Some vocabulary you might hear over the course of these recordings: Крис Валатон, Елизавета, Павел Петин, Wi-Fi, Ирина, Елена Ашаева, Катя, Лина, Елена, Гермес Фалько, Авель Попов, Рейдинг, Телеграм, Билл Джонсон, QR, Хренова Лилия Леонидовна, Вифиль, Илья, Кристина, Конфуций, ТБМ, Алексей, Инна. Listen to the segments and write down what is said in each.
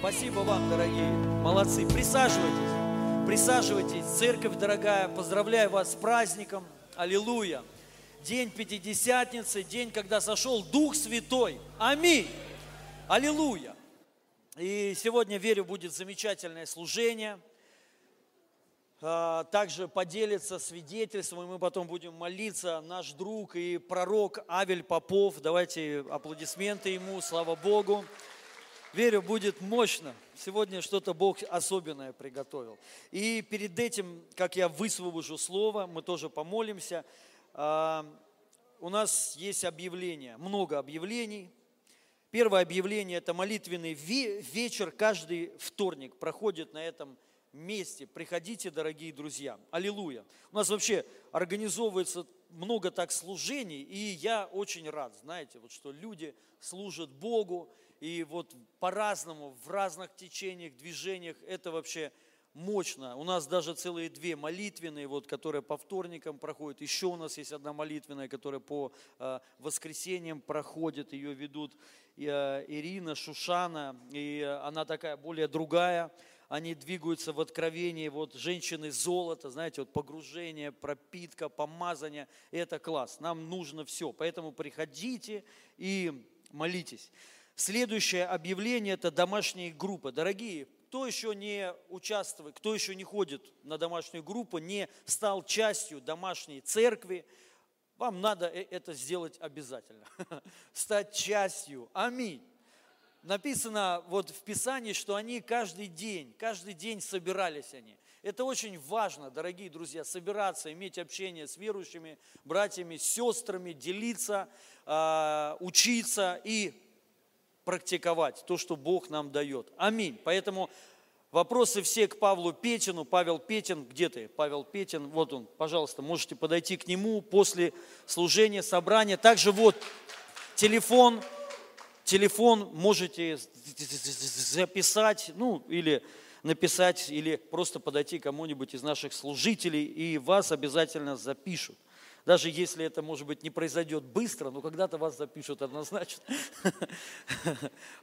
Спасибо вам, дорогие. Молодцы. Присаживайтесь. Присаживайтесь. Церковь дорогая, поздравляю вас с праздником. Аллилуйя. День Пятидесятницы, день, когда сошел Дух Святой. Аминь. Аллилуйя. И сегодня, верю, будет замечательное служение. Также поделится свидетельством, и мы потом будем молиться. Наш друг и пророк Авель Попов. Давайте аплодисменты ему, слава Богу. Верю, будет мощно. Сегодня что-то Бог особенное приготовил. И перед этим, как я высвобожу слово, мы тоже помолимся. У нас есть объявления, много объявлений. Первое объявление – это молитвенный вечер. Каждый вторник проходит на этом месте. Приходите, дорогие друзья. Аллилуйя. У нас вообще организовывается много так служений, и я очень рад, знаете, вот что люди служат Богу. И вот по-разному, в разных течениях, движениях, это вообще мощно. У нас даже целые две молитвенные, вот, которые по вторникам проходят. Еще у нас есть одна молитвенная, которая по воскресеньям проходит. Ее ведут Ирина, Шушана, и она такая более другая. Они двигаются в откровении, вот женщины золота, знаете, вот погружение, пропитка, помазание. Это класс, нам нужно все. Поэтому приходите и молитесь. Следующее объявление – это домашние группы. Дорогие, кто еще не участвует, кто еще не ходит на домашнюю группу, не стал частью домашней церкви, вам надо это сделать обязательно. Стать частью. Аминь. Написано вот в Писании, что они каждый день собирались они. Это очень важно, дорогие друзья, собираться, иметь общение с верующими, братьями, сестрами, делиться, учиться и практиковать то, что Бог нам дает. Аминь. Поэтому вопросы все к Павлу Петину. Павел Петин, где ты? Павел Петин, вот он, пожалуйста, можете подойти к нему после служения, собрания. Также вот телефон можете записать, ну, или написать, или просто подойти кому-нибудь из наших служителей, и вас обязательно запишут. Даже если это, может быть, не произойдет быстро, но когда-то вас запишут однозначно.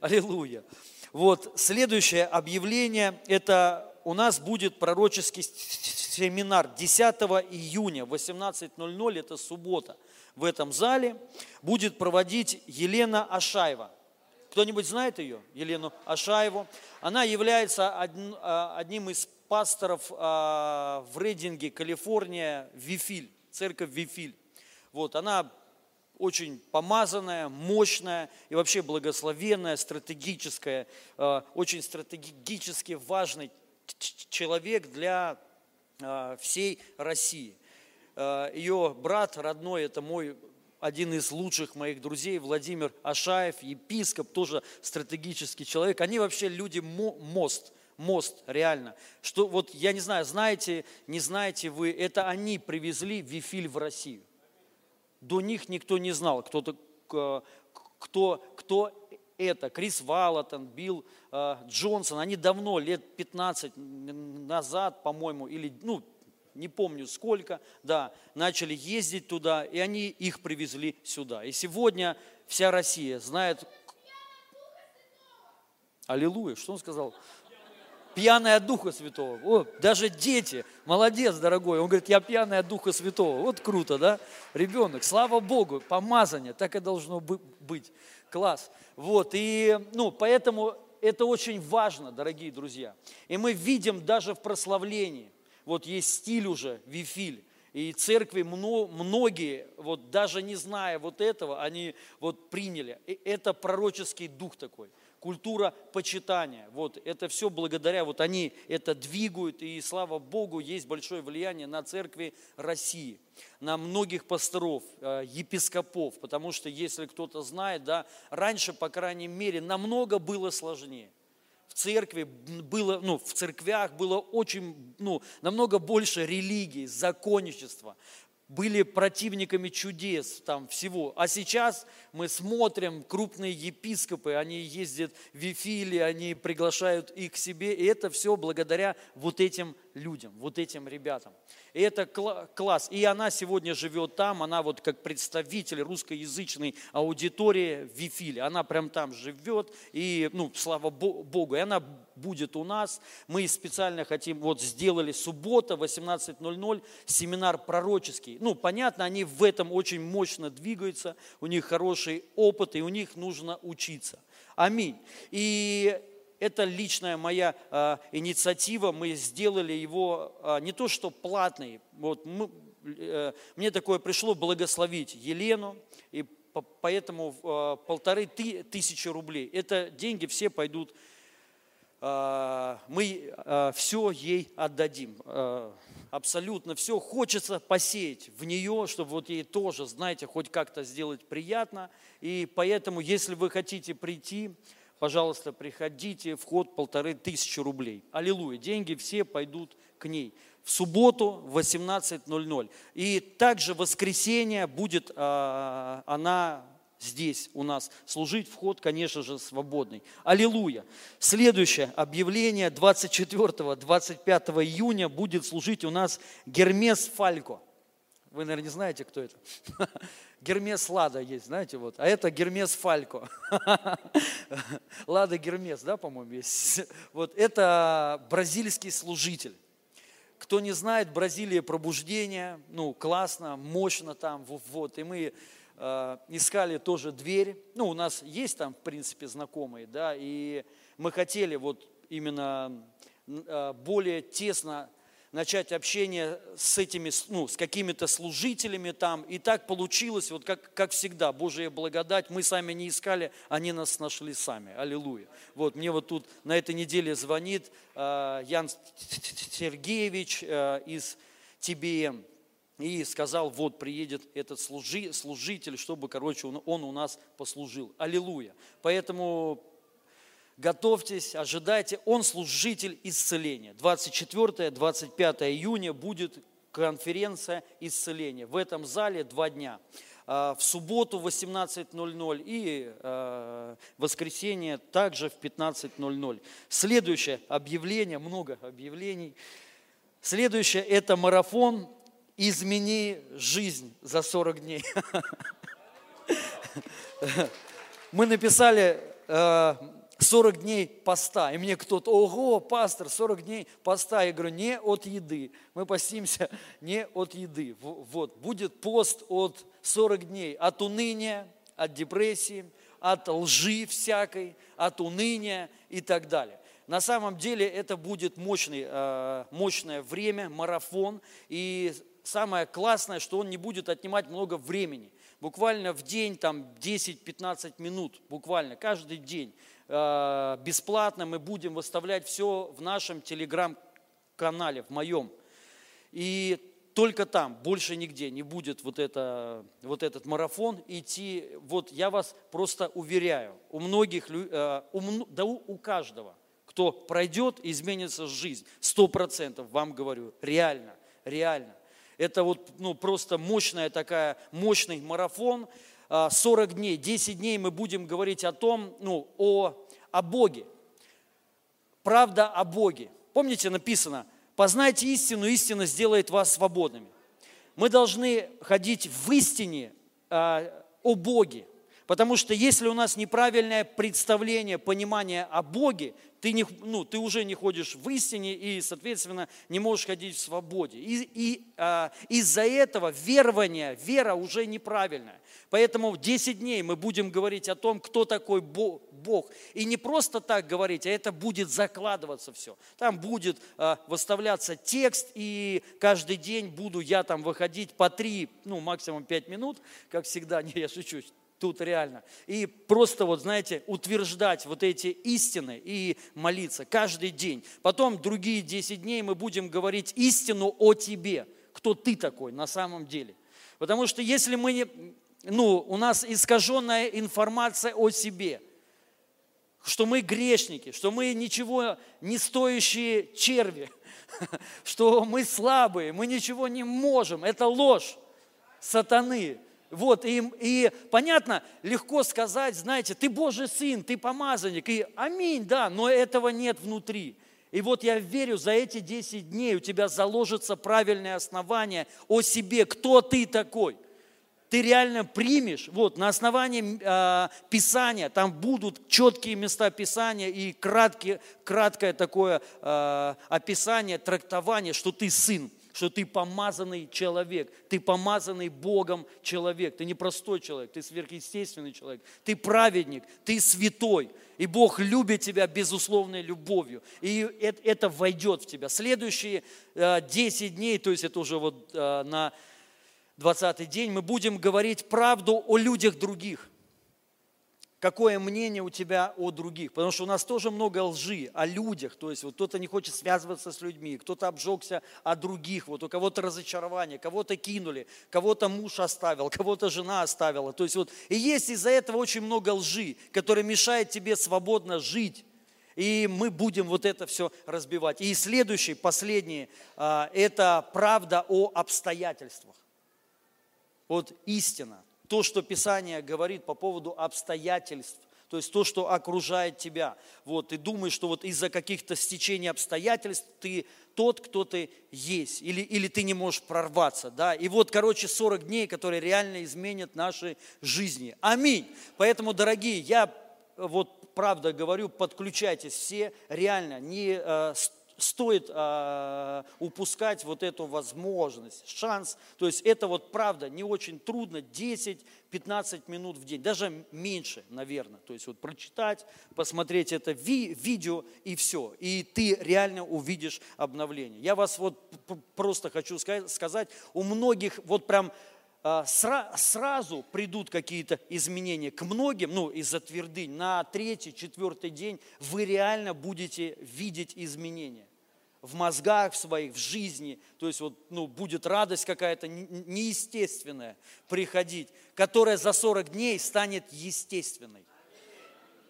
Аллилуйя. Вот, следующее объявление, это у нас будет пророческий семинар 10 июня, 18:00, это суббота. В этом зале будет проводить Елена Ашаева. Кто-нибудь знает ее, Елену Ашаеву? Она является одним из пасторов в Рейдинге, Калифорния, Вифиль. Церковь Вифиль. Вот, она очень помазанная, мощная и вообще благословенная, стратегическая, очень стратегически важный человек для всей России. Ее брат родной, это мой один из лучших моих друзей, Владимир Ашаев, епископ, тоже стратегический человек. Они вообще люди мост, реально. Что, вот я не знаю, знаете, не знаете вы, это они привезли Вифиль в Россию. До них никто не знал, кто это. Крис Валатон, Билл Джонсон, они давно, лет 15 назад, по-моему, или, ну, не помню сколько, да, начали ездить туда, и они их привезли сюда. И сегодня вся Россия знает... Аллилуйя, что он сказал? Пьяная от Духа Святого. О, даже дети. Молодец, дорогой. Он говорит, я пьяная от Духа Святого. Вот круто, да? Ребенок. Слава Богу, помазание. Так и должно быть. Класс. Вот. И, ну, поэтому это очень важно, дорогие друзья. И мы видим даже в прославлении. Вот есть стиль уже, Вифиль. И церкви многие, вот даже не зная вот этого, они вот приняли. И это пророческий дух такой. Культура почитания, вот, это все благодаря, вот они это двигают, и слава Богу, есть большое влияние на церкви России, на многих пасторов, епископов, потому что, если кто-то знает, да, раньше, по крайней мере, намного было сложнее. В церкви было, ну, в церквях было очень, ну, намного больше религии, законничества, были противниками чудес, там всего. А сейчас мы смотрим, крупные епископы, они ездят в Вифиль, они приглашают их к себе, и это все благодаря вот этим людям, вот этим ребятам. И это класс. И она сегодня живет там, она вот как представитель русскоязычной аудитории в Вифиле. Она прям там живет, и, ну, слава Богу, и она будет у нас. Мы специально хотим, вот сделали суббота, 18:00, семинар пророческий. Ну, понятно, они в этом очень мощно двигаются, у них хороший опыт, и у них нужно учиться. Аминь. И это личная моя инициатива, мы сделали его не то что платный, вот мне такое пришло благословить Елену, и поэтому 1500 рублей, это деньги все пойдут, мы все ей отдадим, абсолютно все, хочется посеять в нее, чтобы вот ей тоже, знаете, хоть как-то сделать приятно, и поэтому, если вы хотите прийти, пожалуйста, приходите, вход 1500 рублей. Аллилуйя, деньги все пойдут к ней. В субботу 18:00. И также в воскресенье будет она здесь у нас служить. Вход, конечно же, свободный. Аллилуйя. Следующее объявление. 24-25 июня будет служить у нас Гермес Фалько. Вы, наверное, не знаете, кто это. Гермес Лада есть, знаете, вот. А это Гермес Фалько. Лада Гермес, да, по-моему, есть. Вот это бразильский служитель. Кто не знает, Бразилия пробуждение, ну, классно, мощно там, вот. И мы искали тоже дверь. Ну, у нас есть там, в принципе, знакомые, да, и мы хотели вот именно более тесно начать общение с этими, ну, с какими-то служителями там. И так получилось, вот как всегда, Божья благодать. Мы сами не искали, они нас нашли сами. Аллилуйя. Вот, мне вот тут на этой неделе звонит Ян Сергеевич из ТБМ. И сказал, вот приедет этот служитель, чтобы, короче, он у нас послужил. Аллилуйя. Поэтому... Готовьтесь, ожидайте, он служитель исцеления. 24-25 июня будет конференция исцеления. В этом зале 2 дня. В субботу 18:00 и воскресенье также в 15:00. Следующее объявление, много объявлений. Следующее – это марафон «Измени жизнь за 40 дней». Мы написали... 40 дней поста. И мне кто-то, ого, пастор, 40 дней поста. Я говорю, не от еды. Мы постимся не от еды. Вот, будет пост от 40 дней. От уныния, от депрессии, от лжи всякой, от уныния и так далее. На самом деле это будет мощное время, марафон. И самое классное, что он не будет отнимать много времени. Буквально в день там 10-15 минут, буквально каждый день. Бесплатно мы будем выставлять все в нашем телеграм-канале, в моем. И только там, больше нигде не будет вот этот марафон идти. Вот я вас просто уверяю, у каждого, кто пройдет, изменится жизнь. 100% вам говорю, реально, реально. Это вот, ну, просто мощный марафон. 40 дней, 10 дней мы будем говорить о том, ну, о Боге. Правда о Боге. Помните, написано, познайте истину, истина сделает вас свободными. Мы должны ходить в истине о Боге, потому что если у нас неправильное представление, понимание о Боге, ты уже не ходишь в истине и, соответственно, не можешь ходить в свободе. И из-за этого вера уже неправильная. Поэтому 10 дней мы будем говорить о том, кто такой Бог. И не просто так говорить, а это будет закладываться все. Там будет выставляться текст, и каждый день буду я там выходить по 3, ну, максимум 5 минут, как всегда, не, я шучу. Тут реально. И просто, вот знаете, утверждать вот эти истины и молиться каждый день. Потом другие 10 дней мы будем говорить истину о тебе. Кто ты такой на самом деле? Потому что если мы у нас искаженная информация о себе, что мы грешники, что мы ничего не стоящие черви, что мы слабые, мы ничего не можем. Это ложь сатаны. Вот, и понятно, легко сказать, знаете, ты Божий сын, ты помазанник, и аминь, да, но этого нет внутри. И вот я верю, за эти 10 дней у тебя заложится правильное основание о себе, кто ты такой. Ты реально примешь, вот, на основании Писания, там будут четкие места Писания и краткое такое описание, трактование, что ты сын, что ты помазанный человек, ты помазанный Богом человек, ты не простой человек, ты сверхъестественный человек, ты праведник, ты святой, и Бог любит тебя безусловной любовью, и это войдет в тебя. Следующие 10 дней, то есть это уже вот на 20-й день, мы будем говорить правду о людях других. Какое мнение у тебя о других? Потому что у нас тоже много лжи о людях. То есть вот кто-то не хочет связываться с людьми, кто-то обжегся о других. Вот у кого-то разочарование, кого-то кинули, кого-то муж оставил, кого-то жена оставила. То есть вот и есть из-за этого очень много лжи, которая мешает тебе свободно жить. И мы будем вот это все разбивать. И следующий, последний, это правда о обстоятельствах. Вот истина. То, что Писание говорит по поводу обстоятельств, то есть то, что окружает тебя. Вот, ты думаешь, что вот из-за каких-то стечений обстоятельств ты тот, кто ты есть, или ты не можешь прорваться. Да? И вот, короче, 40 дней, которые реально изменят наши жизни. Аминь. Поэтому, дорогие, я вот правда говорю, подключайтесь все, реально, не стоит упускать вот эту возможность, шанс. То есть это вот правда не очень трудно, 10-15 минут в день, даже меньше, наверное. То есть вот прочитать, посмотреть это видео и все. И ты реально увидишь обновление. Я вас вот просто хочу сказать, у многих вот прям сразу придут какие-то изменения. К многим, ну, из-за твердынь, на 3-4 день вы реально будете видеть изменения в мозгах в своих, в жизни. То есть вот, ну, будет радость какая-то неестественная приходить, которая за 40 дней станет естественной.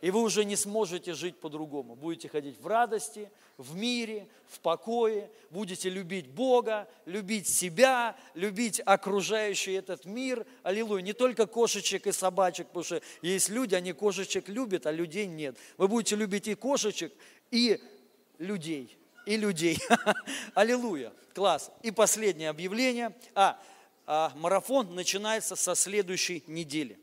И вы уже не сможете жить по-другому. Будете ходить в радости, в мире, в покое. Будете любить Бога, любить себя, любить окружающий этот мир. Аллилуйя. Не только кошечек и собачек, потому что есть люди, они кошечек любят, а людей нет. Вы будете любить и кошечек, и людей. И людей. Аллилуйя. Класс. И последнее объявление. Марафон начинается со следующей недели.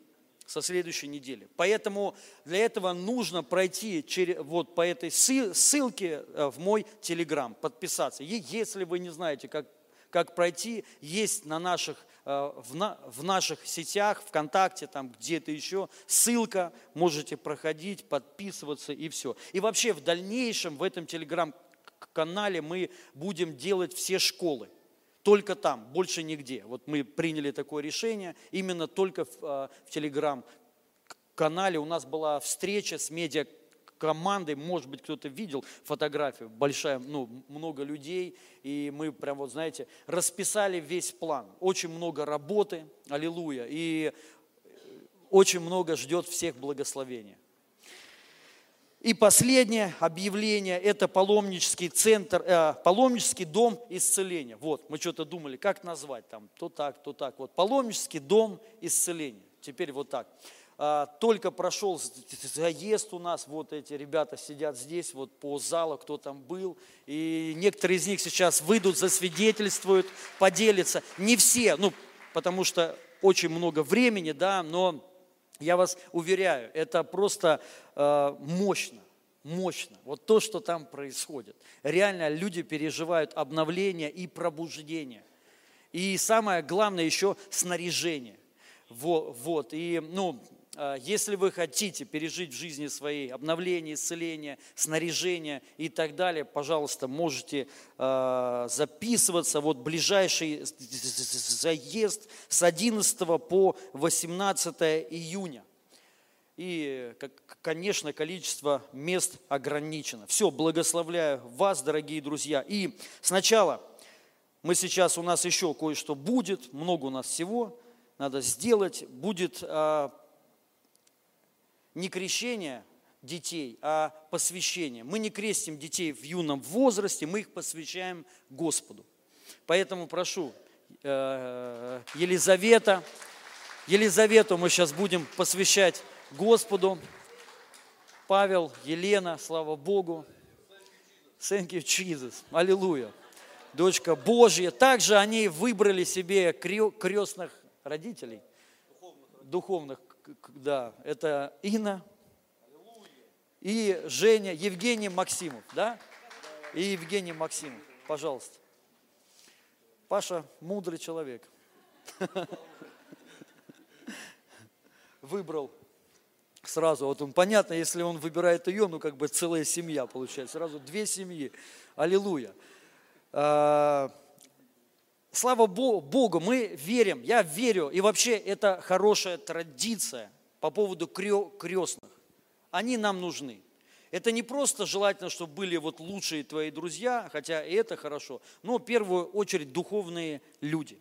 Поэтому для этого нужно пройти вот по этой ссылке в мой Телеграм, подписаться. И если вы не знаете, как пройти, есть на наших, в наших сетях, ВКонтакте, там где-то еще, ссылка, можете проходить, подписываться и все. И вообще в дальнейшем в этом Телеграм-канале мы будем делать все школы. Только там, больше нигде. Вот мы приняли такое решение, именно только в Телеграм-канале. У нас была встреча с медиакомандой, может быть, кто-то видел фотографию, большая, ну, много людей, и мы прям вот, знаете, расписали весь план. Очень много работы, аллилуйя, и очень много ждет всех благословения. И последнее объявление – это паломнический дом исцеления. Вот, мы что-то думали, как назвать там, то так, вот. Паломнический дом исцеления, теперь вот так. Только прошел заезд у нас, вот эти ребята сидят здесь, вот по залу, кто там был. И некоторые из них сейчас выйдут, засвидетельствуют, поделятся. Не все, ну, потому что очень много времени, да, но... Я вас уверяю, это просто мощно. Вот то, что там происходит. Реально люди переживают обновление и пробуждение. И самое главное еще снаряжение. Вот. И, ну, если вы хотите пережить в жизни своей обновление, исцеление, снаряжение и так далее, пожалуйста, можете записываться. Вот ближайший заезд с 11 по 18 июня. И, конечно, количество мест ограничено. Все, благословляю вас, дорогие друзья. И сначала мы сейчас, у нас еще кое-что будет, много у нас всего надо сделать. Будет... не крещение детей, а посвящение. Мы не крестим детей в юном возрасте, мы их посвящаем Господу. Поэтому прошу, Елизавету мы сейчас будем посвящать Господу. Павел, Елена, слава Богу. Thank you, Jesus. Аллилуйя. Дочка Божья. Также они выбрали себе крестных родителей. Духовных. Да, это Инна. И Женя, Евгений Максимов, да? И Евгений Максимов, пожалуйста. Паша мудрый человек. Выбрал сразу. Вот он, понятно, если он выбирает ее, ну как бы целая семья получается. Сразу две семьи. Аллилуйя. Слава Богу, мы верим, я верю. И вообще это хорошая традиция по поводу крестных. Они нам нужны. Это не просто желательно, чтобы были вот лучшие твои друзья, хотя и это хорошо, но в первую очередь духовные люди,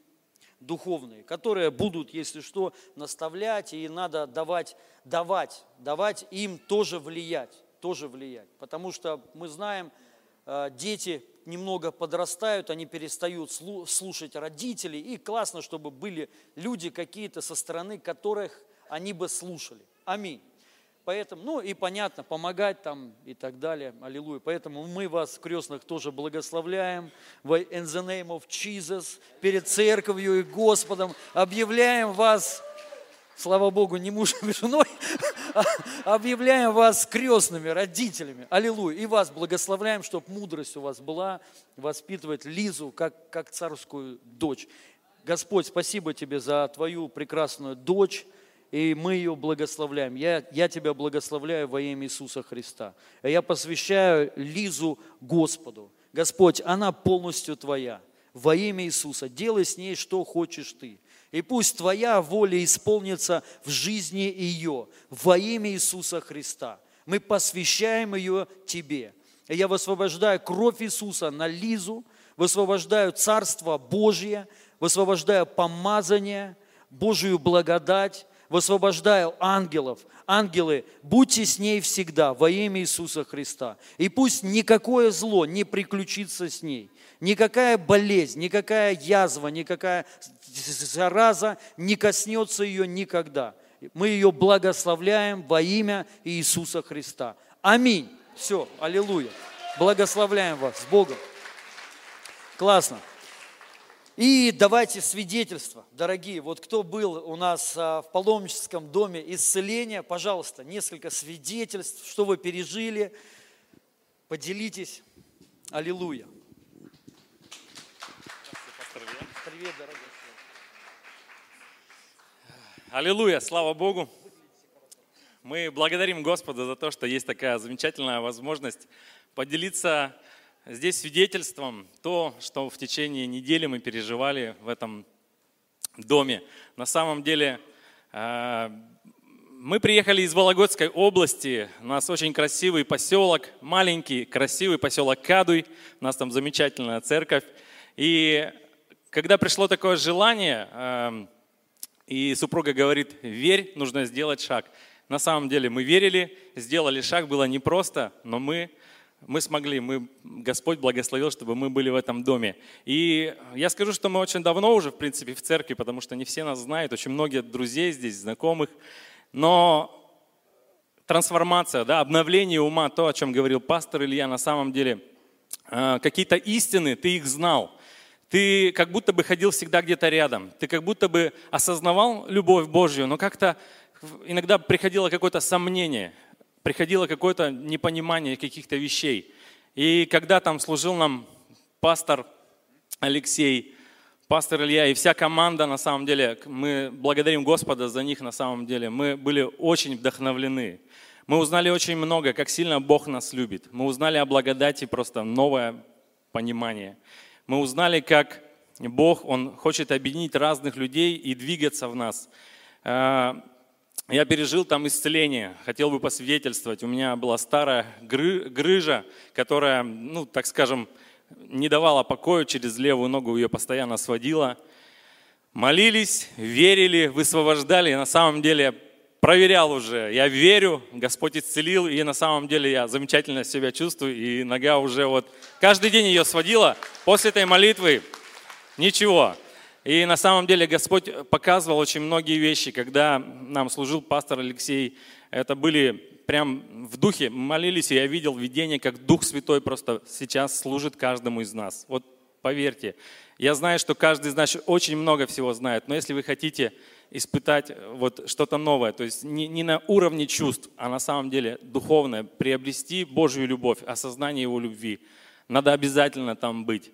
духовные, которые будут, если что, наставлять, и надо давать им тоже влиять. Потому что мы знаем, дети немного подрастают, они перестают слушать родителей, и классно, чтобы были люди какие-то со стороны, которых они бы слушали. Аминь. Поэтому, ну и понятно, помогать там и так далее. Аллилуйя. Поэтому мы вас, крестных, тоже благословляем. In the name of Jesus, перед церковью и Господом объявляем вас, слава Богу, не мужем и женой, объявляем вас крестными родителями. Аллилуйя. И вас благословляем, чтобы мудрость у вас была воспитывать Лизу как царскую дочь. Господь, спасибо тебе за твою прекрасную дочь. И мы ее благословляем. Я тебя благословляю во имя Иисуса Христа. Я посвящаю Лизу Господу. Господь, она полностью твоя. Во имя Иисуса. Делай с ней, что хочешь ты. И пусть твоя воля исполнится в жизни ее. Во имя Иисуса Христа. Мы посвящаем ее тебе. И я высвобождаю кровь Иисуса на Лизу. Высвобождаю Царство Божье. Высвобождаю помазание, Божию благодать. Высвобождаю ангелов. Ангелы, будьте с ней всегда во имя Иисуса Христа. И пусть никакое зло не приключится с ней. Никакая болезнь, никакая язва, никакая зараза не коснется ее никогда. Мы ее благословляем во имя Иисуса Христа. Аминь. Все, аллилуйя. Благословляем вас. С Богом. Классно. И давайте свидетельства, дорогие, вот кто был у нас в паломническом доме исцеления, пожалуйста, несколько свидетельств, что вы пережили, поделитесь, аллилуйя. Привет, дорогие. Аллилуйя, слава Богу. Мы благодарим Господа за то, что есть такая замечательная возможность поделиться здесь свидетельством то, что в течение недели мы переживали в этом доме. На самом деле мы приехали из Вологодской области. У нас очень красивый поселок, маленький красивый поселок Кадуй. У нас там замечательная церковь. И когда пришло такое желание, и супруга говорит, верь, нужно сделать шаг. На самом деле мы верили, сделали шаг, было непросто, но мы смогли, Господь благословил, чтобы мы были в этом доме. И я скажу, что мы очень давно уже, в принципе, в церкви, потому что не все нас знают, очень многие друзей здесь, знакомых. Но трансформация, да, обновление ума, то, о чем говорил пастор Илья, на самом деле, какие-то истины, ты их знал. Ты как будто бы ходил всегда где-то рядом. Ты как будто бы осознавал любовь Божью, но как-то иногда приходило какое-то сомнение. Приходило какое-то непонимание каких-то вещей. И когда там служил нам пастор Алексей, пастор Илья и вся команда, на самом деле, мы благодарим Господа за них, на самом деле. Мы были очень вдохновлены. Мы узнали очень много, как сильно Бог нас любит. Мы узнали о благодати, просто новое понимание. Мы узнали, как Бог, Он хочет объединить разных людей и двигаться в нас. Я пережил там исцеление, хотел бы посвидетельствовать. У меня была старая грыжа, которая, ну, так скажем, не давала покоя, через левую ногу ее постоянно сводила. Молились, верили, высвобождали. На самом деле проверял уже. Я верю, Господь исцелил, и на самом деле я замечательно себя чувствую. И нога уже вот каждый день ее сводила. После этой молитвы ничего. И на самом деле Господь показывал очень многие вещи, когда нам служил пастор Алексей. Это были прям в духе молились, и я видел видение, как Дух Святой просто сейчас служит каждому из нас. Вот поверьте, я знаю, что каждый из нас очень много всего знает, но если вы хотите испытать вот что-то новое, то есть не на уровне чувств, а на самом деле духовное, приобрести Божью любовь, осознание Его любви, надо обязательно там быть.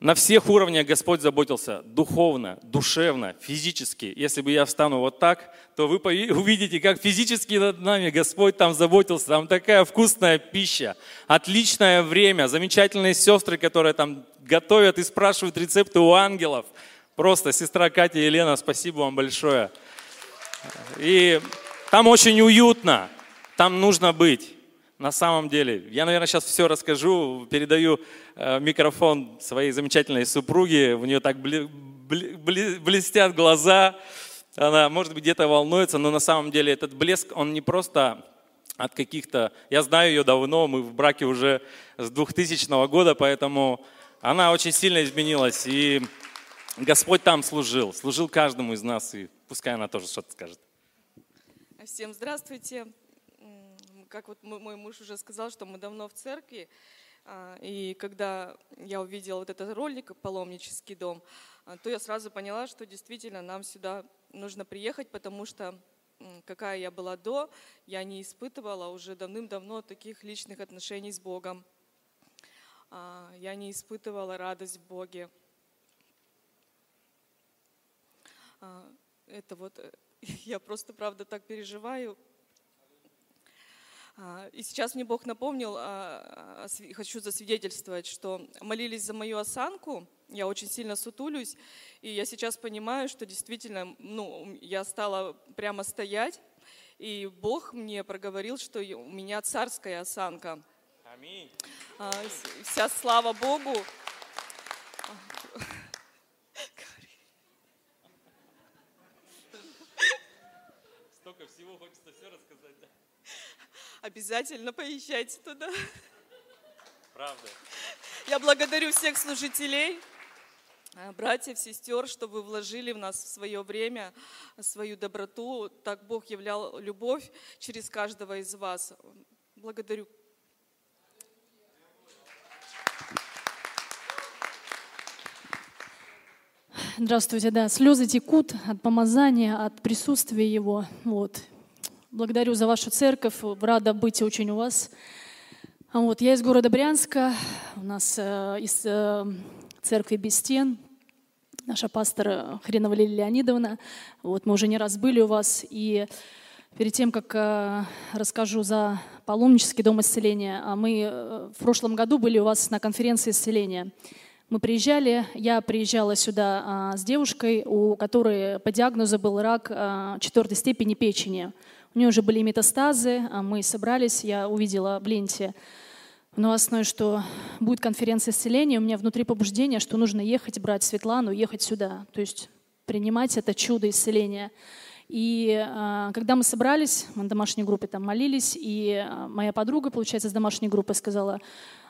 На всех уровнях Господь заботился духовно, душевно, физически. Если бы я встану вот так, то вы увидите, как физически над нами Господь там заботился. Там такая вкусная пища, отличное время, замечательные сестры, которые там готовят и спрашивают рецепты у ангелов. Просто сестра Катя и Елена, спасибо вам большое. И там очень уютно, там нужно быть. На самом деле, я, наверное, сейчас все расскажу, передаю микрофон своей замечательной супруге, у нее так блестят глаза, она, может быть, где-то волнуется, но на самом деле этот блеск, он не просто от каких-то… Я знаю ее давно, мы в браке уже с 2000 года, поэтому она очень сильно изменилась, и Господь там служил каждому из нас, и пускай она тоже что-то скажет. Всем здравствуйте. Как вот мой муж уже сказал, что мы давно в церкви, и когда я увидела вот этот ролик «Паломнический дом», то я сразу поняла, что действительно нам сюда нужно приехать, потому что какая я была до, я не испытывала уже давным-давно таких личных отношений с Богом. Я не испытывала радость в Боге. Это вот, я просто, правда, так переживаю. И сейчас мне Бог напомнил, хочу засвидетельствовать, что молились за мою осанку, я очень сильно сутулюсь, и я сейчас понимаю, что действительно, я стала прямо стоять, и Бог мне проговорил, что у меня царская осанка. Аминь. Вся слава Богу. Столько всего хочется все рассказать, да? Обязательно поезжайте туда. Правда. Я благодарю всех служителей, братьев, сестер, что вы вложили в нас в свое время, свою доброту. Так Бог являл любовь через каждого из вас. Благодарю. Здравствуйте, да. Слезы текут от помазания, от присутствия Его. Вот. Благодарю за вашу церковь, рада быть очень у вас. Вот, я из города Брянска, у нас из церкви «Без стен», наша пастор Хренова Лилия Леонидовна. Вот, мы уже не раз были у вас. И перед тем, как расскажу за паломнический дом исцеления, мы в прошлом году были у вас на конференции исцеления. Мы приезжали, я приезжала сюда с девушкой, у которой по диагнозу был рак 4-й степени печени. У нее уже были метастазы, мы собрались, я увидела в ленте новостной, что будет конференция исцеления, у меня внутри побуждение, что нужно ехать, брать Светлану, ехать сюда, то есть принимать это чудо исцеления. И когда мы собрались, мы на домашней группе там молились, и моя подруга, получается, с домашней группы сказала: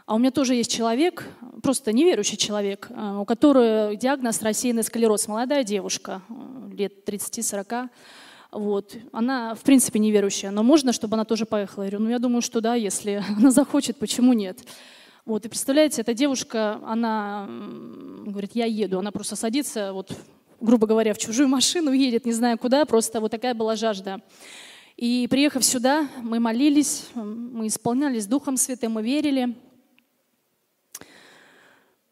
а у меня тоже есть человек, просто неверующий человек, у которого диагноз рассеянный склероз, молодая девушка, лет 30-40, вот. Она, в принципе, неверующая, но можно, чтобы она тоже поехала? Я говорю, я думаю, что да, если она захочет, почему нет? Вот, и представляете, эта девушка, она говорит, я еду, она просто садится, вот, грубо говоря, в чужую машину, едет, не знаю куда, просто вот такая была жажда. И приехав сюда, мы молились, мы исполнялись Духом Святым, мы верили.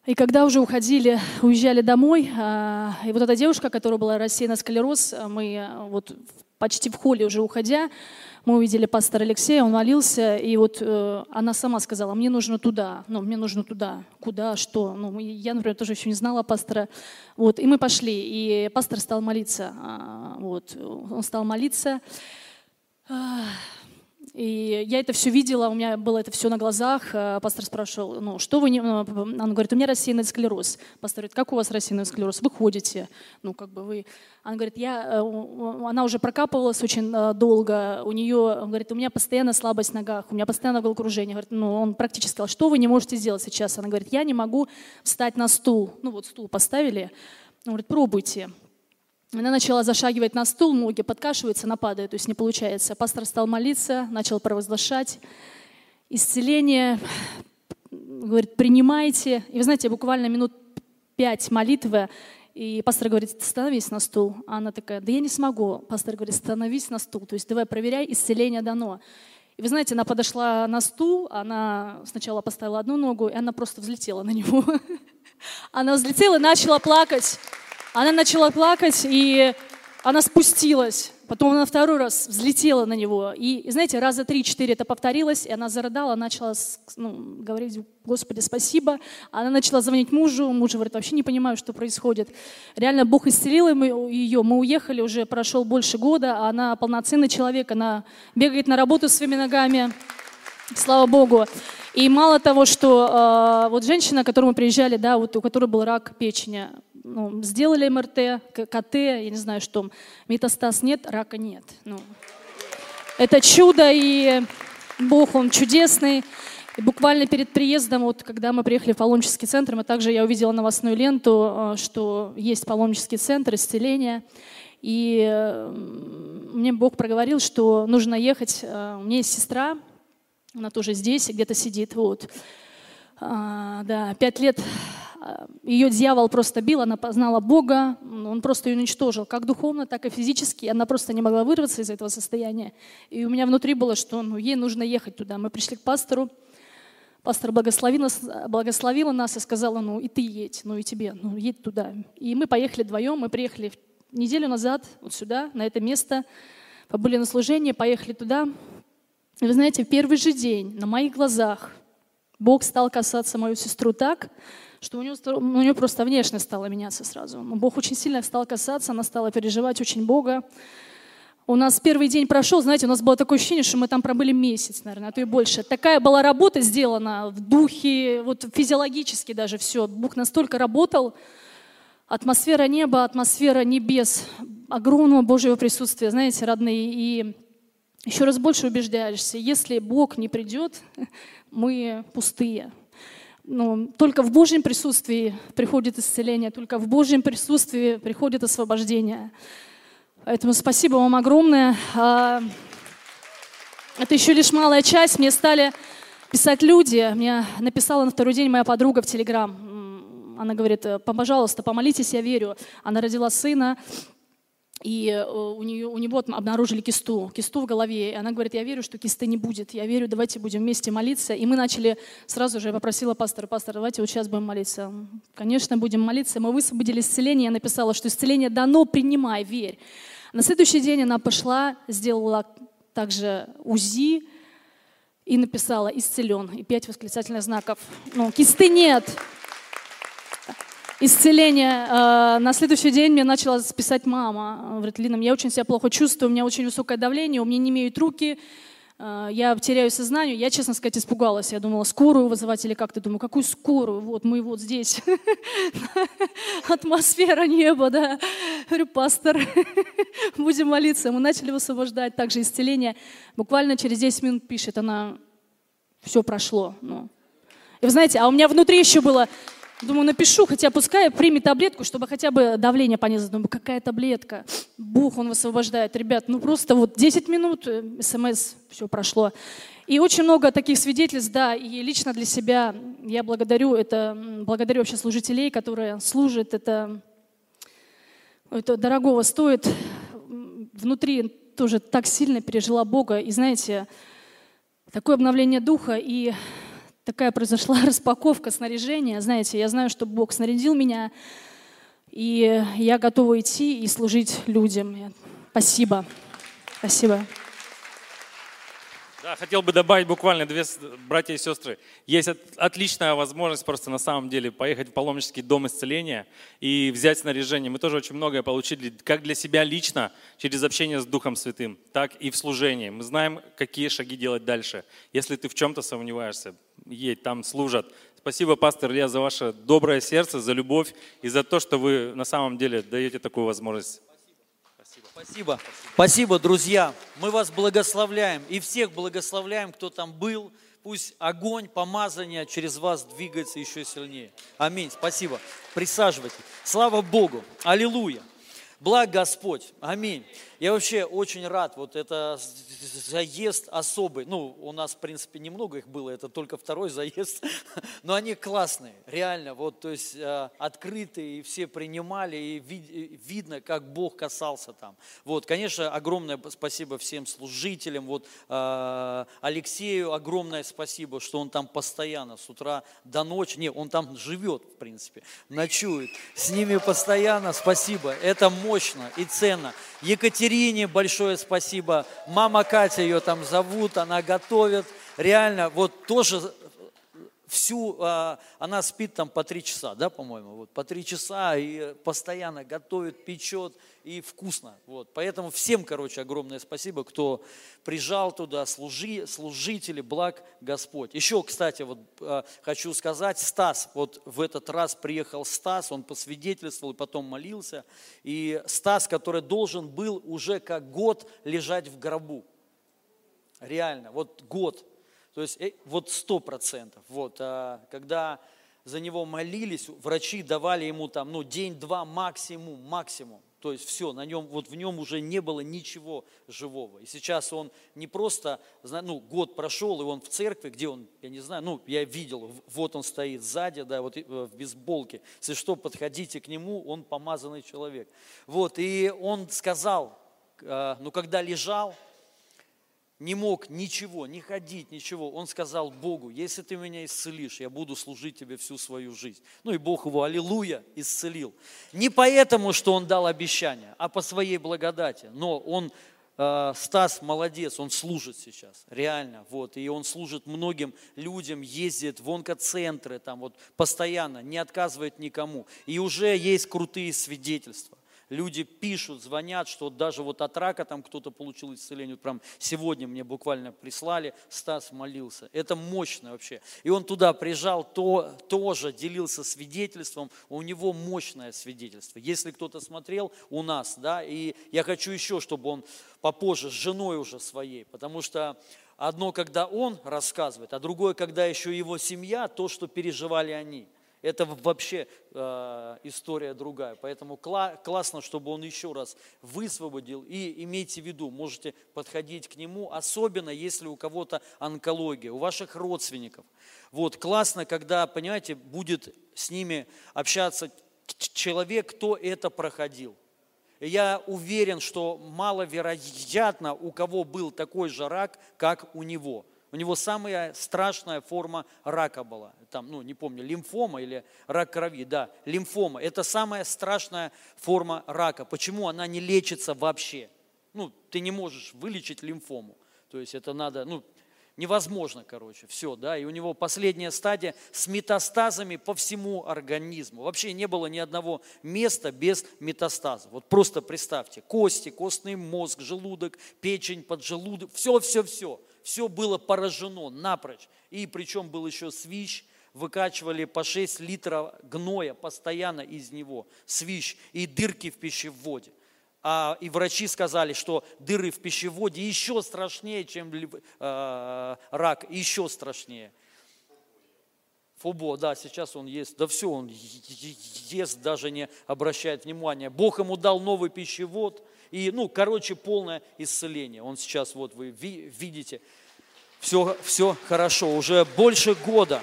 И когда уже уезжали домой, и вот эта девушка, которая была рассеяна склероз, мы вот почти в холле уже уходя, мы увидели пастора Алексея, он молился, и вот она сама сказала, мне нужно туда, мне нужно туда, куда, что. Я, например, тоже еще не знала пастора. Вот, и мы пошли, и пастор стал молиться. Вот, он стал молиться. И я это все видела, у меня было это все на глазах. Пастор спрашивал, что вы… Она говорит, у меня рассеянный склероз. Пастор говорит, как у вас рассеянный склероз? Вы ходите, вы… Она говорит, она уже прокапывалась очень долго, у нее, говорит, у меня постоянно слабость в ногах, у меня постоянно головокружение. Говорит, он практически сказал, что вы не можете сделать сейчас? Она говорит, я не могу встать на стул. Стул поставили. Она говорит, пробуйте. Она начала зашагивать на стул, ноги подкашиваются, она падает, то есть не получается. Пастор стал молиться, начал провозглашать исцеление, говорит, принимайте. И вы знаете, буквально минут 5 молитвы, и пастор говорит, становись на стул. А она такая, да я не смогу. Пастор говорит, становись на стул, то есть давай проверяй, исцеление дано. И вы знаете, она подошла на стул, она сначала поставила одну ногу, и она просто взлетела на него. Она взлетела и начала плакать. Она начала плакать, и она спустилась. Потом она второй раз взлетела на него. И знаете, раза 3-4 это повторилось, и она зарыдала, начала говорить, Господи, спасибо. Она начала звонить мужу, муж говорит, вообще не понимаю, что происходит. Реально Бог исцелил ее, мы уехали, уже прошел больше года, а она полноценный человек, она бегает на работу своими ногами. Слава Богу. И мало того, что вот женщина, к которой мы приезжали, да, вот у которой был рак печени, сделали МРТ, КТ, я не знаю, что, метастаз нет, рака нет. Это чудо, и Бог, Он чудесный. И буквально перед приездом, вот когда мы приехали в паломнический центр, я увидела новостную ленту, что есть паломнический центр исцеления. И мне Бог проговорил, что нужно ехать. У меня есть сестра, она тоже здесь, где-то сидит. Вот. Да, 5 лет ее дьявол просто бил, она познала Бога, он просто ее уничтожил, как духовно, так и физически. Она просто не могла вырваться из этого состояния. И у меня внутри было, что ей нужно ехать туда. Мы пришли к пастору, пастор благословила нас и сказала, и ты едь, и тебе, едь туда. И мы поехали вдвоем, мы приехали неделю назад вот сюда, на это место, побыли на служении, поехали туда. Вы знаете, в первый же день на моих глазах Бог стал касаться мою сестру так, что у нее просто внешность стала меняться сразу. Бог очень сильно стал касаться, она стала переживать очень Бога. У нас первый день прошел, знаете, у нас было такое ощущение, что мы там пробыли месяц, наверное, а то и больше. Такая была работа сделана в духе, вот физиологически даже все. Бог настолько работал. Атмосфера неба, атмосфера небес, огромного Божьего присутствия, знаете, родные, и... Еще раз больше убеждаешься, если Бог не придет, мы пустые. Только в Божьем присутствии приходит исцеление, только в Божьем присутствии приходит освобождение. Поэтому спасибо вам огромное. Это еще лишь малая часть. Мне стали писать люди. Мне написала на второй день моя подруга в Телеграм. Она говорит, пожалуйста, помолитесь, я верю. Она родила сына. И у него обнаружили кисту в голове. И она говорит, я верю, что кисты не будет. Я верю, давайте будем вместе молиться. И мы начали, сразу же я попросила пастора, давайте вот сейчас будем молиться. Конечно, будем молиться. Мы высвободили исцеление. Я написала, что исцеление дано, принимай, верь. На следующий день она пошла, сделала также УЗИ и написала «Исцелен». И 5 восклицательных знаков. Кисты нет. Исцеление. На следующий день мне начала писать мама. Говорит, Лина, я очень себя плохо чувствую, у меня очень высокое давление, у меня не имеют руки, я теряю сознание. Я, честно сказать, испугалась. Я думала, скорую вызывать или как-то. Думаю, какую скорую? Вот мы вот здесь. Атмосфера неба, да. Говорю, пастор, будем молиться. Мы начали высвобождать также исцеление. Буквально через 10 минут пишет она, все прошло. И вы знаете, а у меня внутри еще было... Думаю, напишу, хотя пускай примет таблетку, чтобы хотя бы давление понизить. Думаю, какая таблетка? Бог, Он высвобождает. Ребят, просто вот 10 минут, смс, все прошло. И очень много таких свидетельств, да, и лично для себя я благодарю вообще служителей, которые служат. Это дорогого стоит. Внутри тоже так сильно пережила Бога. И знаете, такое обновление духа и... Такая произошла распаковка снаряжения. Знаете, я знаю, что Бог снарядил меня, и я готова идти и служить людям. Спасибо. Спасибо. Да, хотел бы добавить буквально 2 братья и сестры. Есть отличная возможность просто на самом деле поехать в паломнический дом исцеления и взять снаряжение. Мы тоже очень многое получили как для себя лично через общение с Духом Святым, так и в служении. Мы знаем, какие шаги делать дальше. Если ты в чем-то сомневаешься, едь, там служат. Спасибо, пастор Илья, за ваше доброе сердце, за любовь и за то, что вы на самом деле даете такую возможность. Спасибо. Спасибо, друзья. Мы вас благословляем и всех благословляем, кто там был. Пусть огонь помазания через вас двигается еще сильнее. Аминь. Спасибо. Присаживайтесь. Слава Богу. Аллилуйя. Благ Господь. Аминь. Я вообще очень рад. Вот это заезд особый. Ну, у нас, в принципе, немного их было. Это только второй заезд. Но они классные. Реально. Вот, то есть, открытые. И все принимали. И видно, как Бог касался там. Вот, конечно, огромное спасибо всем служителям. Вот, Алексею огромное спасибо, что он там постоянно с утра до ночи. Не, он там живет, в принципе. Ночует. С ними постоянно. Спасибо. Это мощно и ценно. Екатерине большое спасибо. Мама Катя, ее там зовут, она готовит. Реально, вот тоже всю, она спит там по 3 часа, да, по-моему, вот, по 3 часа и постоянно готовит, печет и вкусно. Вот. Поэтому всем, короче, огромное спасибо, кто приезжал туда, служители, благ Господь. Еще, кстати, вот хочу сказать, Стас, вот в этот раз приехал Стас, он посвидетельствовал и потом молился. И Стас, который должен был уже как год лежать в гробу, реально, вот год. То есть вот 100%. Вот, когда за него молились, врачи давали ему там, ну, день-два максимум. То есть все, на нем, вот в нем уже не было ничего живого. И сейчас он не просто, ну, год прошел, и он в церкви, где он, я не знаю, ну, я видел, вот он стоит сзади, да, вот в бейсболке. Если что, подходите к нему, он помазанный человек. Вот, и он сказал, ну, когда лежал, не мог ничего, не ходить, ничего. Он сказал Богу, если ты меня исцелишь, я буду служить тебе всю свою жизнь. Ну и Бог его, аллилуйя, исцелил. Не поэтому, что он дал обещание, а по своей благодати. Но он, Стас, молодец, он служит сейчас, реально. Вот, и он служит многим людям, ездит в онкоцентры, там вот постоянно, не отказывает никому. И уже есть крутые свидетельства. Люди пишут, звонят, что даже вот от рака там кто-то получил исцеление. Вот прям сегодня мне буквально прислали, Стас молился. Это мощно вообще. И он туда приезжал, тоже делился свидетельством. У него мощное свидетельство. Если кто-то смотрел, у нас, да, и я хочу еще, чтобы он попозже с женой уже своей, потому что одно, когда он рассказывает, а другое, когда еще его семья, то, что переживали они. Это вообще история другая. Поэтому классно, чтобы он еще раз высвободил. И имейте в виду, можете подходить к нему, особенно если у кого-то онкология, у ваших родственников. Вот, классно, когда, понимаете, будет с ними общаться человек, кто это проходил. Я уверен, что маловероятно, у кого был такой же рак, как у него. У него самая страшная форма рака была. Там, ну, не помню, лимфома или рак крови. Да, лимфома. Это самая страшная форма рака. Почему она не лечится вообще? Ну, ты не можешь вылечить лимфому. То есть это надо, ну, невозможно, короче, все, да. И у него последняя стадия с метастазами по всему организму. Вообще не было ни одного места без метастазов. Вот просто представьте, кости, костный мозг, желудок, печень, поджелудок, все. Все было поражено напрочь. И причем был еще свищ, выкачивали по 6 литров гноя постоянно из него. Свищ и дырки в пищеводе. И врачи сказали, что дыры в пищеводе еще страшнее, чем рак, еще страшнее. Фобо, да, сейчас он ест, да все, он ест, даже не обращает внимания. Бог ему дал новый пищевод, и, ну, короче, полное исцеление. Он сейчас, вот вы видите, все хорошо, уже больше года.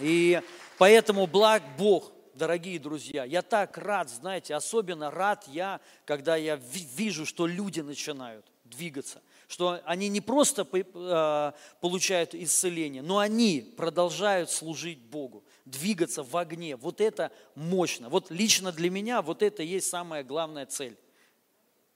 И поэтому благ Бог. Дорогие друзья, я так рад, знаете, особенно рад я, когда я вижу, что люди начинают двигаться, что они не просто получают исцеление, но они продолжают служить Богу, двигаться в огне. Вот это мощно. Вот лично для меня вот это и есть самая главная цель.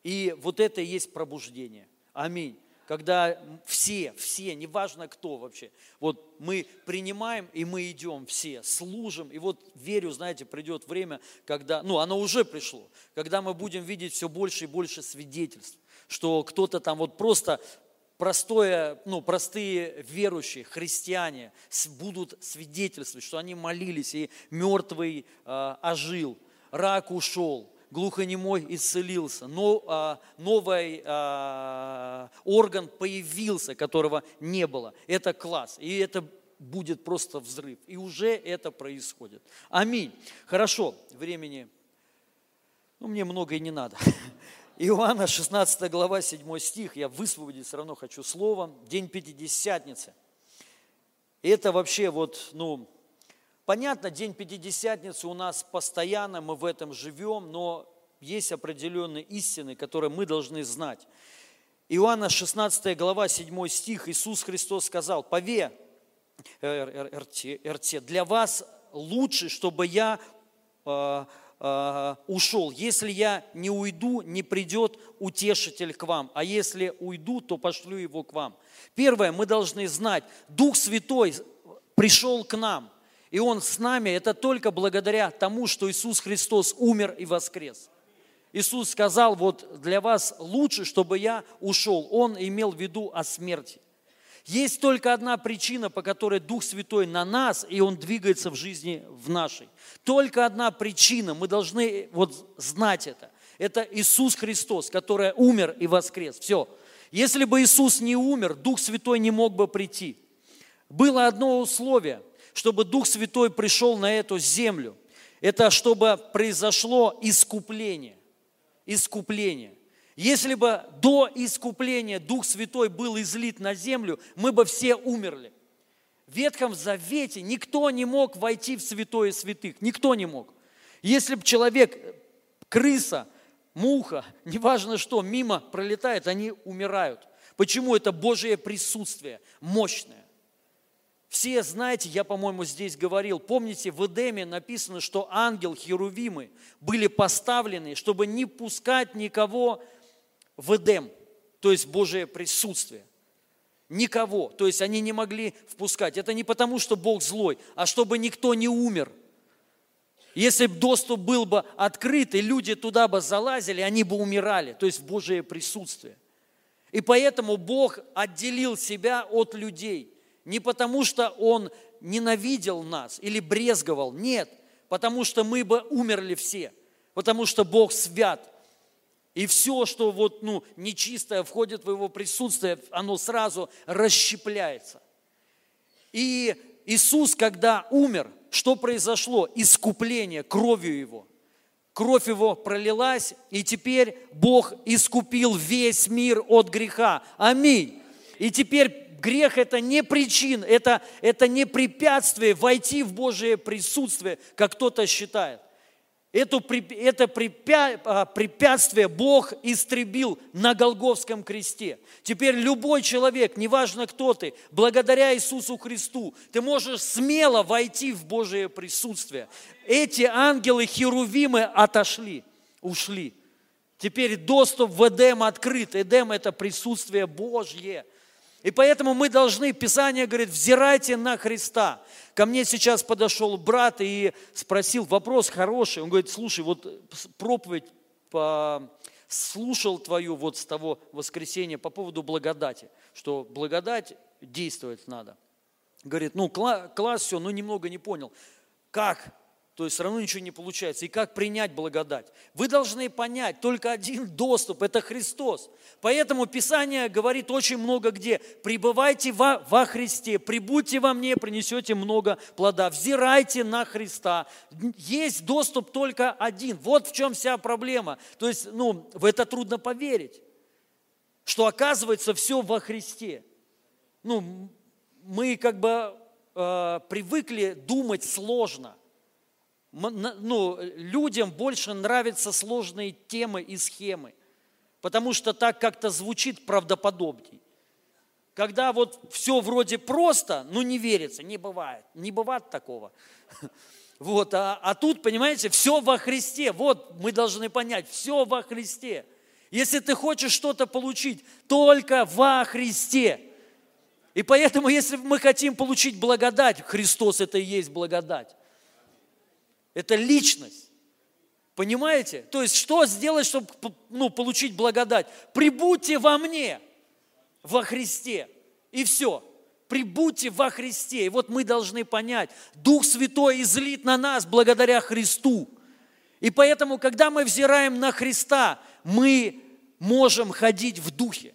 И вот это и есть пробуждение. Аминь. Когда все, неважно кто вообще, вот мы принимаем и мы идем все, служим. И вот верю, знаете, придет время, когда, ну оно уже пришло, когда мы будем видеть все больше и больше свидетельств, что кто-то там вот просто простые верующие, христиане будут свидетельствовать, что они молились, и мертвый ожил, рак ушел. Глухонемой исцелился, но новый орган появился, которого не было. Это класс, и это будет просто взрыв. И уже это происходит. Аминь. Хорошо, времени Ну, мне многое не надо. Иоанна, 16 глава, 7 стих. Я высвободить все равно хочу словом. День Пятидесятницы. Это вообще вот, ну, понятно, День Пятидесятницы у нас постоянно, мы в этом живем, но есть определенные истины, которые мы должны знать. Иоанна, 16 глава, 7 стих. Иисус Христос сказал: для вас лучше, чтобы я ушел. Если я не уйду, не придет утешитель к вам, а если уйду, то пошлю его к вам. Первое, мы должны знать, Дух Святой пришел к нам, и Он с нами, это только благодаря тому, что Иисус Христос умер и воскрес. Иисус сказал: вот для вас лучше, чтобы я ушел. Он имел в виду о смерти. Есть только одна причина, по которой Дух Святой на нас, и Он двигается в жизни в нашей. Только одна причина, мы должны вот знать это. Это Иисус Христос, который умер и воскрес. Все. Если бы Иисус не умер, Дух Святой не мог бы прийти. Было одно условие, чтобы Дух Святой пришел на эту землю. Это чтобы произошло искупление. Искупление. Если бы до искупления Дух Святой был излит на землю, мы бы все умерли. В Ветхом Завете никто не мог войти в святое святых. Никто не мог. Если бы человек, крыса, муха, неважно что, мимо пролетает, они умирают. Почему? Это Божие присутствие, мощное. Все знаете, я, по-моему, здесь говорил, помните, в Эдеме написано, что ангел, херувимы были поставлены, чтобы не пускать никого в Эдем, то есть Божие присутствие. Никого, то есть они не могли впускать. Это не потому, что Бог злой, а чтобы никто не умер. Если бы доступ был бы открыт, и люди туда бы залазили, они бы умирали, то есть Божие присутствие. И поэтому Бог отделил себя от людей. Не потому, что Он ненавидел нас или брезговал, нет, потому что мы бы умерли все, потому что Бог свят. И все, что вот, ну, нечистое входит в Его присутствие, оно сразу расщепляется. И Иисус, когда умер, что произошло? Искупление кровью Его. Кровь Его пролилась, и теперь Бог искупил весь мир от греха. Аминь. И теперь грех – это не причина, это не препятствие войти в Божие присутствие, как кто-то считает. Это препятствие Бог истребил на Голгофском кресте. Теперь любой человек, неважно кто ты, благодаря Иисусу Христу, ты можешь смело войти в Божие присутствие. Эти ангелы-херувимы отошли, ушли. Теперь доступ в Эдем открыт. Эдем – это присутствие Божье. И поэтому мы должны, Писание говорит, взирайте на Христа. Ко мне сейчас подошел брат и спросил вопрос хороший. Он говорит: слушай, вот проповедь слушал твою вот с того воскресенья по поводу благодати, что благодать действовать надо. Говорит: ну класс, все, но немного не понял. Как? То есть все равно ничего не получается. И как принять благодать? Вы должны понять, только один доступ – это Христос. Поэтому Писание говорит очень много где: пребывайте во Христе, пребудьте во мне, принесете много плода, взирайте на Христа. Есть доступ только один. Вот в чем вся проблема. То есть, ну, в это трудно поверить, что оказывается все во Христе. Ну, мы как бы привыкли думать сложно. Ну, людям больше нравятся сложные темы и схемы, потому что так как-то звучит правдоподобней. Когда вот все вроде просто, ну не верится, не бывает. Не бывает такого. Вот, а тут, понимаете, все во Христе. Вот мы должны понять, все во Христе. Если ты хочешь что-то получить, только во Христе. И поэтому, если мы хотим получить благодать, Христос – это и есть благодать. Это личность. Понимаете? То есть, что сделать, чтобы, ну, получить благодать? Прибудьте во мне, во Христе. И все. Прибудьте во Христе. И вот мы должны понять, Дух Святой излит на нас благодаря Христу. И поэтому, когда мы взираем на Христа, мы можем ходить в Духе.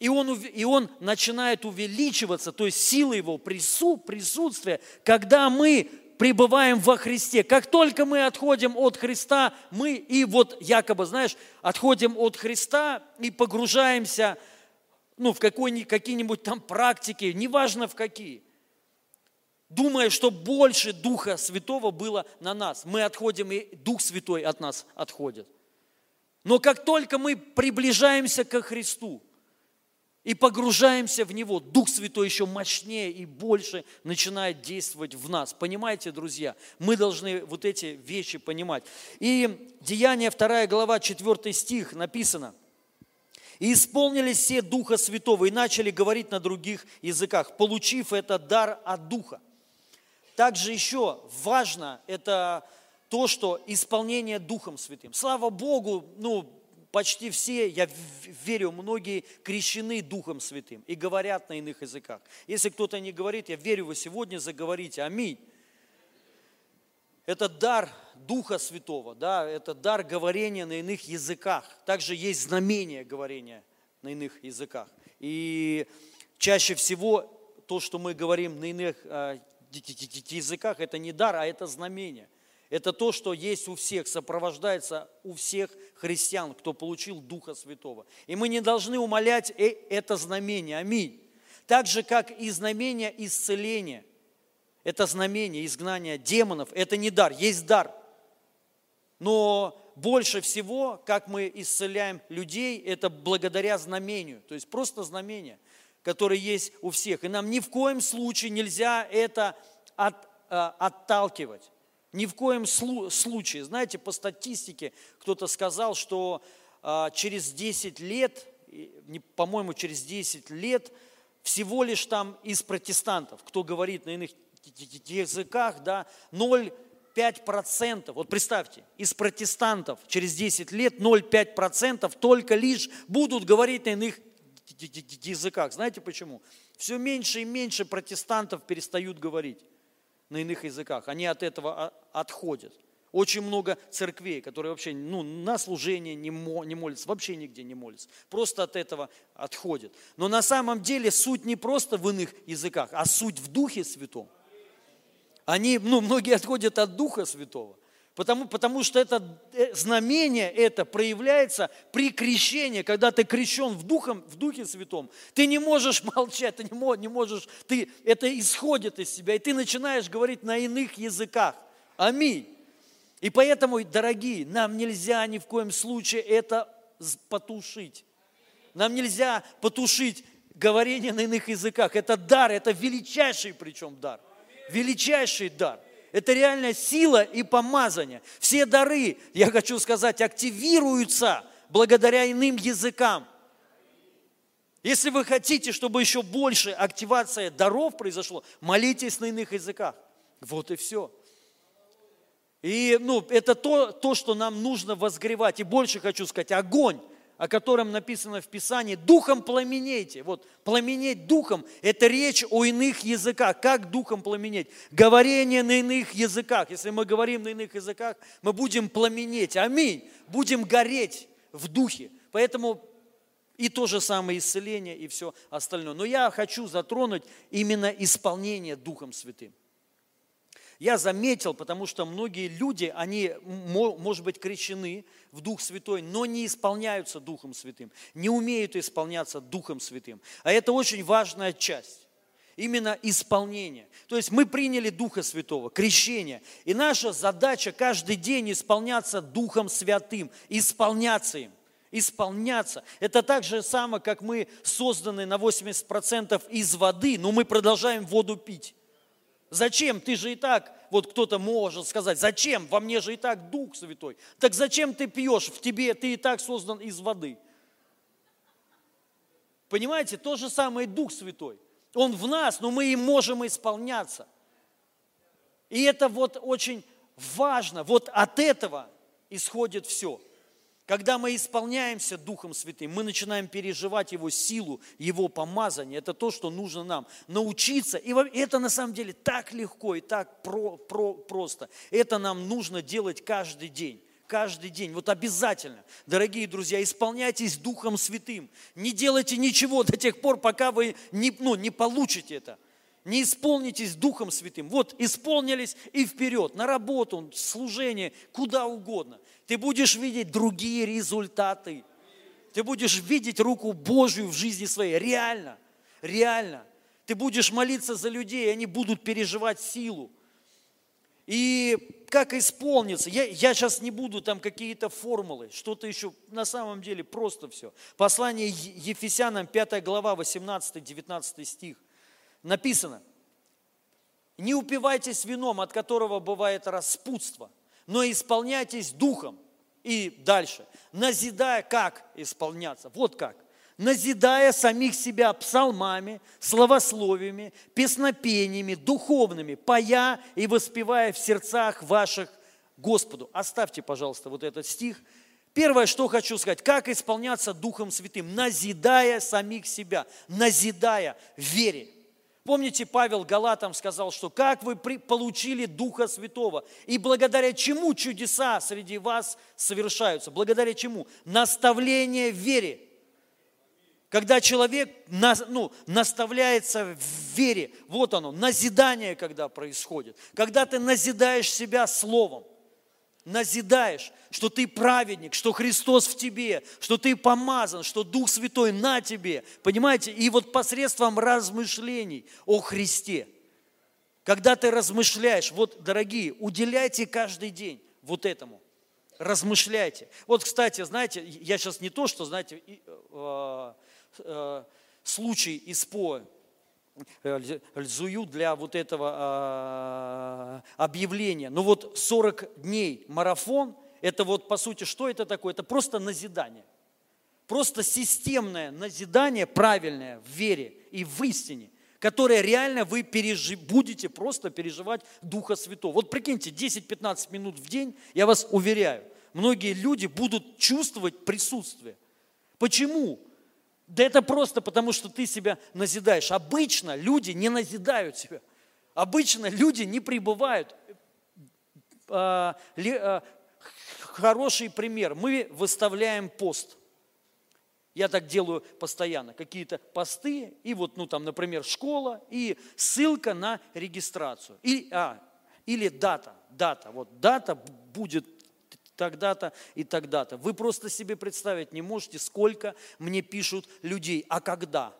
И он начинает увеличиваться, то есть сила Его присутствия, когда мы пребываем во Христе. Как только мы отходим от Христа, мы и вот якобы, знаешь, отходим от Христа и погружаемся в какие-нибудь там практики, неважно в какие, думая, что больше Духа Святого было на нас. Мы отходим, и Дух Святой от нас отходит. Но как только мы приближаемся ко Христу и погружаемся в Него, Дух Святой еще мощнее и больше начинает действовать в нас. Понимаете, друзья? Мы должны вот эти вещи понимать. И Деяния 2 глава, 4 стих написано. «И исполнились все Духа Святого, и начали говорить на других языках, получив этот дар от Духа». Также еще важно это то, что исполнение Духом Святым. Слава Богу, почти все, я верю, многие крещены Духом Святым и говорят на иных языках. Если кто-то не говорит, я верю, вы сегодня заговорите. Аминь. Это дар Духа Святого, да, это дар говорения на иных языках. Также есть знамение говорения на иных языках. И чаще всего то, что мы говорим на иных языках, это не дар, а это знамение. Это то, что есть у всех, сопровождается у всех христиан, кто получил Духа Святого. И мы не должны умалять это знамение. Аминь. Так же, как и знамение исцеления. Это знамение изгнания демонов. Это не дар, есть дар. Но больше всего, как мы исцеляем людей, это благодаря знамению. То есть просто знамение, которое есть у всех. И нам ни в коем случае нельзя это отталкивать. Ни в коем случае. Знаете, по статистике кто-то сказал, что через 10 лет, по-моему, через 10 лет всего лишь там из протестантов, кто говорит на иных языках, да, 0,5%. Вот представьте, из протестантов через 10 лет 0,5% только лишь будут говорить на иных языках. Знаете почему? Все меньше и меньше протестантов перестают говорить на иных языках, они от этого отходят. Очень много церквей, которые вообще на служение не молятся, вообще нигде не молятся, просто от этого отходят. Но на самом деле суть не просто в иных языках, а суть в Духе Святом. Они, многие отходят от Духа Святого, потому что это знамение это проявляется при крещении, когда ты крещен в Духе Святом, ты не можешь молчать, ты не можешь, это исходит из себя, и ты начинаешь говорить на иных языках. Аминь. И поэтому, дорогие, нам нельзя ни в коем случае это потушить. Нам нельзя потушить говорение на иных языках. Это дар, это величайший причем дар. Величайший дар. Это реальная сила и помазание. Все дары, я хочу сказать, активируются благодаря иным языкам. Если вы хотите, чтобы еще больше активация даров произошло, молитесь на иных языках. Вот и все. И это то, что нам нужно возгревать. И больше хочу сказать, огонь, о котором написано в Писании, духом пламенейте. Вот, пламенеть духом – это речь о иных языках. Как духом пламенеть? Говорение на иных языках. Если мы говорим на иных языках, мы будем пламенеть. Аминь. Будем гореть в духе. Поэтому и то же самое исцеление, и все остальное. Но я хочу затронуть именно исполнение Духом Святым. Я заметил, потому что многие люди, они, может быть, крещены в Дух Святой, но не исполняются Духом Святым, не умеют исполняться Духом Святым. А это очень важная часть, именно исполнение. То есть мы приняли Духа Святого, крещение, и наша задача каждый день исполняться Духом Святым, исполняться им. Исполняться. Это так же самое, как мы созданы на 80% из воды, но мы продолжаем воду пить. Зачем? Ты же и так, вот кто-то может сказать, зачем? Во мне же и так Дух Святой. Так зачем ты пьешь? В тебе ты и так создан из воды. Понимаете, то же самое Дух Святой. Он в нас, но мы и можем исполняться. И это вот очень важно. Вот от этого исходит все. Когда мы исполняемся Духом Святым, мы начинаем переживать Его силу, Его помазание. Это то, что нужно нам научиться. И это на самом деле так легко и так просто. Это нам нужно делать каждый день. Каждый день. Вот обязательно. Дорогие друзья, исполняйтесь Духом Святым. Не делайте ничего до тех пор, пока вы не получите это. не исполнитесь Духом Святым. Вот, исполнились и вперед, на работу, служение, куда угодно. Ты будешь видеть другие результаты. Ты будешь видеть руку Божью в жизни своей. Реально, реально. Ты будешь молиться за людей, и они будут переживать силу. И как исполнится? Я сейчас не буду там какие-то формулы, что-то еще, на самом деле просто все. Послание Ефесянам, 5 глава, 18-19 стих. Написано: «Не упивайтесь вином, от которого бывает распутство, но исполняйтесь духом». И дальше. «Назидая, как исполняться?» Вот как. «Назидая самих себя псалмами, словословиями, песнопениями, духовными, поя и воспевая в сердцах ваших Господу». Оставьте, пожалуйста, вот этот стих. Первое, что хочу сказать, как исполняться Духом Святым, назидая самих себя, назидая в вере. Помните, Павел Галатам сказал, что как вы получили Духа Святого, и благодаря чему чудеса среди вас совершаются, благодаря чему? Наставление в вере. Когда человек наставляется в вере, вот оно, назидание, когда происходит. Когда ты назидаешь себя словом, назидаешь, что ты праведник, что Христос в тебе, что ты помазан, что Дух Святой на тебе, понимаете? И вот посредством размышлений о Христе, когда ты размышляешь, вот, дорогие, уделяйте каждый день вот этому. Размышляйте. Вот, кстати, знаете, я сейчас не то, что, знаете, случай ИСПО льзую для вот этого объявления. Но вот 40 дней марафон, это вот, по сути, что это такое? Это просто назидание. Просто системное назидание, правильное в вере и в истине, которое реально вы будете просто переживать Духа Святого. Вот прикиньте, 10-15 минут в день, я вас уверяю, многие люди будут чувствовать присутствие. Почему? Да это просто потому, что ты себя назидаешь. Обычно люди не назидают себя. Обычно люди не пребывают. Хороший пример. Мы выставляем пост. Я так делаю постоянно. Какие-то посты, и вот, например, школа, и ссылка на регистрацию. Или дата. Дата. Вот дата будет тогда-то и тогда-то. Вы просто себе представить не можете, сколько мне пишут людей. А когда?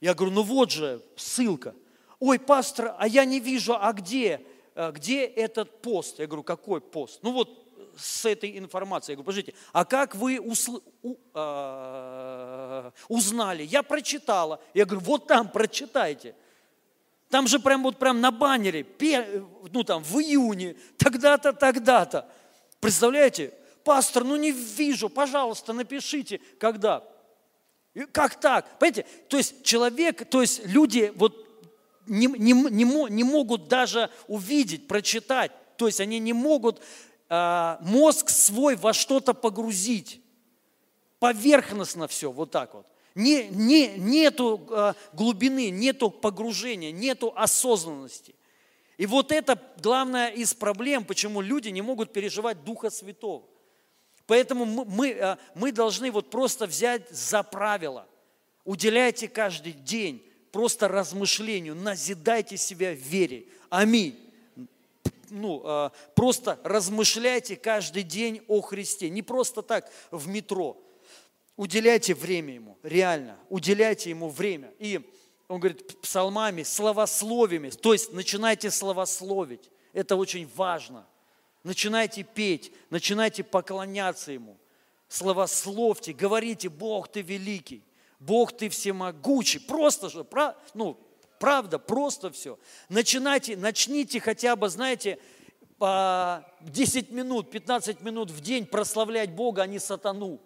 Я говорю, вот же ссылка. Ой, пастор, а я не вижу, а где этот пост? Я говорю, какой пост? Вот с этой информацией. Я говорю, подождите, а как вы узнали? Я прочитала. Я говорю, вот там прочитайте. Там же прям на баннере, в июне, тогда-то, тогда-то. Представляете? Пастор, не вижу, пожалуйста, напишите, когда. Как так? Понимаете? То есть люди не могут даже увидеть, прочитать. То есть они не могут мозг свой во что-то погрузить. Поверхностно все, вот так вот. Нету глубины, нету погружения, нету осознанности. И вот это главная из проблем, почему люди не могут переживать Духа Святого. Поэтому мы должны просто взять за правило. Уделяйте каждый день просто размышлению, назидайте себя в вере. Аминь. Просто размышляйте каждый день о Христе. Не просто так в метро. Уделяйте время Ему, реально. Уделяйте Ему время. И он говорит, псалмами, словословиями. То есть начинайте словословить. Это очень важно. Начинайте петь, начинайте поклоняться Ему. Словословьте, говорите, Бог, Ты великий, Бог, Ты всемогучий. Просто же, правда, просто все. Начните хотя бы, знаете, 10 минут, 15 минут в день прославлять Бога, а не сатану.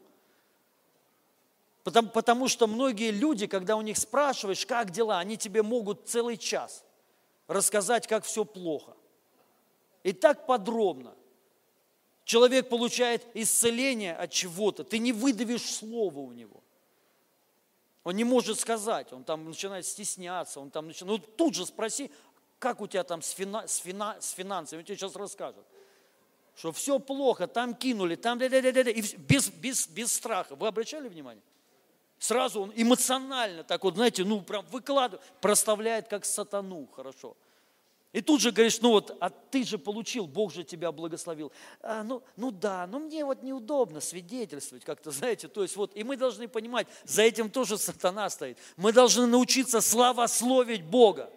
Потому что многие люди, когда у них спрашиваешь, как дела, они тебе могут целый час рассказать, как все плохо. И так подробно. Человек получает исцеление от чего-то, ты не выдавишь слова у него. Он не может сказать, он там начинает стесняться, он там начинает... тут же спроси, как у тебя там с финансами, он тебе сейчас расскажет. Что все плохо, там кинули, там... И без страха. Вы обращали внимание? Сразу он эмоционально так вот, знаете, ну прям выкладывает, проставляет как сатану, хорошо. И тут же говоришь, ну вот, а ты же получил, Бог же тебя благословил. А, ну да, мне вот неудобно свидетельствовать как-то, знаете, то есть вот, и мы должны понимать, за этим тоже сатана стоит. Мы должны научиться славословить Бога,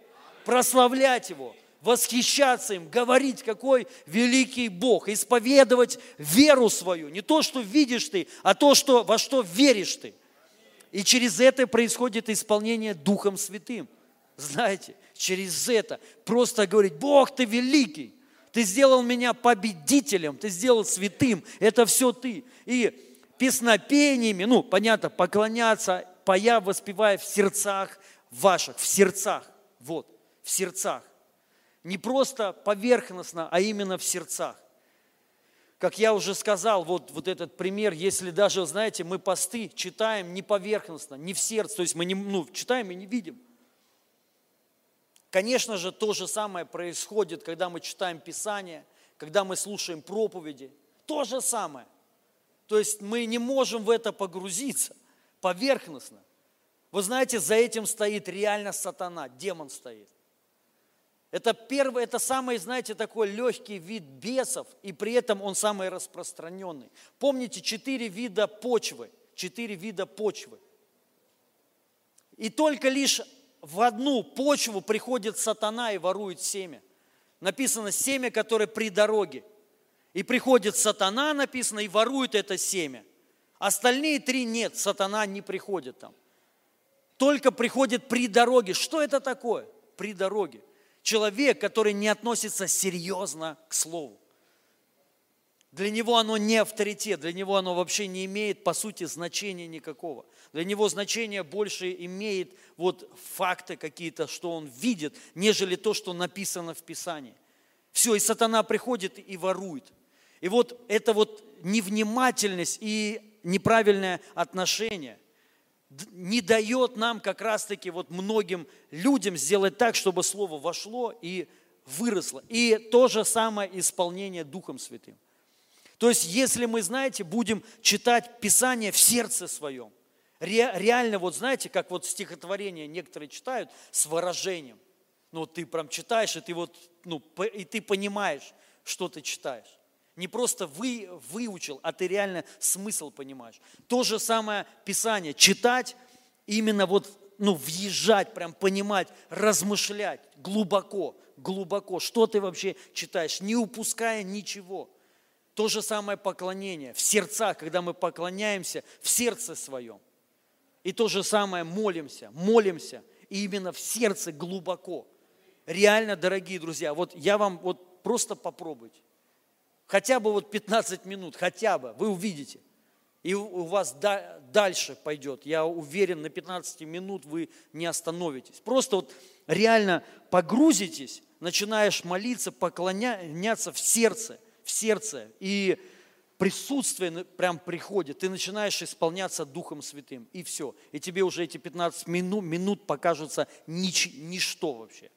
прославлять Его, восхищаться им, говорить, какой великий Бог, исповедовать веру свою, не то, что видишь ты, а то, что, во что веришь ты. И через это происходит исполнение Духом Святым. Знаете, через это просто говорить: Бог, ты великий, ты сделал меня победителем, ты сделал святым, это все ты. И песнопениями, ну, понятно, поклоняться, поя, воспевая в сердцах ваших, в сердцах, вот, в сердцах. Не просто поверхностно, а именно в сердцах. Как я уже сказал, вот этот пример, если даже, знаете, мы посты читаем не поверхностно, не в сердце, то есть мы не, ну, читаем и не видим. Конечно же, то же самое происходит, когда мы читаем Писание, когда мы слушаем проповеди. То же самое. То есть мы не можем в это погрузиться поверхностно. Вы знаете, за этим стоит реально сатана, демон стоит. Это первый, это самый, знаете, такой легкий вид бесов, и при этом он самый распространенный. Помните, 4 вида почвы. И только лишь в одну почву приходит сатана и ворует семя. Написано, семя, которое при дороге. И приходит сатана, написано, и ворует это семя. Остальные 3 нет, сатана не приходит там. Только приходит при дороге. Что это такое? При дороге. Человек, который не относится серьезно к слову. Для него оно не авторитет, для него оно вообще не имеет, по сути, значения никакого. Для него значение больше имеет вот факты какие-то, что он видит, нежели то, что написано в Писании. Все, и сатана приходит и ворует. И вот это вот невнимательность и неправильное отношение не дает нам как раз-таки вот многим людям сделать так, чтобы слово вошло и выросло. И то же самое исполнение Духом Святым. То есть, если мы, знаете, будем читать Писание в сердце своем, реально, вот знаете, как вот стихотворение некоторые читают с выражением, ну, ты прям читаешь, и ты вот, ну, и ты понимаешь, что ты читаешь. Не просто выучил, а ты реально смысл понимаешь. То же самое Писание. Читать, именно вот, ну, въезжать, прям понимать, размышлять глубоко, глубоко, что ты вообще читаешь, не упуская ничего. То же самое поклонение в сердцах, когда мы поклоняемся в сердце своем. И то же самое молимся, и именно в сердце глубоко. Реально, дорогие друзья, вот я вам вот просто попробуйте. Хотя бы вот 15 минут, хотя бы, вы увидите. И у вас дальше пойдет. Я уверен, на 15 минут вы не остановитесь. Просто вот реально погрузитесь, начинаешь молиться, поклоняться в сердце. И присутствие прям приходит. Ты начинаешь исполняться Духом Святым. И все. И тебе уже эти 15 минут покажутся ничто вообще.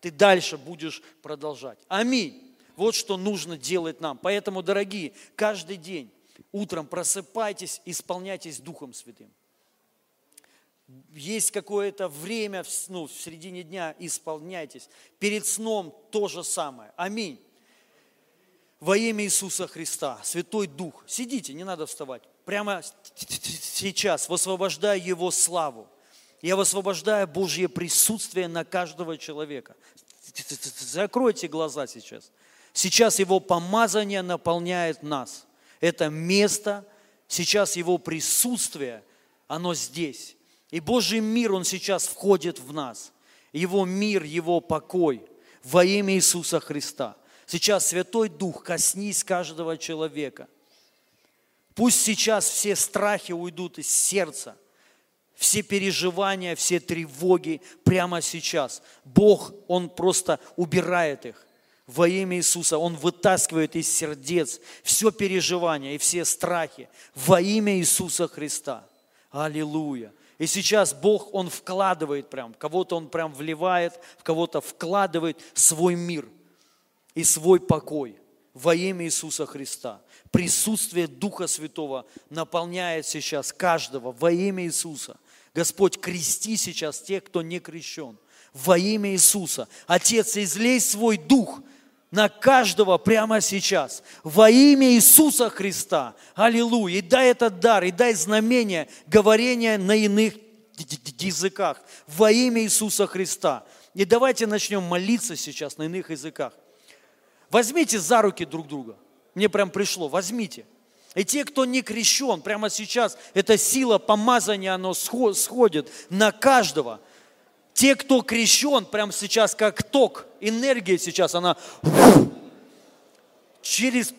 Ты дальше будешь продолжать. Аминь. Вот что нужно делать нам. Поэтому, дорогие, каждый день утром просыпайтесь, исполняйтесь Духом Святым. Есть какое-то время, ну, в середине дня исполняйтесь. Перед сном то же самое. Аминь. Во имя Иисуса Христа, Святой Дух, сидите, не надо вставать. Прямо сейчас высвобождаю Его славу. Я высвобождаю Божье присутствие на каждого человека. Закройте глаза сейчас. Сейчас Его помазание наполняет нас. Это место, сейчас Его присутствие, оно здесь. И Божий мир, он сейчас входит в нас. Его мир, Его покой во имя Иисуса Христа. Сейчас, Святой Дух, коснись каждого человека. Пусть сейчас все страхи уйдут из сердца, все переживания, все тревоги прямо сейчас. Бог, Он просто убирает их. Во имя Иисуса Он вытаскивает из сердец все переживания и все страхи. Во имя Иисуса Христа. Аллилуйя. И сейчас Бог, Он вкладывает прям, кого-то Он прям вливает, в кого-то вкладывает свой мир и свой покой. во имя Иисуса Христа. Присутствие Духа Святого наполняет сейчас каждого во имя Иисуса. Господь, крести сейчас тех, кто не крещен. Во имя Иисуса. Отец, излей свой Дух на каждого прямо сейчас. Во имя Иисуса Христа. Аллилуйя. И дай этот дар, и дай знамение говорения на иных языках. Во имя Иисуса Христа. И давайте начнем молиться сейчас на иных языках. Возьмите за руки друг друга. Мне прям пришло, возьмите. И те, кто не крещен, прямо сейчас эта сила помазания, оно сходит на каждого. Те, кто крещен, прямо сейчас как ток, энергия сейчас, она через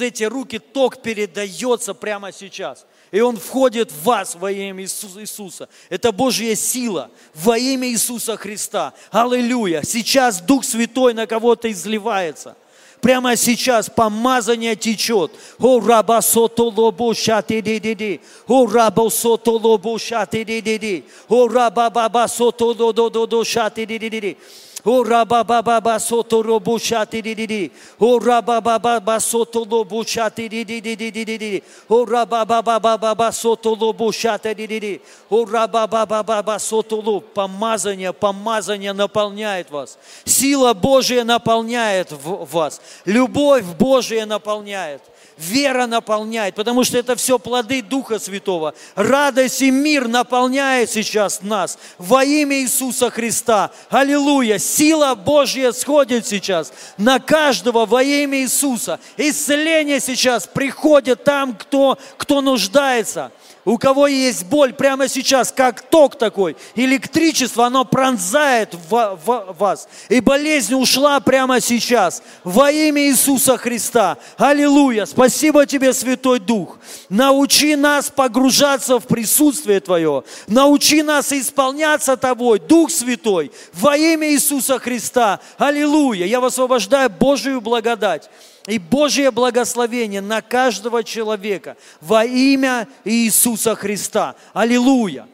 эти руки ток передается прямо сейчас. И он входит в вас во имя Иисуса. Это Божья сила во имя Иисуса Христа. Аллилуйя. Сейчас Дух Святой на кого-то изливается. Прямо сейчас помазание течет. О раба сотолобу шатидиди. О раба сотолобу шатидиди. О раба баба сотолододо шатидиди. О раба баба соторобу шатидиди. О раба баба сотолобу шатидиди. О раба баба сотолобу шатидиди. О раба баба сотолоб. Помазание наполняет вас. Сила Божия наполняет вас. Любовь Божия наполняет, вера наполняет, потому что это все плоды Духа Святого. Радость и мир наполняет сейчас нас во имя Иисуса Христа. Аллилуйя! Сила Божья сходит сейчас на каждого во имя Иисуса. Исцеление сейчас приходит там, кто нуждается. У кого есть боль, прямо сейчас, как ток такой, электричество, оно пронзает вас. И болезнь ушла прямо сейчас. Во имя Иисуса Христа. Аллилуйя. Спасибо тебе, Святой Дух. Научи нас погружаться в присутствие Твое. Научи нас исполняться Тобой, Дух Святой. Во имя Иисуса Христа. Аллилуйя. Я высвобождаю Божию благодать и Божье благословение на каждого человека во имя Иисуса Христа. Аллилуйя!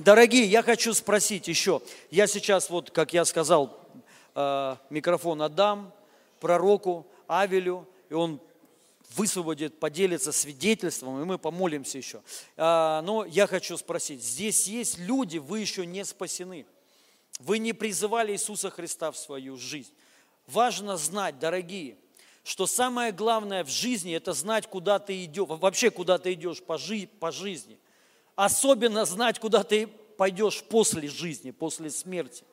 Дорогие, я хочу спросить еще. Я сейчас, вот, как я сказал, микрофон отдам пророку Авелю, и он высвободит, поделится свидетельством, и мы помолимся еще. Но я хочу спросить, здесь есть люди, вы еще не спасены. Вы не призывали Иисуса Христа в свою жизнь. Важно знать, дорогие, что самое главное в жизни – это знать, куда ты идешь, вообще, куда ты идешь по жизни. Особенно знать, куда ты пойдешь после жизни, после смерти.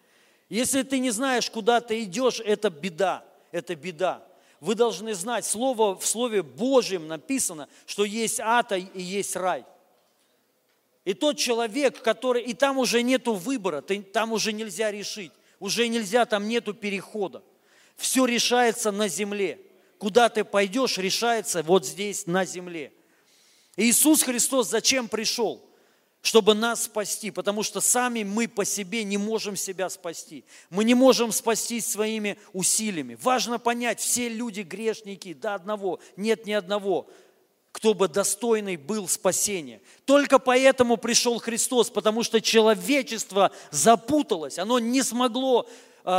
Если ты не знаешь, куда ты идешь, это беда, это беда. Вы должны знать, в Слове Божьем написано, что есть ад и есть рай. И тот человек, который… И там уже нету выбора, там уже нельзя решить, уже нельзя, там нету перехода. Все решается на земле. Куда ты пойдешь, решается вот здесь, на земле. Иисус Христос зачем пришел? Чтобы нас спасти, потому что сами мы по себе не можем себя спасти. Мы не можем спастись своими усилиями. Важно понять, все люди грешники, до одного, нет ни одного, кто бы достойный был спасения. Только поэтому пришел Христос, потому что человечество запуталось, оно не смогло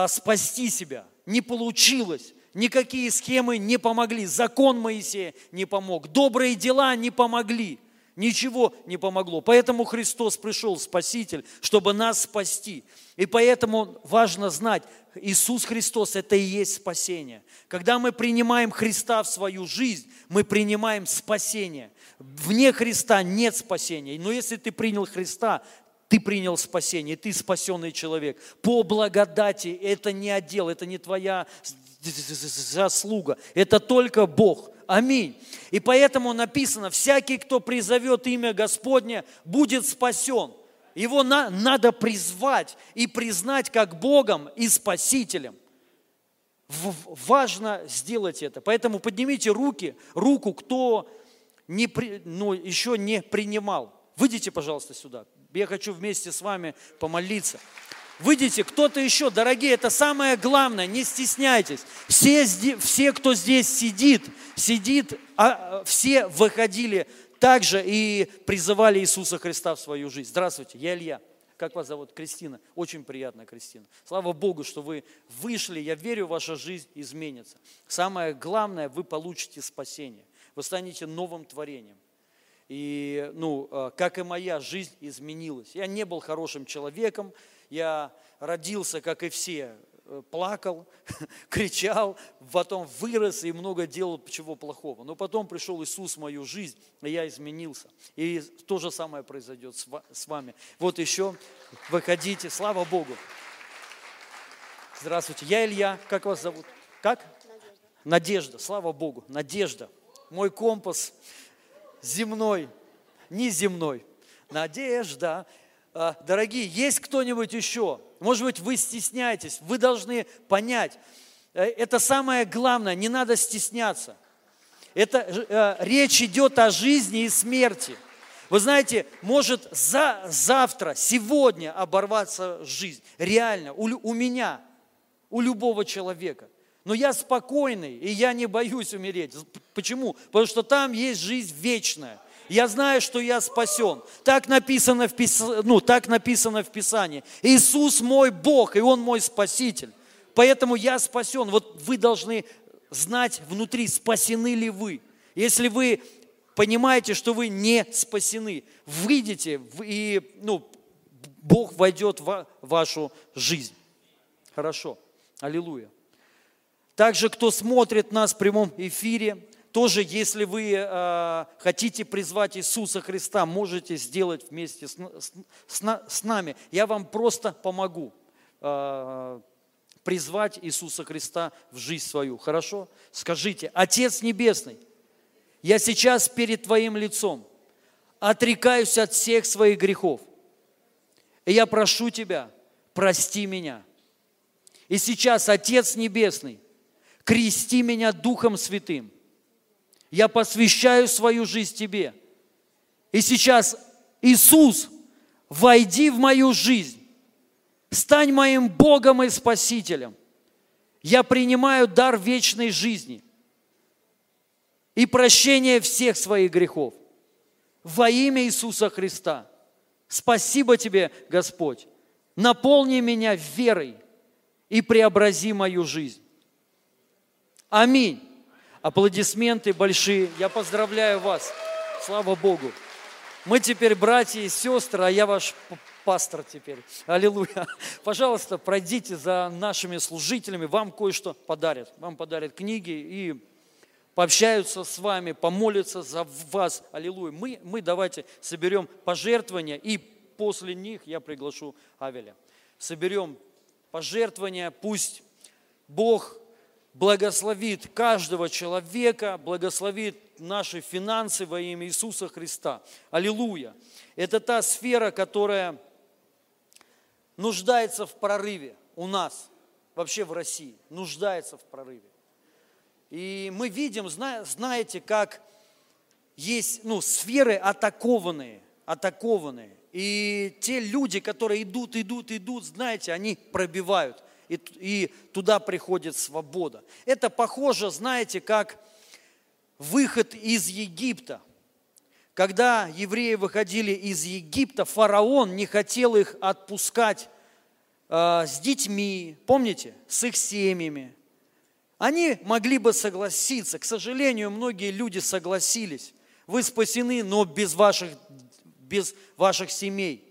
спасти себя, не получилось. Никакие схемы не помогли. Закон Моисея не помог. Добрые дела не помогли. Ничего не помогло. Поэтому Христос пришел, Спаситель, чтобы нас спасти. И поэтому важно знать, Иисус Христос – это и есть спасение. Когда мы принимаем Христа в свою жизнь, мы принимаем спасение. Вне Христа нет спасения. Но если ты принял Христа, ты принял спасение, ты спасенный человек. По благодати это не отдел, это не твоя заслуга. Это только Бог. Аминь. И поэтому написано, всякий, кто призовет имя Господне, будет спасен. Его надо призвать и признать как Богом и Спасителем. Важно сделать это. Поэтому поднимите руку, кто еще не принимал. Выйдите, пожалуйста, сюда. Я хочу вместе с вами помолиться. Выйдите, кто-то еще, дорогие, это самое главное, не стесняйтесь. Все, кто здесь сидит, а все выходили также и призывали Иисуса Христа в свою жизнь. Здравствуйте, я Илья. Как вас зовут? Кристина. Очень приятно, Кристина. Слава Богу, что вы вышли. Я верю, ваша жизнь изменится. Самое главное, вы получите спасение. Вы станете новым творением. И, как и моя жизнь изменилась. Я не был хорошим человеком. Я родился, как и все, плакал, кричал, потом вырос и много делал чего плохого. Но потом пришел Иисус в мою жизнь, и я изменился. И то же самое произойдет с вами. Вот еще, выходите, слава Богу. Здравствуйте, я Илья, как вас зовут? Как? Надежда. Надежда, слава Богу, Надежда. Мой компас земной, неземной. Надежда. Дорогие, есть кто-нибудь еще? Может быть, вы стесняетесь, вы должны понять. Это самое главное, не надо стесняться. Это речь идет о жизни и смерти. Вы знаете, может завтра, сегодня оборваться жизнь. Реально, у меня, у любого человека. Но я спокойный, и я не боюсь умереть. Почему? Потому что там есть жизнь вечная. Я знаю, что я спасен. Так написано в Писании. Иисус мой Бог, и Он мой Спаситель. Поэтому я спасен. Вот вы должны знать внутри, спасены ли вы. Если вы понимаете, что вы не спасены, выйдите, и Бог войдет в вашу жизнь. Хорошо. Аллилуйя. Также, кто смотрит нас в прямом эфире, тоже, если вы хотите призвать Иисуса Христа, можете сделать вместе с нами. Я вам просто помогу призвать Иисуса Христа в жизнь свою. Хорошо? Скажите: Отец Небесный, я сейчас перед Твоим лицом отрекаюсь от всех своих грехов. И я прошу Тебя, прости меня. И сейчас, Отец Небесный, крести меня Духом Святым. Я посвящаю свою жизнь Тебе. И сейчас, Иисус, войди в мою жизнь. Стань моим Богом и Спасителем. Я принимаю дар вечной жизни и прощение всех своих грехов. Во имя Иисуса Христа. Спасибо Тебе, Господь. Наполни меня верой и преобрази мою жизнь. Аминь. Аплодисменты большие. Я поздравляю вас. Слава Богу. Мы теперь братья и сестры, а я ваш пастор теперь. Аллилуйя. Пожалуйста, пройдите за нашими служителями. Вам кое-что подарят. Вам подарят книги и пообщаются с вами, помолятся за вас. Аллилуйя. Мы давайте соберем пожертвования, и после них я приглашу Авеля. Соберем пожертвования. Пусть Бог благословит каждого человека, благословит наши финансы во имя Иисуса Христа. Аллилуйя! Это та сфера, которая нуждается в прорыве у нас, вообще в России, нуждается в прорыве. И мы видим, знаете, как есть сферы атакованные. И те люди, которые идут, знаете, они пробивают. И туда приходит свобода. Это похоже, знаете, как выход из Египта. Когда евреи выходили из Египта, фараон не хотел их отпускать с детьми, помните, с их семьями. Они могли бы согласиться. К сожалению, многие люди согласились. Вы спасены, но без ваших семей.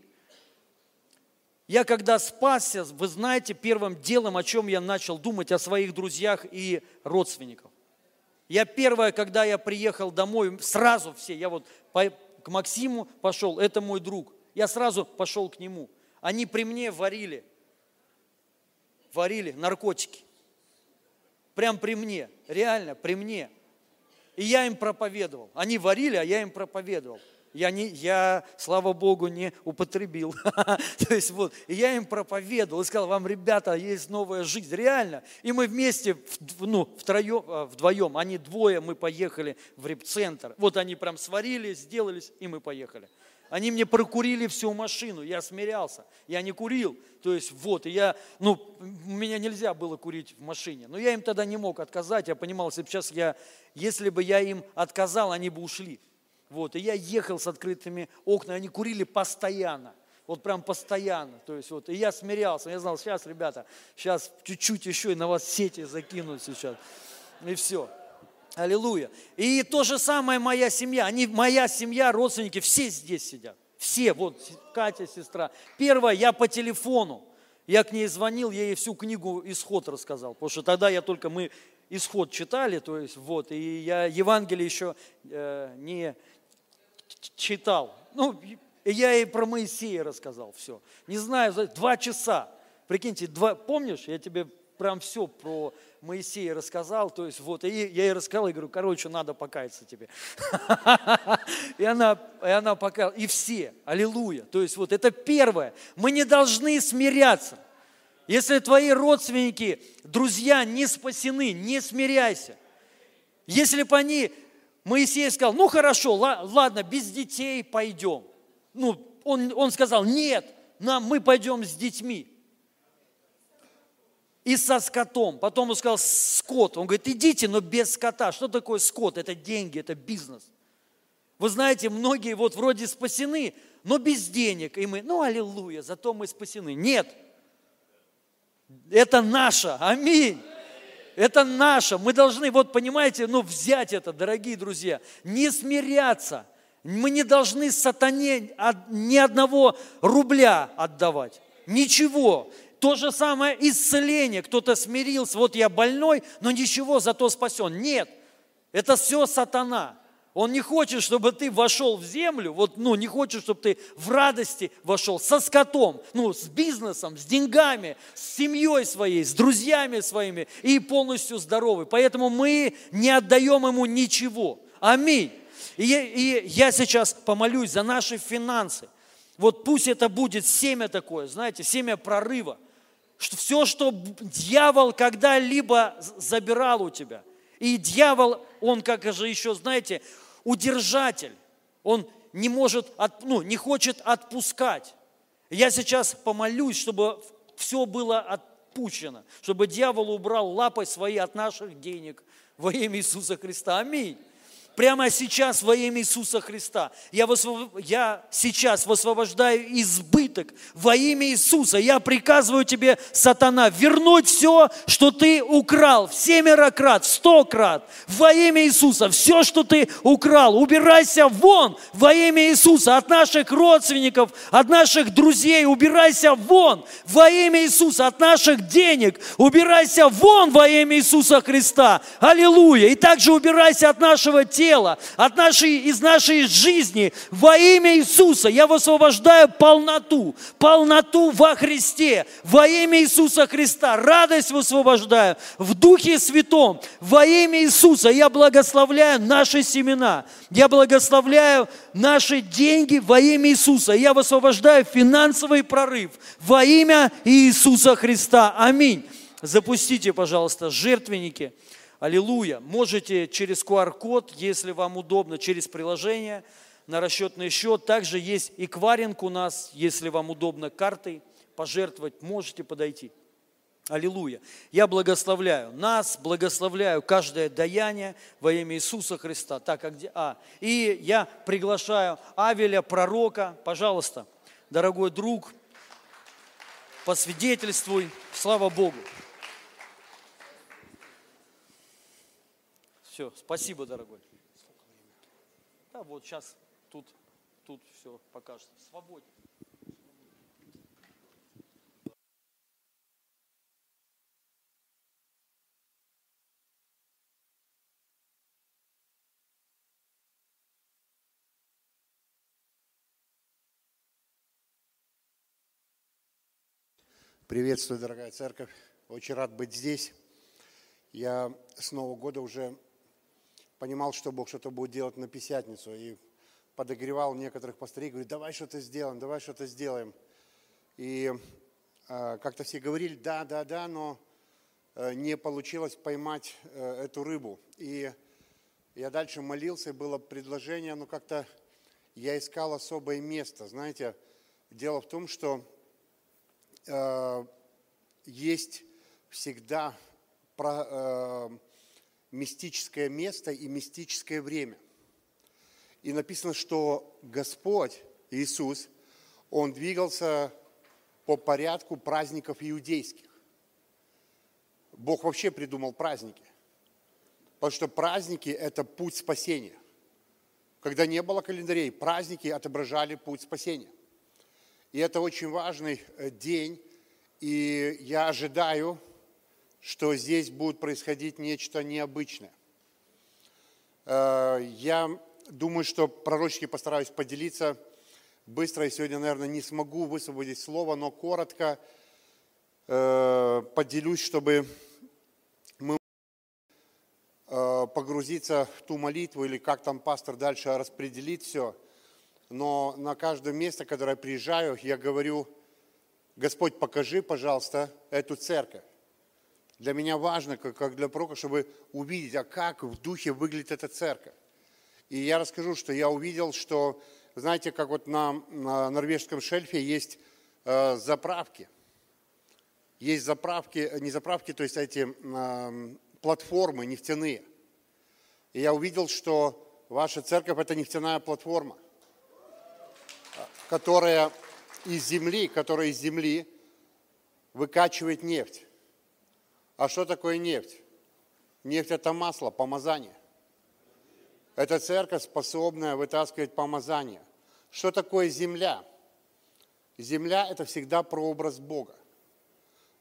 Я когда спасся, вы знаете, первым делом, о чем я начал думать, о своих друзьях и родственниках. Я первое, когда я приехал домой, сразу все, я вот к Максиму пошел, это мой друг. Я сразу пошел к нему. Они при мне варили наркотики. Прям при мне, реально при мне. И я им проповедовал. Они варили, а я им проповедовал. Я, слава Богу, не употребил. То есть вот, и я им проповедовал и сказал: вам, ребята, есть новая жизнь, реально. И мы вместе, вдвоем, они двое, мы поехали в репцентр. Вот они прям сварили, сделались, и мы поехали. Они мне прокурили всю машину, я смирялся, я не курил. То есть вот, и я, меня нельзя было курить в машине. Но я им тогда не мог отказать, я понимал, если бы я им отказал, они бы ушли. Вот, и я ехал с открытыми окнами, они курили постоянно. Вот прям постоянно. То есть вот, и я смирялся. Я знал, сейчас, ребята, сейчас чуть-чуть еще и на вас сети закинут сейчас. И все. Аллилуйя. И то же самое моя семья. Моя семья, родственники, все здесь сидят. Все. Вот Катя, сестра. Первая, я по телефону. Я к ней звонил, я ей всю книгу «Исход» рассказал. Потому что тогда мы «Исход» читали. То есть вот. И я Евангелие еще не читал. Ну, я ей про Моисея рассказал все. Не знаю, 2 часа. Прикиньте, помнишь, я тебе прям все про Моисея рассказал. То есть вот, и я ей рассказал, и говорю, короче, надо покаяться тебе. И она покаялась. И все, аллилуйя. То есть вот это первое. Мы не должны смиряться. Если твои родственники, друзья не спасены, не смиряйся. Если бы они... Моисей сказал, ну хорошо, ладно, без детей пойдем. Ну, он сказал, нет, мы пойдем с детьми. И со скотом. Потом он сказал, скот. Он говорит, идите, но без скота. Что такое скот? Это деньги, это бизнес. Вы знаете, многие вот вроде спасены, но без денег. И мы, ну аллилуйя, зато мы спасены. Нет, это наше. Аминь. Это наше. Мы должны, вот понимаете, взять это, дорогие друзья. Не смиряться. Мы не должны сатане ни одного рубля отдавать. Ничего. То же самое исцеление. Кто-то смирился, вот я больной, но ничего, зато спасен. Нет, это все сатана. Он не хочет, чтобы ты вошел в землю, не хочет, чтобы ты в радости вошел со скотом, с бизнесом, с деньгами, с семьей своей, с друзьями своими и полностью здоровый. Поэтому мы не отдаем ему ничего. Аминь. И я сейчас помолюсь за наши финансы. Вот пусть это будет семя такое, знаете, семя прорыва. Все, что дьявол когда-либо забирал у тебя. И дьявол, он, как же еще, знаете, удержатель. Он не может, не хочет отпускать. Я сейчас помолюсь, чтобы все было отпущено. Чтобы дьявол убрал лапы свои от наших денег во имя Иисуса Христа. Аминь. Прямо сейчас во имя Иисуса Христа. Я сейчас высвобождаю избыток во имя Иисуса. Я приказываю тебе, сатана, вернуть все, что ты украл, в 7-крат, в 100-крат, во имя Иисуса. Все, что ты украл, убирайся вон во имя Иисуса. От наших родственников, от наших друзей, убирайся вон во имя Иисуса. От наших денег, убирайся вон во имя Иисуса Христа. Аллилуйя. И также убирайся от нашего тела. Из нашей жизни во имя Иисуса. Я высвобождаю полноту во Христе, во имя Иисуса Христа. Радость высвобождаю в Духе Святом, во имя Иисуса. Я благословляю наши семена, я благословляю наши деньги во имя Иисуса. Я высвобождаю финансовый прорыв во имя Иисуса Христа. Аминь. Запустите, пожалуйста, жертвенники. Аллилуйя. Можете через QR-код, если вам удобно, через приложение на расчетный счет. Также есть и эквайринг у нас, если вам удобно, картой пожертвовать, можете подойти. Аллилуйя. Я благословляю нас, благословляю каждое даяние во имя Иисуса Христа. И я приглашаю Авеля, пророка. Пожалуйста, дорогой друг, посвидетельствуй. Слава Богу. Все, спасибо, дорогой. Сколько времени? Да, вот сейчас тут все покажется. Свободен. Приветствую, дорогая церковь. Очень рад быть здесь. Я с Нового года уже понимал, что Бог что-то будет делать на Пятидесятницу, и подогревал некоторых пастырей, говорю, давай что-то сделаем, давай что-то сделаем. И как-то все говорили, да, но не получилось поймать эту рыбу. И я дальше молился, и было предложение, но как-то я искал особое место. Знаете, дело в том, что есть всегда... мистическое место и мистическое время. И написано, что Господь Иисус, он двигался по порядку праздников иудейских. Бог вообще придумал праздники, потому что праздники – это путь спасения. Когда не было календарей, праздники отображали путь спасения. И это очень важный день, и я ожидаю, что здесь будет происходить нечто необычное. Я думаю, что пророчески постараюсь поделиться быстро, и сегодня, наверное, не смогу высвободить слово, но коротко поделюсь, чтобы мы погрузиться в ту молитву, или как там пастор дальше распределит все. Но на каждое место, которое я приезжаю, я говорю: Господь, покажи, пожалуйста, эту церковь. Для меня важно, как для пророка, чтобы увидеть, а как в духе выглядит эта церковь. И я расскажу, что я увидел, что, знаете, как вот на норвежском шельфе есть заправки. Есть заправки, не заправки, то есть эти платформы нефтяные. И я увидел, что ваша церковь – это нефтяная платформа, которая из земли выкачивает нефть. А что такое нефть? Нефть – это масло, помазание. Это церковь, способная вытаскивать помазание. Что такое земля? Земля – это всегда прообраз Бога,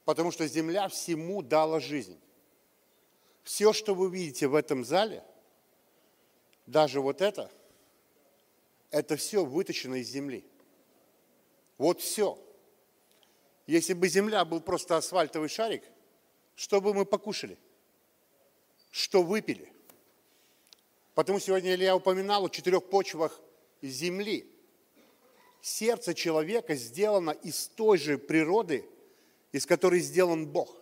потому что земля всему дала жизнь. Все, что вы видите в этом зале, даже вот это все вытащено из земли. Вот все. Если бы земля был просто асфальтовый шарик, что бы мы покушали? Что выпили? Потому сегодня Илья упоминал о 4 почвах земли. Сердце человека сделано из той же природы, из которой сделан Бог.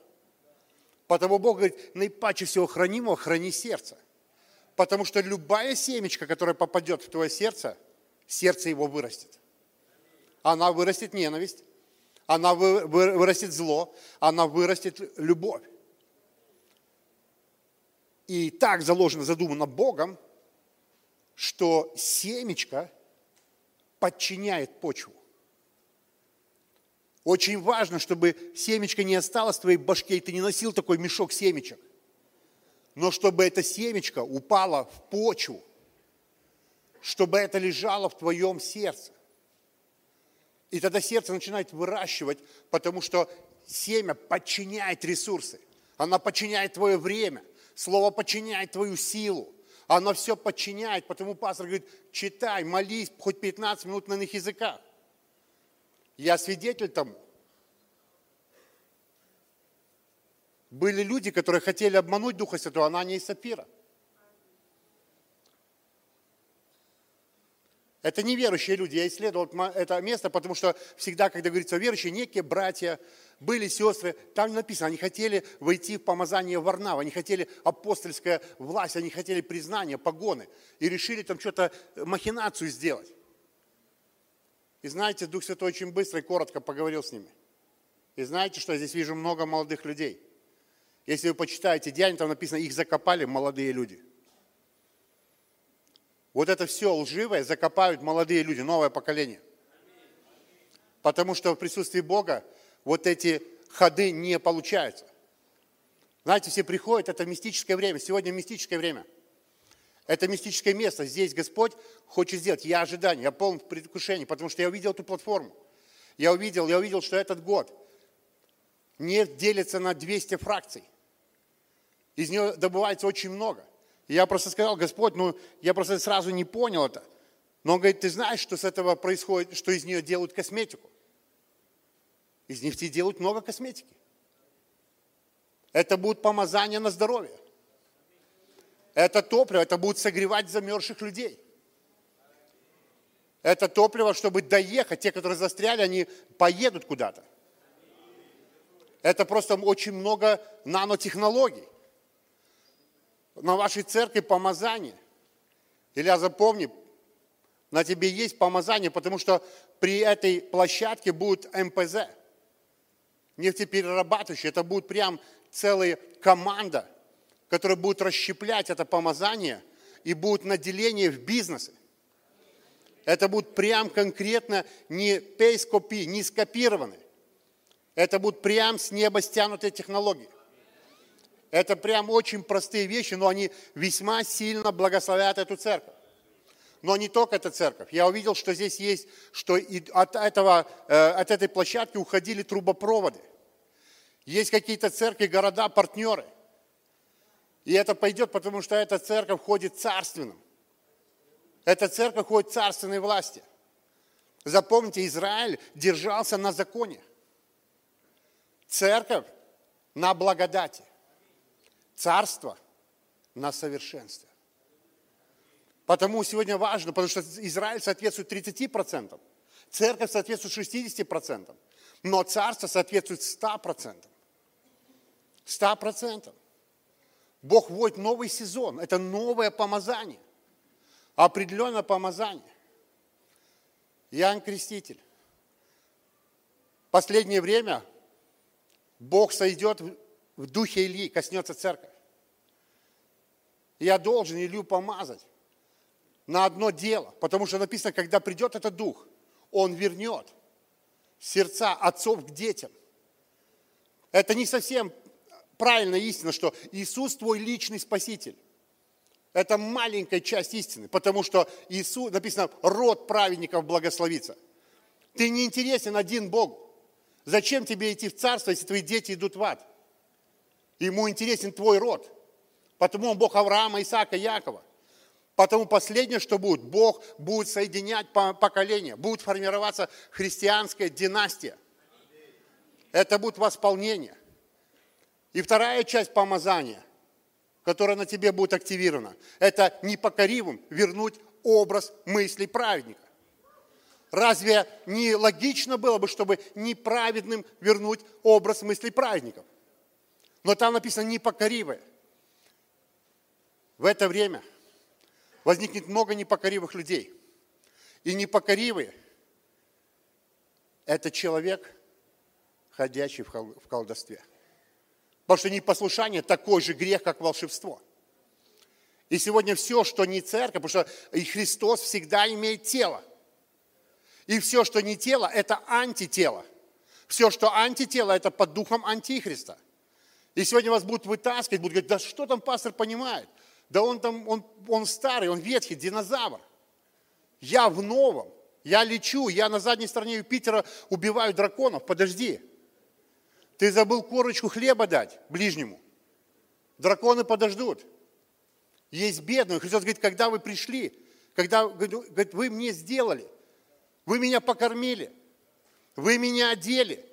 Потому Бог говорит: наипаче всего хранимого храни сердце. Потому что любая семечка, которая попадет в твое сердце, сердце его вырастет. Она вырастет ненависть, она вырастет зло, она вырастет любовь. И так заложено, задумано Богом, что семечко подчиняет почву. Очень важно, чтобы семечко не осталось в твоей башке, и ты не носил такой мешок семечек. Но чтобы это семечко упало в почву, чтобы это лежало в твоем сердце. И тогда сердце начинает выращивать, потому что семя подчиняет ресурсы. Она подчиняет твое время, слово подчиняет твою силу. Она все подчиняет, потому пастор говорит: читай, молись, хоть 15 минут на иных языках. Я свидетель тому. Были люди, которые хотели обмануть Духа Святого, Анания и Сапфира. Это неверующие люди. Я исследовал это место, потому что всегда, когда говорится о верующих, некие братья, были сестры, там написано, они хотели войти в помазание Варнава, они хотели апостольская власть, они хотели признания, погоны, и решили там что-то, махинацию сделать. И знаете, Дух Святой очень быстро и коротко поговорил с ними. И знаете, что я здесь вижу? Много молодых людей. Если вы почитаете Деяния, там написано: их закопали молодые люди. Вот это все лживое закопают молодые люди, новое поколение. Потому что в присутствии Бога вот эти ходы не получаются. Знаете, все приходят, это мистическое время. Сегодня мистическое время. Это мистическое место. Здесь Господь хочет сделать. Я ожидание, я полон предвкушений, потому что я увидел эту платформу. Я увидел, что этот год нефть делится на 200 фракций. Из нее добывается очень много. Я просто сказал: Господь, я просто сразу не понял это. Но он говорит: ты знаешь, что с этого происходит, что из нее делают косметику? Из нефти делают много косметики. Это будут помазания на здоровье. Это топливо, это будет согревать замерзших людей. Это топливо, чтобы доехать. Те, которые застряли, они поедут куда-то. Это просто очень много нанотехнологий. На вашей церкви помазание. Илья, запомни, на тебе есть помазание, потому что при этой площадке будут МПЗ. Нефтеперерабатывающие. Это будет прям целая команда, которые будут расщеплять это помазание и будут наделение в бизнесе. Это будут прям конкретно не пейскопи, не скопированы. Это будут прям с неба стянутые технологии. Это прям очень простые вещи, но они весьма сильно благословят эту церковь. Но не только эта церковь. Я увидел, что здесь есть, что от этой площадки уходили трубопроводы. Есть какие-то церкви, города, партнеры. И это пойдет, потому что эта церковь ходит царственным. Эта церковь ходит царственной власти. Запомните, Израиль держался на законе. Церковь на благодати. Царство на совершенстве. Потому сегодня важно, потому что Израиль соответствует 30%, церковь соответствует 60%, но царство соответствует 100%. 100%. Бог вводит новый сезон, это новое помазание, определенное помазание. Иоанн Креститель. В последнее время Бог сойдет в духе Ильи, коснется церковь. Я должен Илью помазать на одно дело, потому что написано, когда придет этот дух, он вернет сердца отцов к детям. Это не совсем правильная истина, что Иисус твой личный спаситель. Это маленькая часть истины, потому что Иисус, написано, род праведников благословится. Ты не интересен один Богу. Зачем тебе идти в царство, если твои дети идут в ад? Ему интересен твой род. Потому он Бог Авраама, Исаака, Якова. Потому последнее, что будет, Бог будет соединять поколения, будет формироваться христианская династия. Это будет восполнение. И вторая часть помазания, которая на тебе будет активирована, это непокоривым вернуть образ мыслей праведника. Разве не логично было бы, чтобы неправедным вернуть образ мыслей праведников? Но там написано непокоривое. В это время возникнет много непокоривых людей. И непокоривые – это человек, ходящий в колдовстве. Потому что непослушание – такой же грех, как волшебство. И сегодня все, что не церковь, потому что и Христос всегда имеет тело. И все, что не тело, это антитело. Все, что антитело, это под духом антихриста. И сегодня вас будут вытаскивать, будут говорить, да что там пастор понимает? Да он там, он старый, он ветхий, динозавр. Я в новом, я лечу, я на задней стороне Юпитера убиваю драконов. Подожди, ты забыл корочку хлеба дать ближнему. Драконы подождут. Есть бедные. Христос говорит, когда вы пришли, когда говорит, вы мне сделали, вы меня покормили, вы меня одели.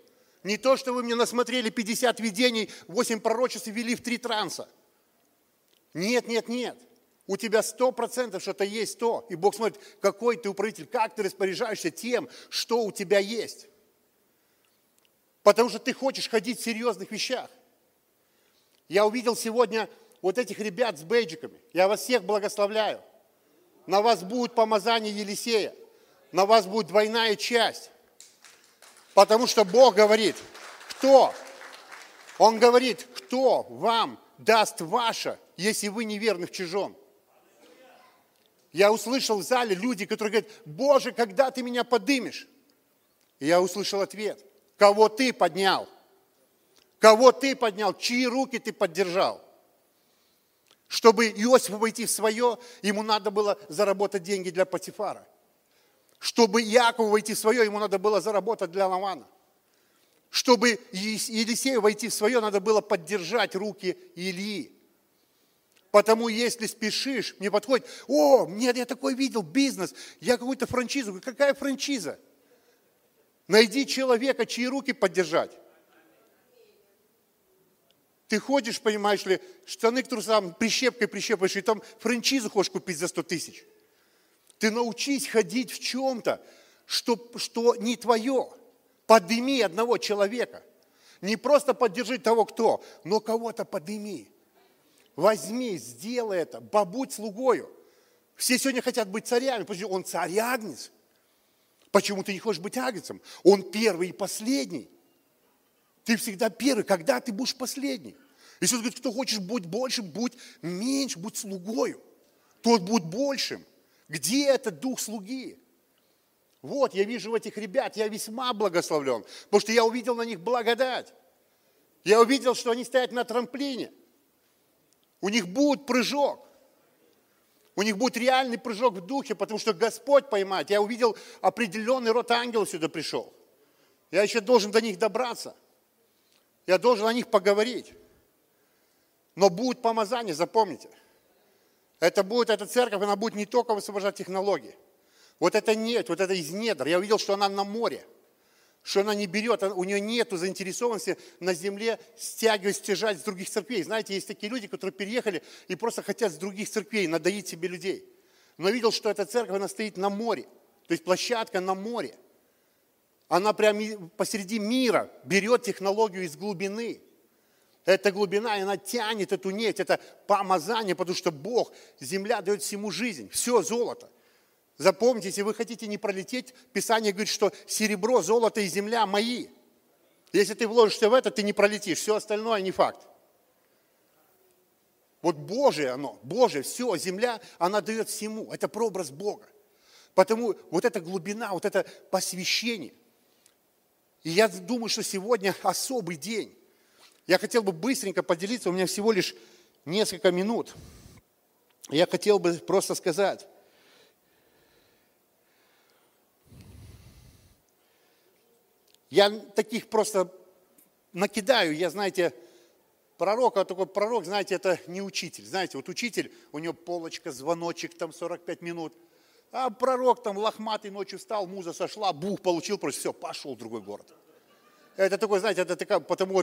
Не то, что вы мне насмотрели 50 видений, 8 пророчеств и ввели в 3 транса. Нет, нет, нет. У тебя 100% что-то есть то. И Бог смотрит, какой ты управитель, как ты распоряжаешься тем, что у тебя есть. Потому что ты хочешь ходить в серьезных вещах. Я увидел сегодня вот этих ребят с бейджиками. Я вас всех благословляю. На вас будет помазание Елисея. На вас будет двойная часть. Потому что Бог говорит, кто? Он говорит, кто вам даст ваше, если вы неверны в чужом? Я услышал в зале люди, которые говорят, Боже, когда ты меня подымешь? И я услышал ответ, кого ты поднял? Кого ты поднял? Чьи руки ты поддержал? Чтобы Иосифу войти в свое, ему надо было заработать деньги для Потифара. Чтобы Иакову войти в свое, ему надо было заработать для Лавана. Чтобы Елисею войти в свое, надо было поддержать руки Ильи. Потому если спешишь, мне подходит, о, нет, я такой видел, бизнес, я какую-то франшизу. Какая франшиза? Найди человека, чьи руки поддержать. Ты ходишь, понимаешь ли, штаны к трусам прищепкой прищепаешь, и там франшизу хочешь купить за 100 000. Ты научись ходить в чем-то, что не твое. Подними одного человека. Не просто поддержи того, кто, но кого-то подними. Возьми, сделай это, побудь слугою. Все сегодня хотят быть царями, потому что он царь и агнец. Почему ты не хочешь быть агнцем? Он первый и последний. Ты всегда первый, когда ты будешь последний. Иисус говорит, кто хочешь быть большим, будь меньше, будь слугою. Тот будет большим. Где этот дух слуги? Вот, я вижу в этих ребят, я весьма благословлен, потому что я увидел на них благодать. Я увидел, что они стоят на трамплине. У них будет прыжок. У них будет реальный прыжок в духе, потому что Господь поймает. Я увидел определенный род ангелов сюда пришел. Я еще должен до них добраться. Я должен о них поговорить. Но будет помазание, запомните. Это будет, эта церковь, она будет не только высвобождать технологии. Вот это нет, вот это из недр. Я увидел, что она на море. Что она не берет, у нее нет заинтересованности на земле стягивать, стяжать с других церквей. Знаете, есть такие люди, которые переехали и просто хотят с других церквей надоить себе людей. Но видел, что эта церковь, она стоит на море. То есть площадка на море. Она прямо посреди мира берет технологию из глубины. Эта глубина, и она тянет эту нить, это помазание, потому что Бог, земля дает всему жизнь. Все золото. Запомните, если вы хотите не пролететь, Писание говорит, что серебро, золото и земля мои. Если ты вложишься в это, ты не пролетишь. Все остальное не факт. Вот Божие оно, Божие, все, земля, она дает всему. Это прообраз Бога. Потому вот эта глубина, вот это посвящение. И я думаю, что сегодня особый день. Я хотел бы быстренько поделиться, у меня всего лишь несколько минут. Я хотел бы просто сказать... Я таких просто накидаю, я, знаете, пророк, а такой пророк, знаете, это не учитель. Знаете, вот учитель, у него полочка, звоночек, там 45 минут. А пророк там лохматый ночью встал, муза сошла, бух получил, просто все, пошел в другой город. Это такой, знаете, это такая, потому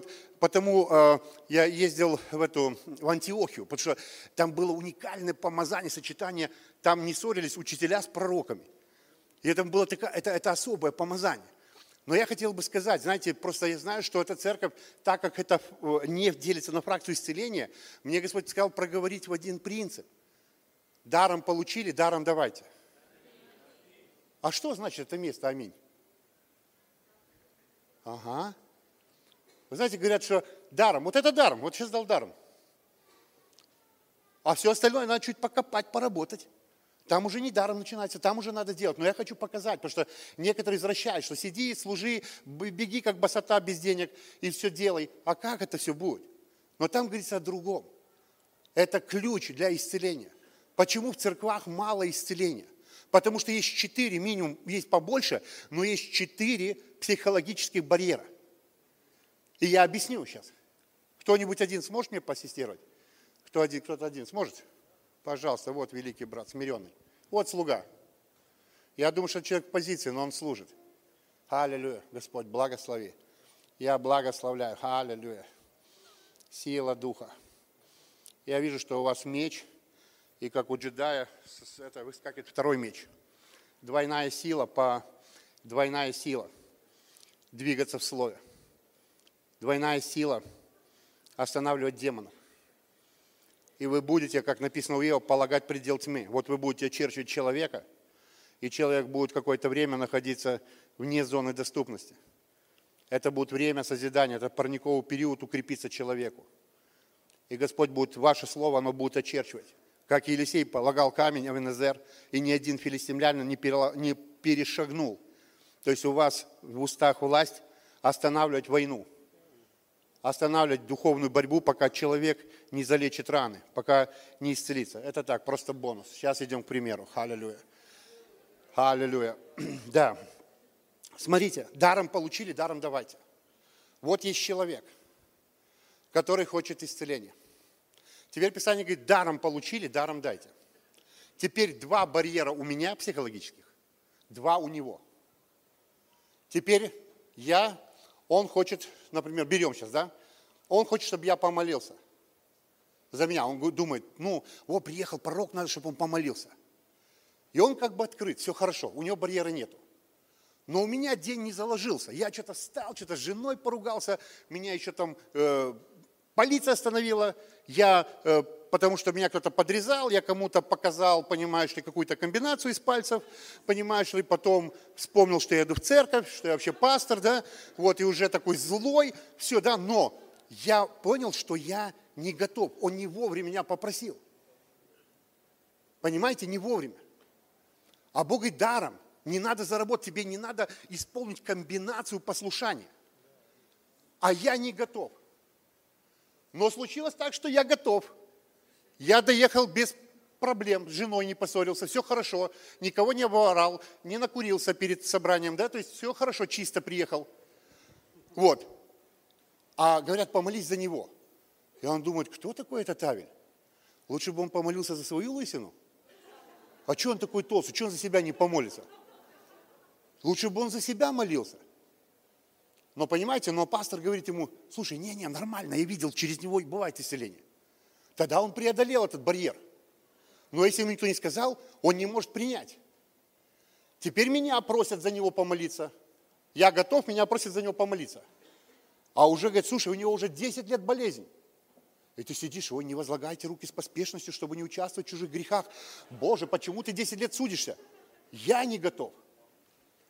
я ездил в Антиохию, потому что там было уникальное помазание, сочетание, там не ссорились учителя с пророками. И это было такое, это особое помазание. Но я хотел бы сказать, знаете, просто я знаю, что эта церковь, так как это не делится на фракцию исцеления, мне Господь сказал проговорить в один принцип. Даром получили, даром давайте. А что значит это место? Аминь. Ага. Вы знаете, говорят, что даром. Вот это даром. Вот сейчас дал даром. А все остальное надо чуть покопать, поработать. Там уже не даром начинается, там уже надо делать. Но я хочу показать, потому что некоторые извращают, что сиди, служи, беги как босота без денег и все делай. А как это все будет? Но там говорится о другом. Это ключ для исцеления. Почему в церквах мало исцеления? Потому что есть 4, минимум, есть побольше, но есть 4 психологических барьера. И я объясню сейчас. Кто-нибудь один сможет мне поассистировать? Кто-то один сможет? Пожалуйста, вот великий брат, смиренный. Вот слуга. Я думаю, что человек в позиции, но он служит. Аллилуйя, Господь, благослови. Я благословляю. Аллилуйя. Сила духа. Я вижу, что у вас меч, и как у джедая, это выскакивает второй меч. Двойная сила двигаться в слове. Двойная сила останавливать демонов. И вы будете, как написано у Иова, полагать предел тьмы. Вот вы будете очерчивать человека, и человек будет какое-то время находиться вне зоны доступности. Это будет время созидания, это парниковый период укрепится человеку. И Господь будет, ваше слово, оно будет очерчивать. Как Елисей полагал камень Авенезер, и ни один филистимлянин не перешагнул. То есть у вас в устах власть останавливать войну. Останавливать духовную борьбу, пока человек не залечит раны, пока не исцелится. Это так, просто бонус. Сейчас идем к примеру. Аллилуйя. Аллилуйя. Да. Смотрите, даром получили, даром давайте. Вот есть человек, который хочет исцеления. Теперь Писание говорит, даром получили, даром дайте. Теперь 2 барьера у меня психологических, 2 у него. Теперь он хочет, например, берем сейчас, да? Он хочет, чтобы я помолился за меня. Он думает, приехал пророк, надо, чтобы он помолился. И он как бы открыт, все хорошо, у него барьера нету. Но у меня день не заложился. Я что-то встал, что-то с женой поругался, меня еще там полиция остановила, потому что меня кто-то подрезал, я кому-то показал, понимаешь ли, какую-то комбинацию из пальцев, понимаешь ли, потом вспомнил, что я иду в церковь, что я вообще пастор, да, вот, и уже такой злой, все, да, но я понял, что я не готов, он не вовремя меня попросил, понимаете, не вовремя, а Бог и даром, Не надо заработать, тебе не надо исполнить комбинацию послушания. А я не готов. Но случилось так, что я готов. Я доехал без проблем, с женой не поссорился, все хорошо, никого не обворал, не накурился перед собранием, да, то есть все хорошо, чисто приехал. Вот. А говорят, помолись за него. И он думает, кто такой этот Авель? Лучше бы он помолился за свою лысину. А что он такой толстый? Что он за себя не помолится? Лучше бы он за себя молился. Но понимаете, но пастор говорит ему, слушай, не, нормально, я видел, через него бывает исцеление. Тогда он преодолел этот барьер. Но если ему никто не сказал, он не может принять. Теперь меня просят за него помолиться. Я готов, меня просят за него помолиться. А уже, говорит, слушай, у него уже 10 лет болезнь. И ты сидишь, ой, не возлагайте руки с поспешностью, чтобы не участвовать в чужих грехах. Боже, почему ты 10 лет судишься? Я не готов.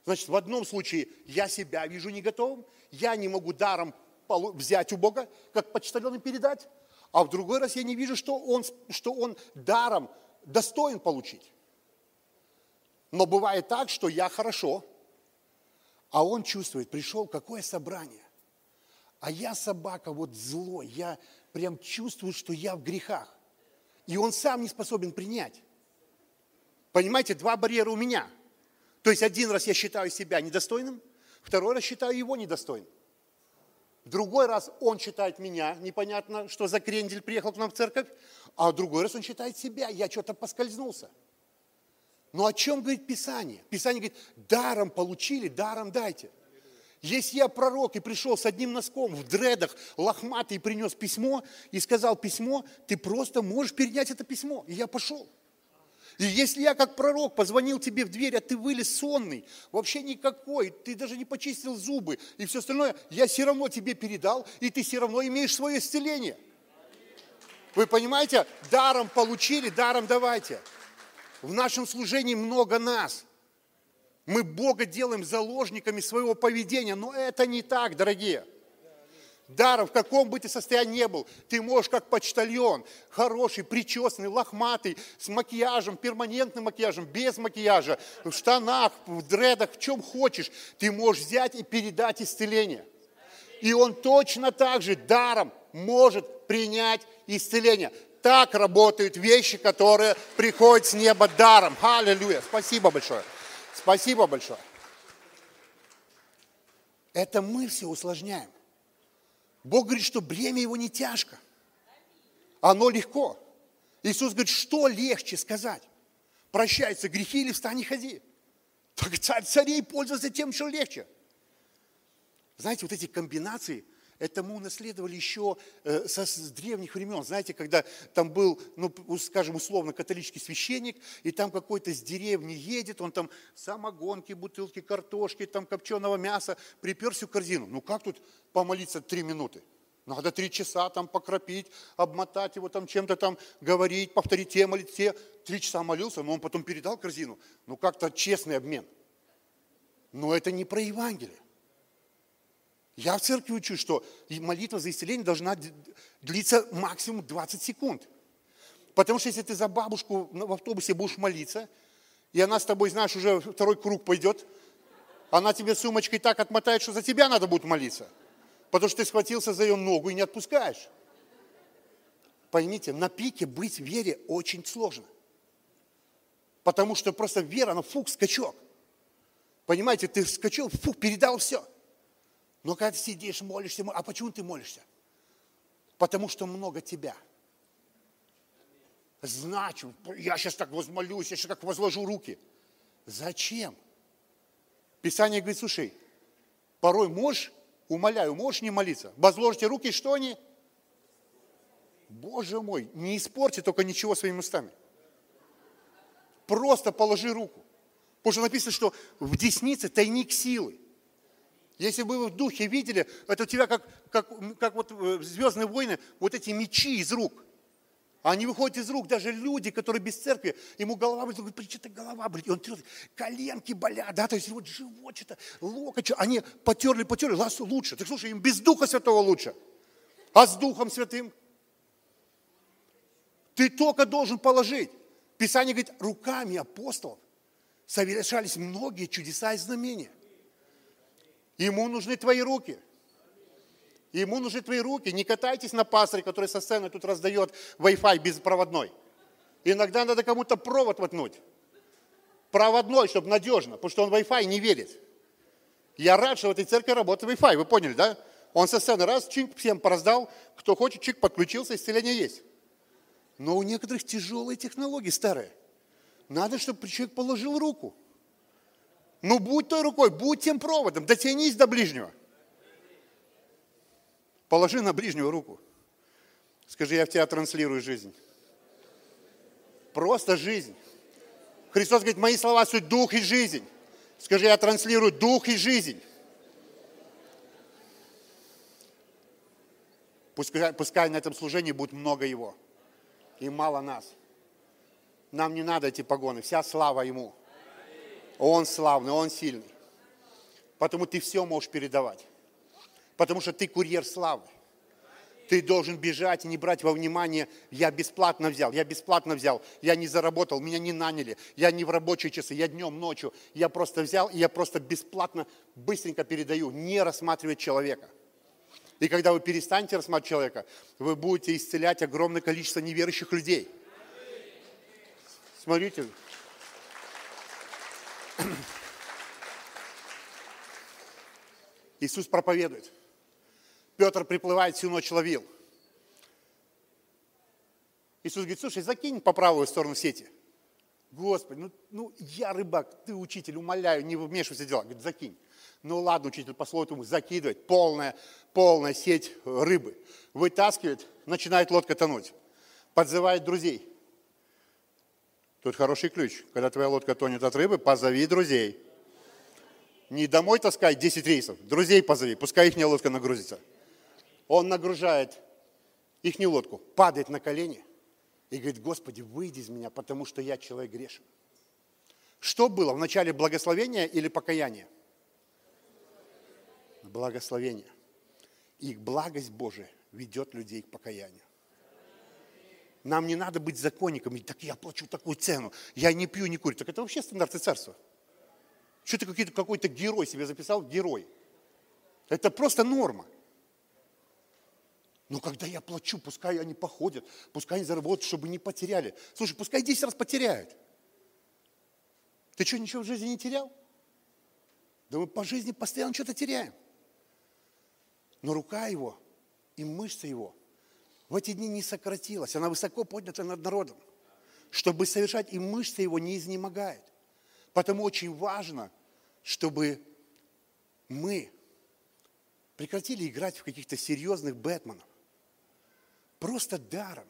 Значит, в одном случае я себя вижу не готовым, я не могу даром взять у Бога, как почтальон, и передать, а в другой раз я не вижу, что он даром достоин получить. Но бывает так, что я хорошо, а он чувствует, пришел, какое собрание. А я собака, вот злой, я прям чувствую, что я в грехах. И он сам не способен принять. Понимаете, два барьера у меня. То есть один раз я считаю себя недостойным, второй раз считаю его недостойным. Другой раз он считает меня, непонятно, что за крендель приехал к нам в церковь, а другой раз он считает себя, я что-то поскользнулся. Но о чем говорит Писание? Писание говорит, даром получили, даром дайте. Если я пророк и пришел с одним носком в дредах, лохматый, принес письмо и сказал письмо, ты просто можешь перенять это письмо. И я пошел. И если я как пророк позвонил тебе в дверь, а ты вылез сонный, вообще никакой, ты даже не почистил зубы и все остальное, я все равно тебе передал, и ты все равно имеешь свое исцеление. Вы понимаете? Даром получили, даром давайте. В нашем служении много нас. Мы Бога делаем заложниками своего поведения, но это не так, дорогие. Даром, в каком бы ты состоянии ни был, ты можешь как почтальон, хороший, причесанный, лохматый, с макияжем, перманентным макияжем, без макияжа, в штанах, в дредах, в чем хочешь, ты можешь взять и передать исцеление. И он точно так же даром может принять исцеление. Так работают вещи, которые приходят с неба даром. Аллилуйя! Спасибо большое. Спасибо большое. Это мы все усложняем. Бог говорит, что бремя его не тяжко. Оно легко. Иисус говорит, что легче сказать? Прощаются грехи или встань и ходи. Так царь царей пользовался тем, что легче. Знаете, вот эти комбинации, это мы унаследовали еще с древних времен. Знаете, когда там был, ну, скажем, условно, католический священник, и там какой-то с деревни едет, он там самогонки, бутылки, картошки, там копченого мяса, припер всю корзину. Ну, как тут помолиться 3 минуты? Надо 3 часа там покропить, обмотать его там чем-то там, говорить, повторить те, молить те. 3 часа молился, но он потом передал корзину. Ну, как-то честный обмен. Но это не про Евангелие. Я в церкви учу, что молитва за исцеление должна длиться максимум 20 секунд. Потому что если ты за бабушку в автобусе будешь молиться, и она с тобой, знаешь, уже второй круг пойдет, она тебе сумочкой так отмотает, что за тебя надо будет молиться. Потому что ты схватился за ее ногу и не отпускаешь. Поймите, на пике быть в вере очень сложно. Потому что просто вера, она фух, скачок. Понимаете, ты скачал, фух, передал все. Но когда ты сидишь, молишься, а почему ты молишься? Потому что много тебя. Значит, я сейчас так возмолюсь, я сейчас так возложу руки. Зачем? Писание говорит, слушай, порой можешь, умоляю, можешь не молиться. Возложите руки, что они? Боже мой, не испорти только ничего своими устами. Просто положи руку. Потому что написано, что в деснице тайник силы. Если бы вы в духе видели, это у тебя как вот «Звездные войны», вот эти мечи из рук. Они выходят из рук, даже люди, которые без церкви, ему голова болит, он говорит, что-то голова болит. И он трет, коленки болят, да, то есть вот живот что-то, локоть, что-то. Они потерли, лучше. Так слушай, им без Духа Святого лучше, а с Духом Святым. Ты только должен положить. Писание говорит, руками апостолов совершались многие чудеса и знамения. Ему нужны твои руки. Ему нужны твои руки. Не катайтесь на пастыре, который со сцены тут раздает Wi-Fi беспроводной. Иногда надо кому-то провод воткнуть. Проводной, чтобы надежно, потому что он Wi-Fi не верит. Я рад, что в этой церкви работает Wi-Fi, вы поняли, да? Он со сцены раз, чик, всем пораздал, кто хочет, чик, подключился, исцеление есть. Но у некоторых тяжелые технологии старые. Надо, чтобы человек положил руку. Ну, будь той рукой, будь тем проводом, дотянись до ближнего. Положи на ближнего руку. Скажи, я в тебя транслирую жизнь. Просто жизнь. Христос говорит, мои слова суть дух и жизнь. Скажи, я транслирую дух и жизнь. Пускай на этом служении будет много Его и мало нас. Нам не надо эти погоны, вся слава Ему. Он славный, Он сильный. Потому ты все можешь передавать. Потому что ты курьер славы. Ты должен бежать и не брать во внимание, я бесплатно взял, я не заработал, меня не наняли, я не в рабочие часы, я днем, ночью, я просто взял и я просто бесплатно, быстренько передаю, не рассматривая человека. И когда вы перестанете рассматривать человека, вы будете исцелять огромное количество неверующих людей. Смотрите. Иисус проповедует. Петр приплывает, всю ночь ловил. Иисус говорит, слушай, закинь по правую сторону сети. Господи, ну я рыбак, ты учитель, умоляю, не вмешивайся в дела. Говорит, закинь. Ну ладно, учитель, по слову ему закидывает, полная сеть рыбы. Вытаскивает, начинает лодка тонуть. Подзывает друзей. Тут хороший ключ. Когда твоя лодка тонет от рыбы, позови друзей. Не домой таскай 10 рейсов, друзей позови, пускай ихняя лодка нагрузится. Он нагружает ихнюю лодку, падает на колени и говорит, Господи, выйди из меня, потому что я человек грешен. Что было в начале, благословения или покаяния? Благословение. И благость Божия ведет людей к покаянию. Нам не надо быть законниками, так я плачу такую цену, я не пью, не курю. Так это вообще стандарты царства. Что ты какой-то герой себе записал? Герой. Это просто норма. Но когда я плачу, пускай они походят, пускай они заработают, чтобы не потеряли. Слушай, пускай 10 раз потеряют. Ты что, ничего в жизни не терял? Да мы по жизни постоянно что-то теряем. Но рука его и мышца его в эти дни не сократилась. Она высоко поднята над народом, чтобы совершать, и мышца его не изнемогает. Потому очень важно, чтобы мы прекратили играть в каких-то серьезных бэтменов. Просто даром.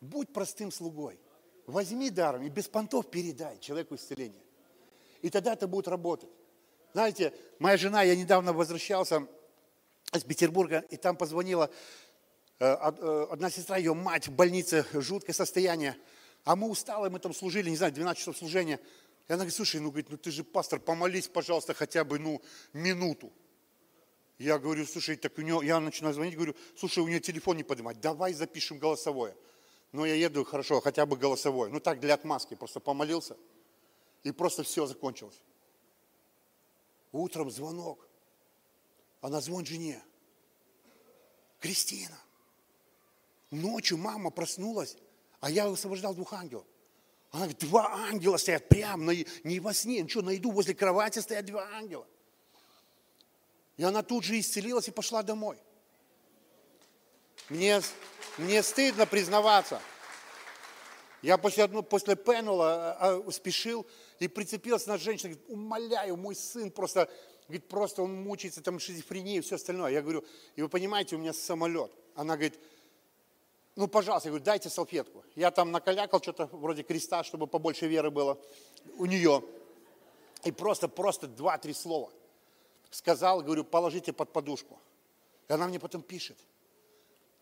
Будь простым слугой. Возьми даром и без понтов передай человеку исцеление. И тогда это будет работать. Знаете, моя жена, я недавно возвращался из Петербурга, и там позвонила одна сестра, ее мать в больнице, жуткое состояние. А мы устали, мы там служили, не знаю, 12 часов служения. И она говорит, слушай, ну ты же пастор, помолись, пожалуйста, хотя бы, минуту. Я говорю, слушай, так у нее, я начинаю звонить, говорю, слушай, у нее телефон не поднимать, давай запишем голосовое. Но я еду, хорошо, хотя бы голосовое. Ну так, для отмазки, просто помолился, и просто все закончилось. Утром звонок, она звонит жене. Кристина, ночью мама проснулась, а я освобождал двух ангелов. Она говорит, два ангела стоят прямо, не во сне, ничего, найду, возле кровати стоят два ангела. И она тут же исцелилась и пошла домой. Мне стыдно признаваться. Я после пенала спешил и прицепился на женщину, говорит, умоляю, мой сын просто, говорит, просто он мучается, там шизофрения и все остальное. Я говорю, и вы понимаете, у меня самолет. Она говорит, пожалуйста, я говорю, дайте салфетку. Я там накалякал что-то вроде креста, чтобы побольше веры было у нее. И просто 2-3 слова сказал, говорю, положите под подушку. И она мне потом пишет.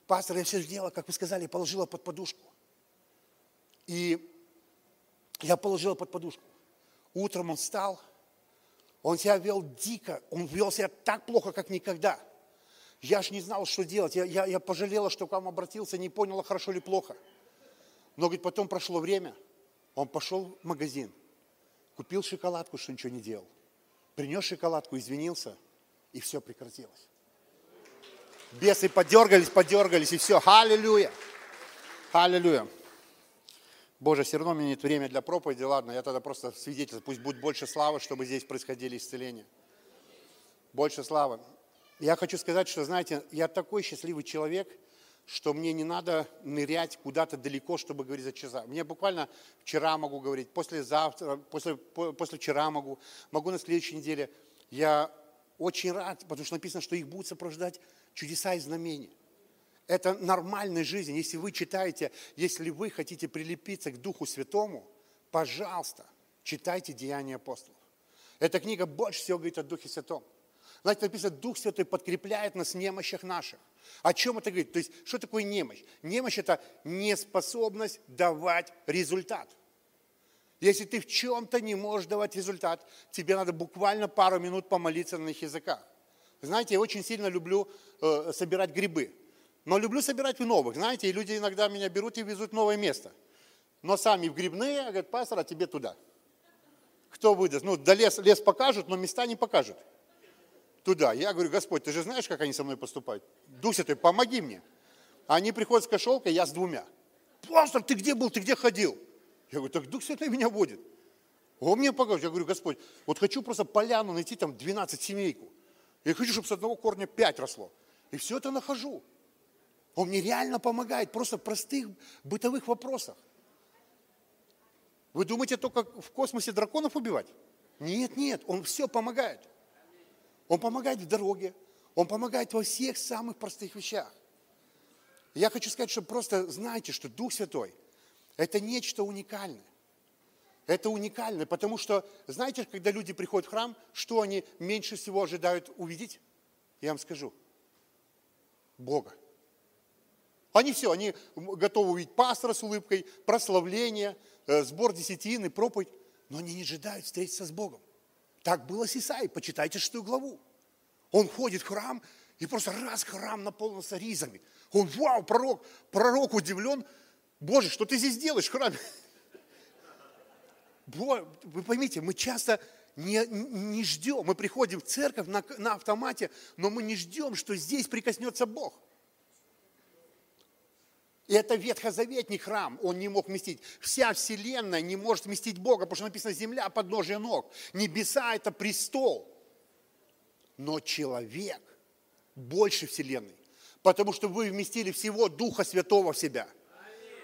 Пастор, я все сделала, как вы сказали, положила под подушку. И я положила под подушку. Утром он встал, он себя вел дико, он вел себя так плохо, как никогда. Я ж не знал, что делать. Я пожалела, что к вам обратился, не поняла, хорошо или плохо. Но, говорит, потом прошло время. Он пошел в магазин Купил шоколадку, что ничего не делал. Принес шоколадку, извинился, и все прекратилось. Бесы подергались, подергались, и все. Аллилуйя! Аллилуйя! Боже, все равно у меня нет времени для проповеди. Ладно, я тогда просто свидетель. Пусть будет больше славы, чтобы здесь происходили исцеления. Больше славы. Я хочу сказать, что, знаете, я такой счастливый человек, что мне не надо нырять куда-то далеко, чтобы говорить за часа. Мне буквально вчера могу говорить, послезавтра, после вчера могу на следующей неделе. Я очень рад, потому что написано, что их будут сопровождать чудеса и знамения. Это нормальная жизнь. Если вы читаете, если вы хотите прилепиться к Духу Святому, пожалуйста, читайте «Деяния апостолов». Эта книга больше всего говорит о Духе Святом. Знаете, написано, Дух Святой подкрепляет нас в немощах наших. О чем это говорит? То есть, что такое немощь? Немощь – это неспособность давать результат. Если ты в чем-то не можешь давать результат, тебе надо буквально пару минут помолиться на их языках. Знаете, я очень сильно люблю собирать грибы. Но люблю собирать в новых, знаете, и люди иногда меня берут и везут в новое место. Но сами в грибные, говорят, пастор, а тебе туда. Кто выдаст? Ну, да лес покажут, но места не покажут. Туда. Я говорю, Господь, ты же знаешь, как они со мной поступают? Дух Святой, помоги мне. Они приходят с кошелкой, я с двумя. Пастор, ты где был, ты где ходил? Я говорю, так Дух Святой меня водит. Он мне покажет. Я говорю, Господь, вот хочу просто поляну найти, там 12 семейку. Я хочу, чтобы с одного корня 5 росло. И все это нахожу. Он мне реально помогает, просто в простых бытовых вопросах. Вы думаете, только в космосе драконов убивать? Нет, нет, он все помогает. Он помогает в дороге, он помогает во всех самых простых вещах. Я хочу сказать, что просто знайте, что Дух Святой – это нечто уникальное. Это уникально, потому что, знаете, когда люди приходят в храм, что они меньше всего ожидают увидеть? Я вам скажу. Бога. Они все, они готовы увидеть пастора с улыбкой, прославление, сбор десятины, проповедь. Но они не ожидают встретиться с Богом. Так было с Исаией, почитайте 6 главу. Он ходит в храм, и просто раз храм наполнился ризами. Он, вау, пророк удивлен. Боже, что ты здесь делаешь в храме? Вы поймите, мы часто не ждем. Мы приходим в церковь на автомате, но мы не ждем, что здесь прикоснется Бог. И это ветхозаветный храм, он не мог вместить. Вся вселенная не может вместить Бога, потому что написано земля, подножие ног. Небеса – это престол. Но человек больше вселенной, потому что вы вместили всего Духа Святого в себя.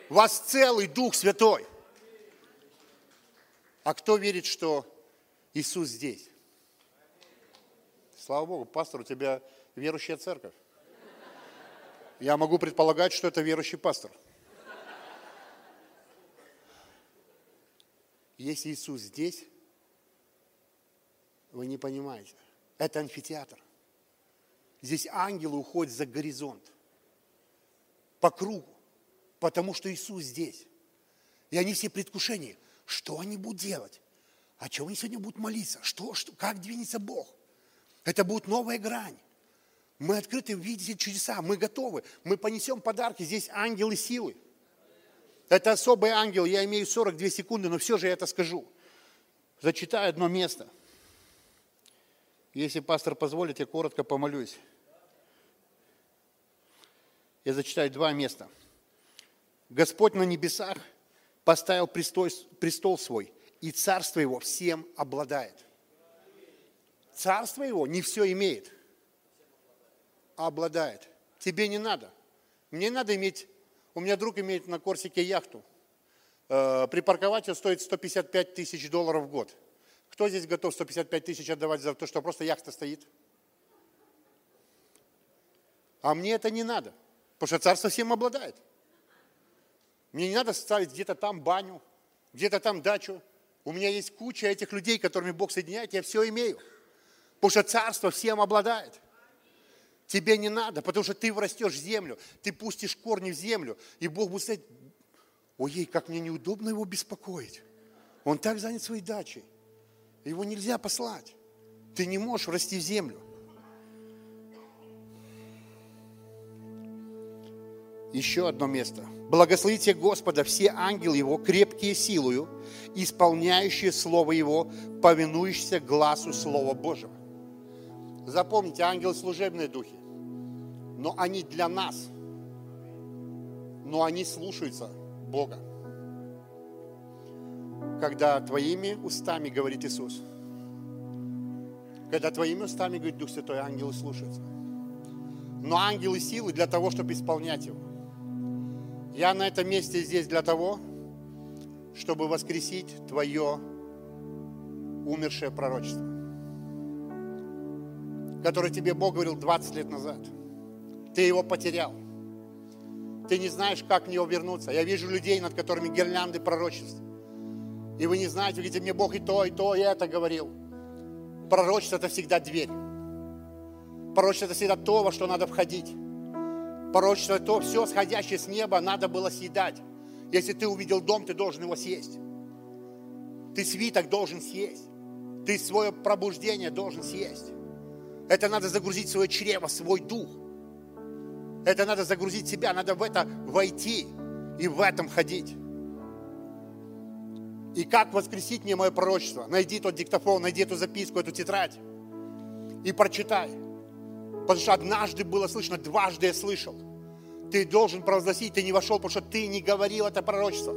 У вас целый Дух Святой. А кто верит, что Иисус здесь? Слава Богу, пастор, у тебя верующая церковь. Я могу предполагать, что это верующий пастор. Если Иисус здесь, вы не понимаете. Это амфитеатр. Здесь ангелы уходят за горизонт. По кругу. Потому что Иисус здесь. И они все в предвкушении. Что они будут делать? О чем они сегодня будут молиться? Как двинется Бог? Это будет новая грань. Мы открыты, видите чудеса, мы готовы, мы понесем подарки, здесь ангелы силы. Это особый ангел, я имею 42 секунды, но все же я это скажу. Зачитаю одно место. Если пастор позволит, я коротко помолюсь. Я зачитаю 2 места. Господь на небесах поставил престол свой, и царство его всем обладает. Царство его не все имеет. Обладает. Тебе не надо. Мне надо иметь... У меня друг имеет на Корсике яхту. Припарковать ее стоит $155 тысяч в год. Кто здесь готов 155 тысяч отдавать за то, что просто яхта стоит? А мне это не надо. Потому что царство всем обладает. Мне не надо ставить где-то там баню, где-то там дачу. У меня есть куча этих людей, которыми Бог соединяет. Я все имею. Потому что царство всем обладает. Тебе не надо, потому что ты врастешь в землю, ты пустишь корни в землю, и Бог будет сказать, ой, как мне неудобно его беспокоить. Он так занят своей дачей. Его нельзя послать. Ты не можешь врасти в землю. Еще одно место. «Благословите Господа все ангелы Его, крепкие силою, исполняющие Слово Его, повинующиеся гласу Слова Божьего». Запомните, ангелы служебные духи, но они для нас, но они слушаются Бога. Когда твоими устами говорит Иисус, когда твоими устами говорит Дух Святой, ангелы слушаются. Но ангелы силы для того, чтобы исполнять Его. Я на этом месте здесь для того, чтобы воскресить твое умершее пророчество, которое тебе Бог говорил 20 лет назад. Ты его потерял. Ты не знаешь, как в него вернуться. Я вижу людей, над которыми гирлянды пророчеств. И вы не знаете, вы говорите, мне Бог и то, и это говорил. Пророчество – это всегда дверь. Пророчество – это всегда то, во что надо входить. Пророчество – это то, все сходящее с неба надо было съедать. Если ты увидел дом, ты должен его съесть. Ты свиток должен съесть. Ты свое пробуждение должен съесть. Это надо загрузить свое чрево, свой дух. Это надо загрузить себя, надо в это войти и в этом ходить. И как воскресить мне мое пророчество? Найди тот диктофон, найди эту записку, эту тетрадь и прочитай. Потому что однажды было слышно, дважды я слышал. Ты должен провозгласить, ты не вошел, потому что ты не говорил это пророчество.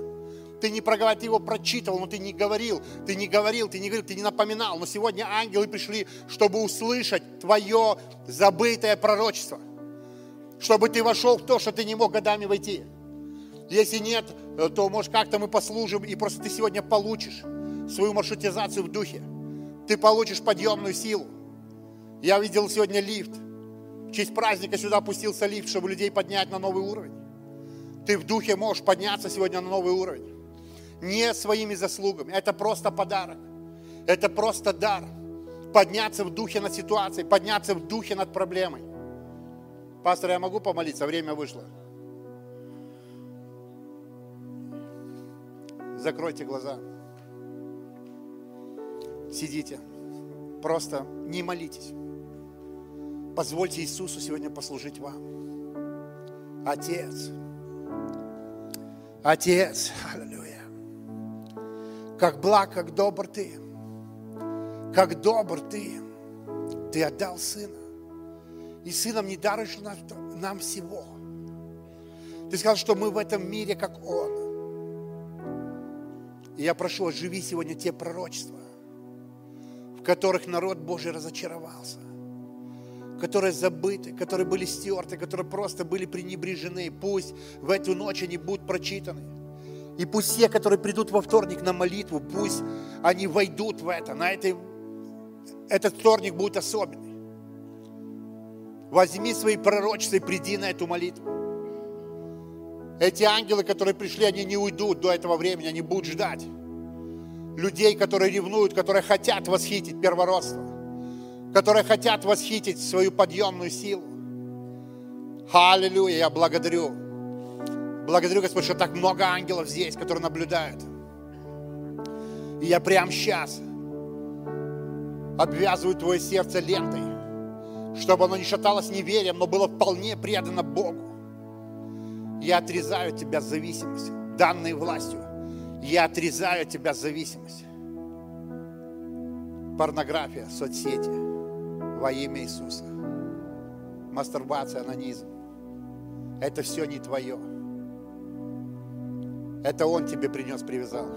Ты не проговорил, ты его прочитывал, но ты не говорил, ты не говорил, ты не говорил, ты не напоминал. Но сегодня ангелы пришли, чтобы услышать твое забытое пророчество. Чтобы ты вошел в то, что ты не мог годами войти. Если нет, то, может, как-то мы послужим, и просто ты сегодня получишь свою маршрутизацию в духе. Ты получишь подъемную силу. Я видел сегодня лифт. В честь праздника сюда опустился лифт, чтобы людей поднять на новый уровень. Ты в духе можешь подняться сегодня на новый уровень. Не своими заслугами. Это просто подарок. Это просто дар. Подняться в духе над ситуацией, подняться в духе над проблемой. Пастор, я могу помолиться? Время вышло. Закройте глаза. Сидите. Просто не молитесь. Позвольте Иисусу сегодня послужить вам. Отец. Отец. Аллилуйя. Как благ, как добр Ты. Как добр Ты. Ты отдал Сына. И Сыном не даруешь нам всего. Ты сказал, что мы в этом мире, как Он. И я прошу, оживи сегодня те пророчества, в которых народ Божий разочаровался, которые забыты, которые были стерты, которые просто были пренебрежены. Пусть в эту ночь они будут прочитаны. И пусть все, которые придут во вторник на молитву, пусть они войдут в это. Этот вторник будет особенный. Возьми свои пророчества и приди на эту молитву. Эти ангелы, которые пришли, они не уйдут до этого времени, они будут ждать людей, которые ревнуют, которые хотят восхитить первородство, которые хотят восхитить свою подъемную силу. Аллилуйя, я благодарю. Благодарю, Господь, что так много ангелов здесь, которые наблюдают. И я прямо сейчас обвязываю твое сердце лентой, чтобы оно не шаталось неверием, но было вполне предано Богу. Я отрезаю от тебя зависимость, данной властью. Я отрезаю от тебя зависимость. Порнография, соцсети во имя Иисуса. Мастурбация, анонизм. Это все не твое. Это Он тебе принес, привязал.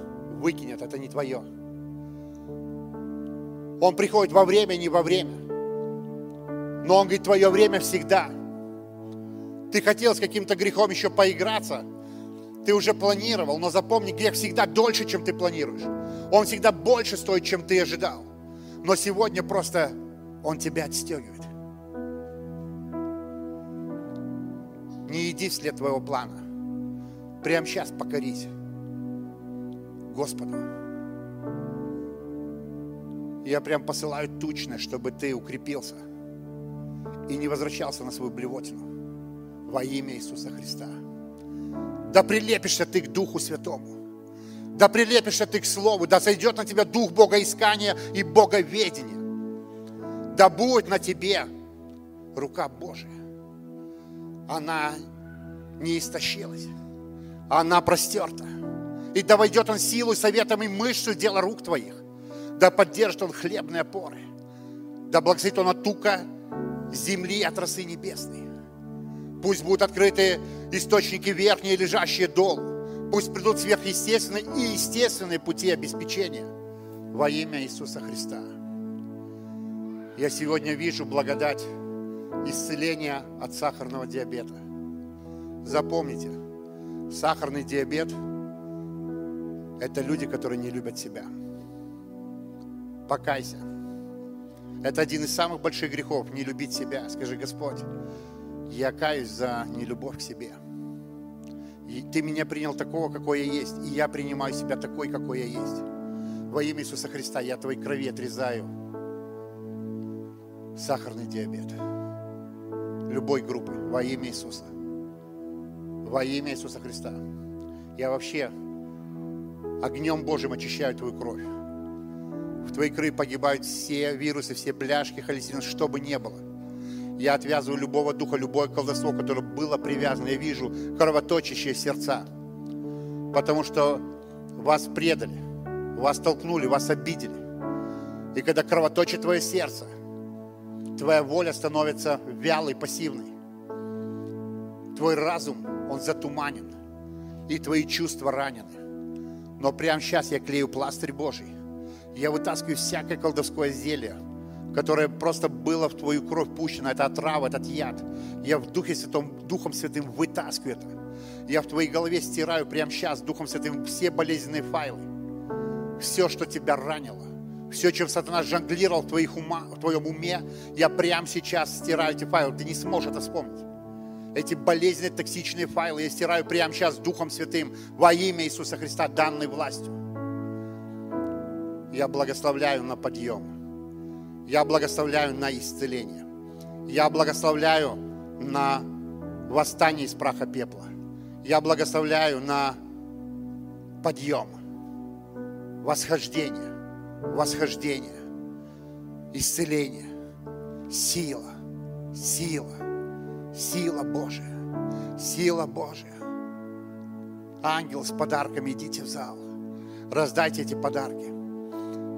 Выкинь это не твое. Он приходит во время, не во время. Но Он говорит, твое время всегда. Ты хотел с каким-то грехом еще поиграться, ты уже планировал, но запомни, грех всегда дольше, чем ты планируешь. Он всегда больше стоит, чем ты ожидал. Но сегодня просто он тебя отстегивает. Не иди вслед твоего плана. Прямо сейчас покорись Господу. Я прям посылаю тучное, чтобы ты укрепился и не возвращался на свою блевотину. Во имя Иисуса Христа. Да прилепишься ты к Духу Святому. Да прилепишься ты к Слову. Да сойдет на тебя Дух Богоискания и Боговедения. Да будет на тебе рука Божия. Она не истощилась, а она простерта. И да войдет он силу советом и мышцу дела рук твоих. Да поддержит он хлебные опоры. Да благословит он от тука земли, от росы небесной. Пусть будут открыты источники верхние, лежащие долу. Пусть придут сверхъестественные и естественные пути обеспечения во имя Иисуса Христа. Я сегодня вижу благодать исцеления от сахарного диабета. Запомните, сахарный диабет – это люди, которые не любят себя. Покайся. Это один из самых больших грехов – не любить себя. Скажи: Господь, я каюсь за нелюбовь к себе. И Ты меня принял такого, какой я есть, и я принимаю себя такой, какой я есть. Во имя Иисуса Христа я Твоей крови отрезаю сахарный диабет любой группы во имя Иисуса. Во имя Иисуса Христа. Я вообще огнем Божьим очищаю Твою кровь. В Твоей крови погибают все вирусы, все бляшки, холестерин, что бы ни было. Я отвязываю любого духа, любое колдовство, которое было привязано. Я вижу кровоточащие сердца, потому что вас предали, вас толкнули, вас обидели. И когда кровоточит твое сердце, твоя воля становится вялой, пассивной. Твой разум, он затуманен, и твои чувства ранены. Но прямо сейчас я клею пластырь Божий. Я вытаскиваю всякое колдовское зелье, которое просто было в твою кровь пущено, это отрава, этот яд. Я в Духе Святом, Духом Святым вытаскиваю это. Я в твоей голове стираю прямо сейчас Духом Святым все болезненные файлы. Все, что тебя ранило, все, чем сатана жонглировал в твоем уме, я прямо сейчас стираю эти файлы. Ты не сможешь это вспомнить. Эти болезненные, токсичные файлы я стираю прямо сейчас Духом Святым во имя Иисуса Христа, данной властью. Я благословляю на подъем. Я благословляю на исцеление. Я благословляю на восстание из праха пепла. Я благословляю на подъем, восхождение, исцеление, сила Божия, Ангел с подарками, идите в зал, раздайте эти подарки.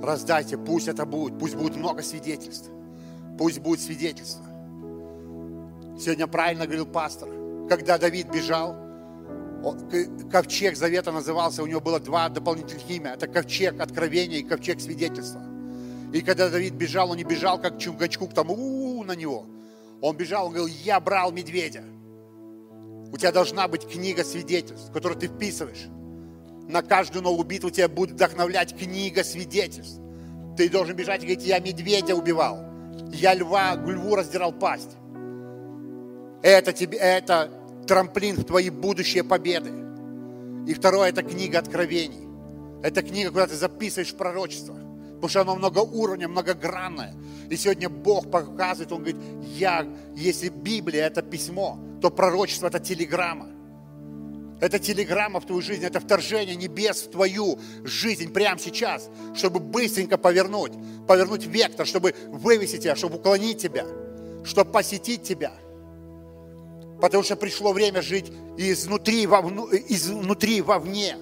Раздайте, пусть это будет, пусть будет много свидетельств, пусть будет свидетельство. Сегодня правильно говорил пастор, когда Давид бежал, ковчег завета назывался, у него было два дополнительных имя, это ковчег откровения и ковчег свидетельства. И когда Давид бежал, он не бежал как чунгачкук там на него, он бежал, он говорил: я брал медведя. У тебя должна быть книга свидетельств, которую ты вписываешь. На каждую новую битву тебя будет вдохновлять книга свидетельств. Ты должен бежать и говорить: я медведя убивал, я льву раздирал пасть. Это трамплин в твои будущие победы. И второе, это книга откровений. Это книга, куда ты записываешь пророчество. Потому что оно многоуровневое, многогранное. И сегодня Бог показывает, Он говорит: если Библия – это письмо, то пророчество – это телеграмма. Это телеграмма в твою жизнь, это вторжение небес в твою жизнь прямо сейчас, чтобы быстренько повернуть вектор, чтобы вывести тебя, чтобы уклонить тебя, чтобы посетить тебя. Потому что пришло время жить изнутри вовне.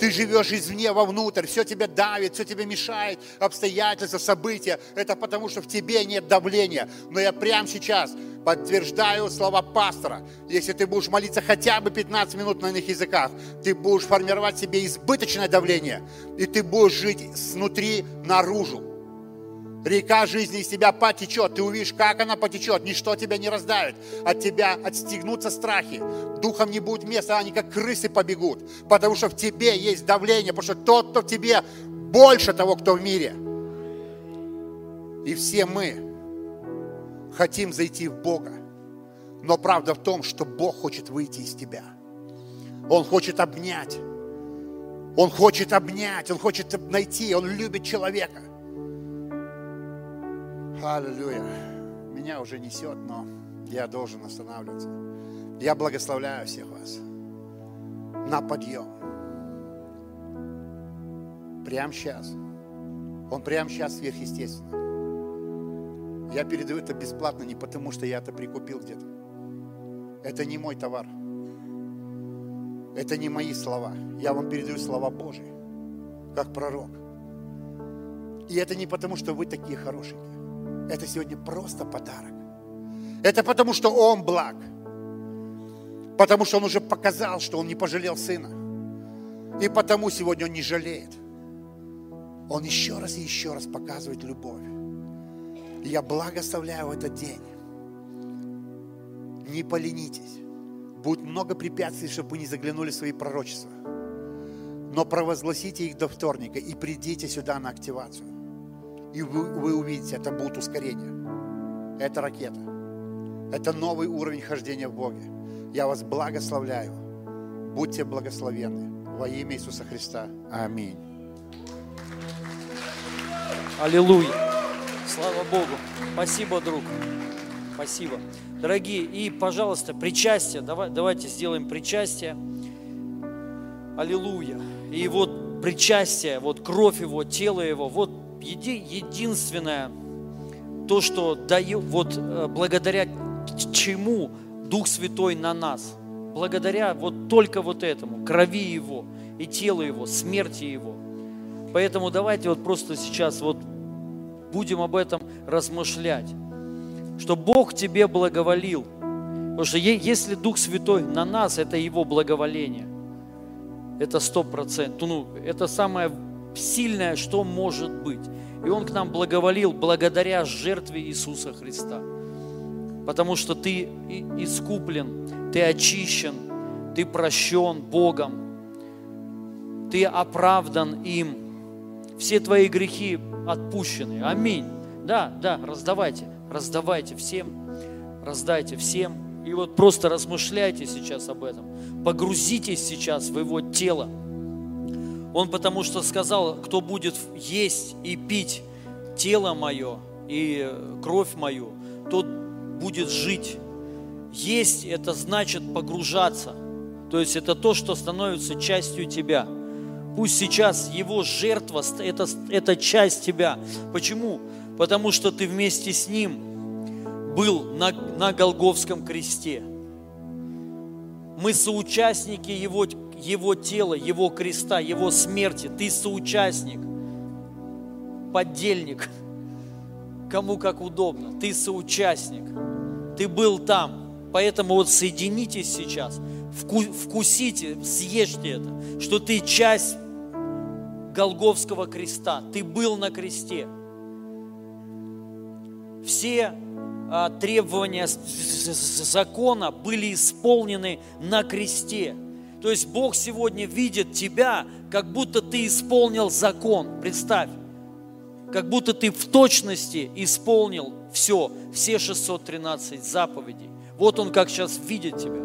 Ты живешь извне вовнутрь, все тебя давит, все тебе мешает, обстоятельства, события. Это потому, что в тебе нет давления. Но я прямо сейчас подтверждаю слова пастора. Если ты будешь молиться хотя бы 15 минут на иных языках, ты будешь формировать в себе избыточное давление, и ты будешь жить снутри наружу. Река жизни из тебя потечет. Ты увидишь, как она потечет. Ничто тебя не раздавит. От тебя отстегнутся страхи. Духом не будет места. Они как крысы побегут. Потому что в тебе есть давление. Потому что тот, кто в тебе, больше того, кто в мире. И все мы хотим зайти в Бога. Но правда в том, что Бог хочет выйти из тебя. Он хочет обнять. Он хочет найти. Он любит человека. Аллилуйя. Меня уже несет, но я должен останавливаться. Я благословляю всех вас на подъем. Прямо сейчас. Он прямо сейчас сверхъестественно. Я передаю это бесплатно не потому, что я это прикупил где-то. Это не мой товар. Это не мои слова. Я вам передаю слова Божьи, как пророк. И это не потому, что вы такие хорошенькие. Это сегодня просто подарок. Это потому, что Он благ. Потому что Он уже показал, что Он не пожалел Сына. И потому сегодня Он не жалеет. Он еще раз и еще раз показывает любовь. И я благословляю этот день. Не поленитесь. Будет много препятствий, чтобы вы не заглянули в свои пророчества. Но провозгласите их до вторника и придите сюда на активацию. И вы увидите, это будет ускорение. Это ракета. Это новый уровень хождения в Боге. Я вас благословляю. Будьте благословенны. Во имя Иисуса Христа. Аминь. Аллилуйя. Слава Богу. Спасибо, друг. Спасибо. Дорогие, и, пожалуйста, причастие. Давайте сделаем причастие. Аллилуйя. И вот причастие, вот кровь Его, тело Его, вот единственное то, что дает, вот благодаря чему Дух Святой на нас, благодаря вот только вот этому, крови Его и телу Его, смерти Его. Поэтому давайте вот просто сейчас вот будем об этом размышлять, что Бог тебе благоволил. Потому что если Дух Святой на нас, это Его благоволение. Это 100%. Ну, это самое сильное, что может быть. И Он к нам благоволил благодаря жертве Иисуса Христа. Потому что ты искуплен, ты очищен, ты прощен Богом, ты оправдан им. Все твои грехи отпущены. Аминь. Да, раздавайте всем, раздайте всем. И вот просто размышляйте сейчас об этом. Погрузитесь сейчас в Его тело. Он потому что сказал, кто будет есть и пить тело мое и кровь мою, тот будет жить. Есть – это значит погружаться. То есть это то, что становится частью тебя. Пусть сейчас Его жертва – это часть тебя. Почему? Потому что ты вместе с Ним был на Голгофском кресте. Мы соучастники Его тела, Его креста, Его смерти. Ты соучастник, поддельник, кому как удобно. Ты соучастник, ты был там. Поэтому вот соединитесь сейчас, вкусите, съешьте это, что ты часть Голгофского креста, ты был на кресте. Все требования закона были исполнены на кресте. То есть Бог сегодня видит тебя, как будто ты исполнил закон. Представь, как будто ты в точности исполнил все 613 заповедей. Вот Он как сейчас видит тебя.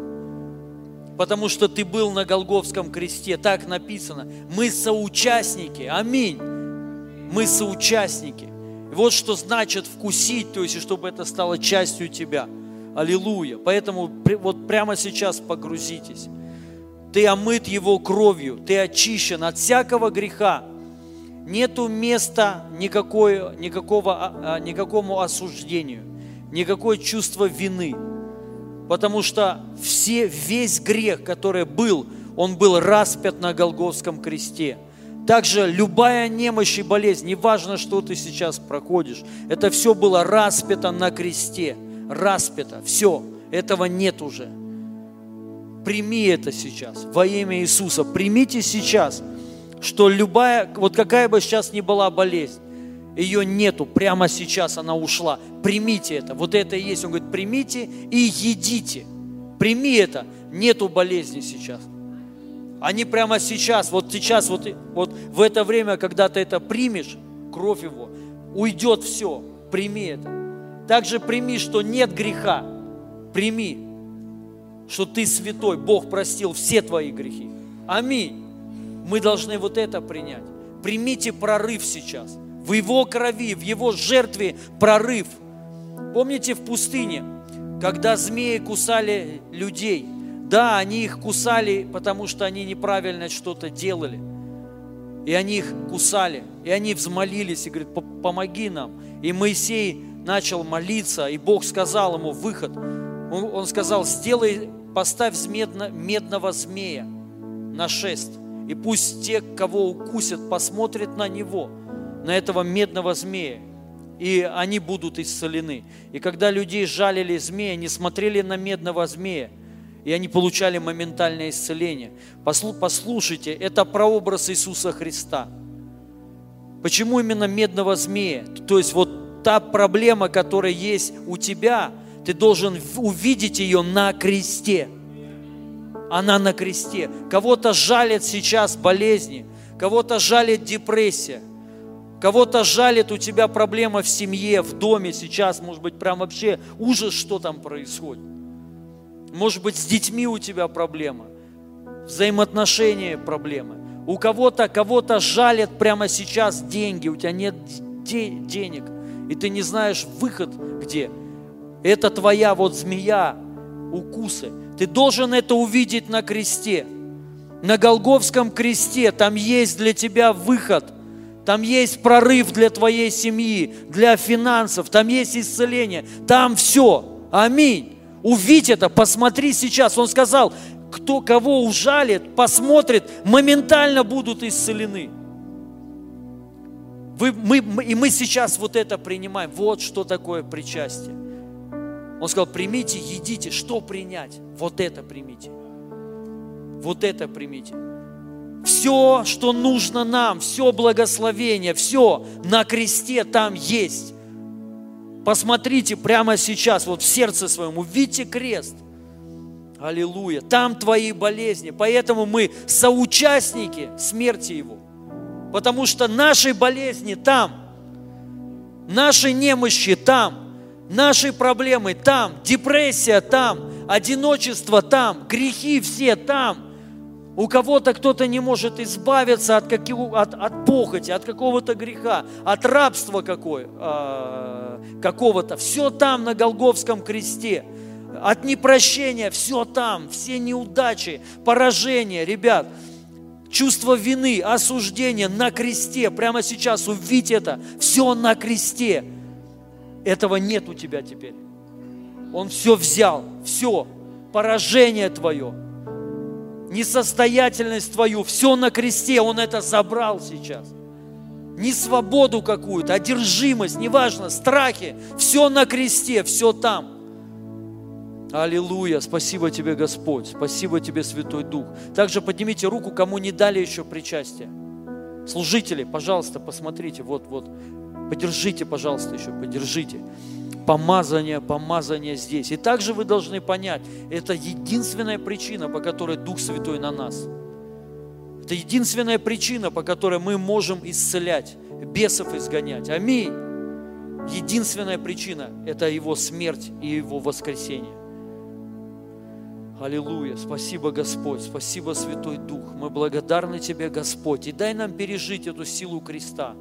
Потому что ты был на Голгофском кресте, так написано. Мы соучастники, аминь. Мы соучастники. Вот что значит вкусить, то есть, чтобы это стало частью тебя. Аллилуйя. Поэтому вот прямо сейчас погрузитесь. Ты омыт Его кровью, ты очищен от всякого греха. Нету места никакому осуждению, никакое чувство вины. Потому что весь грех, который был, он был распят на Голгофском кресте. Также любая немощь и болезнь, неважно, что ты сейчас проходишь, это все было распято на кресте, распято, все, этого нет уже. Прими это сейчас, во имя Иисуса, примите сейчас, что любая, вот какая бы сейчас ни была болезнь, ее нету, прямо сейчас она ушла, примите это, вот это и есть, Он говорит, примите и едите, прими это, нету болезни сейчас. Они прямо сейчас, вот в это время, когда ты это примешь, кровь Его, уйдет все, прими это. Также прими, что нет греха, прими, что ты святой, Бог простил все твои грехи. Аминь. Мы должны вот это принять. Примите прорыв сейчас, в Его крови, в Его жертве прорыв. Помните в пустыне, когда змеи кусали людей? Да, они их кусали, потому что они неправильно что-то делали. И они их кусали, и они взмолились, и говорят, помоги нам. И Моисей начал молиться, и Бог сказал ему выход. Он сказал, сделай, поставь медного змея на шест, и пусть те, кого укусят, посмотрят на него, на этого медного змея, и они будут исцелены. И когда людей жалили змея, они смотрели на медного змея, и они получали моментальное исцеление. Послушайте, это прообраз Иисуса Христа. Почему именно медного змея? То есть вот та проблема, которая есть у тебя, ты должен увидеть ее на кресте. Она на кресте. Кого-то жалит сейчас болезни, кого-то жалит депрессия, кого-то жалит, у тебя проблема в семье, в доме сейчас, может быть, прям вообще ужас, что там происходит. Может быть, с детьми у тебя проблема, взаимоотношения проблемы. У кого-то, кого-то жалят прямо сейчас деньги, у тебя нет денег, и ты не знаешь выход где. Это твоя вот змея, укусы. Ты должен это увидеть на кресте. На Голгофском кресте там есть для тебя выход. Там есть прорыв для твоей семьи, для финансов. Там есть исцеление. Там все. Аминь. Увидь это, посмотри сейчас. Он сказал, кто кого ужалит, посмотрит, моментально будут исцелены. Мы сейчас вот это принимаем. Вот что такое причастие. Он сказал, примите, едите. Что принять? Вот это примите. Вот это примите. Все, что нужно нам, все благословение, все на кресте там есть. Посмотрите прямо сейчас, вот в сердце своем, увидите крест. Аллилуйя. Там твои болезни. Поэтому мы соучастники смерти Его. Потому что наши болезни там, наши немощи там. Наши проблемы там, депрессия там, одиночество там, грехи все там. У кого-то кто-то не может избавиться от похоти, от какого-то греха, от рабства какого-то. Все там на Голгофском кресте. От непрощения все там, все неудачи, поражения, ребят. Чувство вины, осуждение на кресте. Прямо сейчас увидите это. Все на кресте. Этого нет у тебя теперь. Он все взял, все. Поражение твое, несостоятельность твою, все на кресте, Он это забрал сейчас. Не свободу какую-то, одержимость, неважно, страхи, все на кресте, все там. Аллилуйя, спасибо тебе, Господь, спасибо тебе, Святой Дух. Также поднимите руку, кому не дали еще причастие. Служители, пожалуйста, посмотрите, вот. Подержите, пожалуйста, еще, подержите. Помазание здесь. И также вы должны понять, это единственная причина, по которой Дух Святой на нас. Это единственная причина, по которой мы можем исцелять, бесов изгонять. Аминь. Единственная причина – это Его смерть и Его воскресение. Аллилуйя. Спасибо, Господь. Спасибо, Святой Дух. Мы благодарны Тебе, Господь. И дай нам пережить эту силу креста.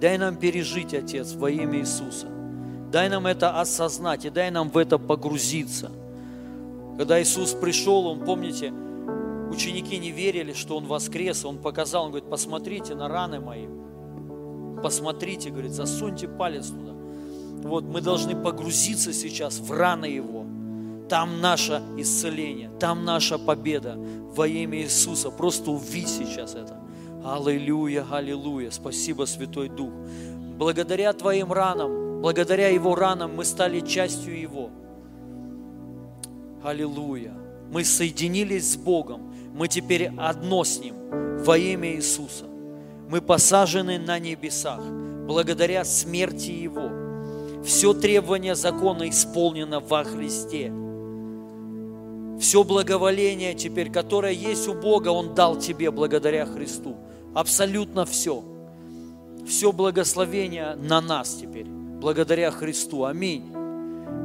Дай нам пережить, Отец, во имя Иисуса. Дай нам это осознать и дай нам в это погрузиться. Когда Иисус пришел, Он, помните, ученики не верили, что Он воскрес. Он показал, Он говорит, посмотрите на раны Мои. Посмотрите, говорит, засуньте палец туда. Вот мы должны погрузиться сейчас в раны Его. Там наше исцеление, там наша победа во имя Иисуса. Просто увидь сейчас это. Аллилуйя, аллилуйя. Спасибо, Святой Дух. Благодаря Твоим ранам, благодаря Его ранам мы стали частью Его. Аллилуйя. Мы соединились с Богом. Мы теперь одно с Ним во имя Иисуса. Мы посажены на небесах благодаря смерти Его. Все требование закона исполнено во Христе. Все благоволение теперь, которое есть у Бога, Он дал тебе благодаря Христу. Абсолютно все. Все благословение на нас теперь, благодаря Христу. Аминь.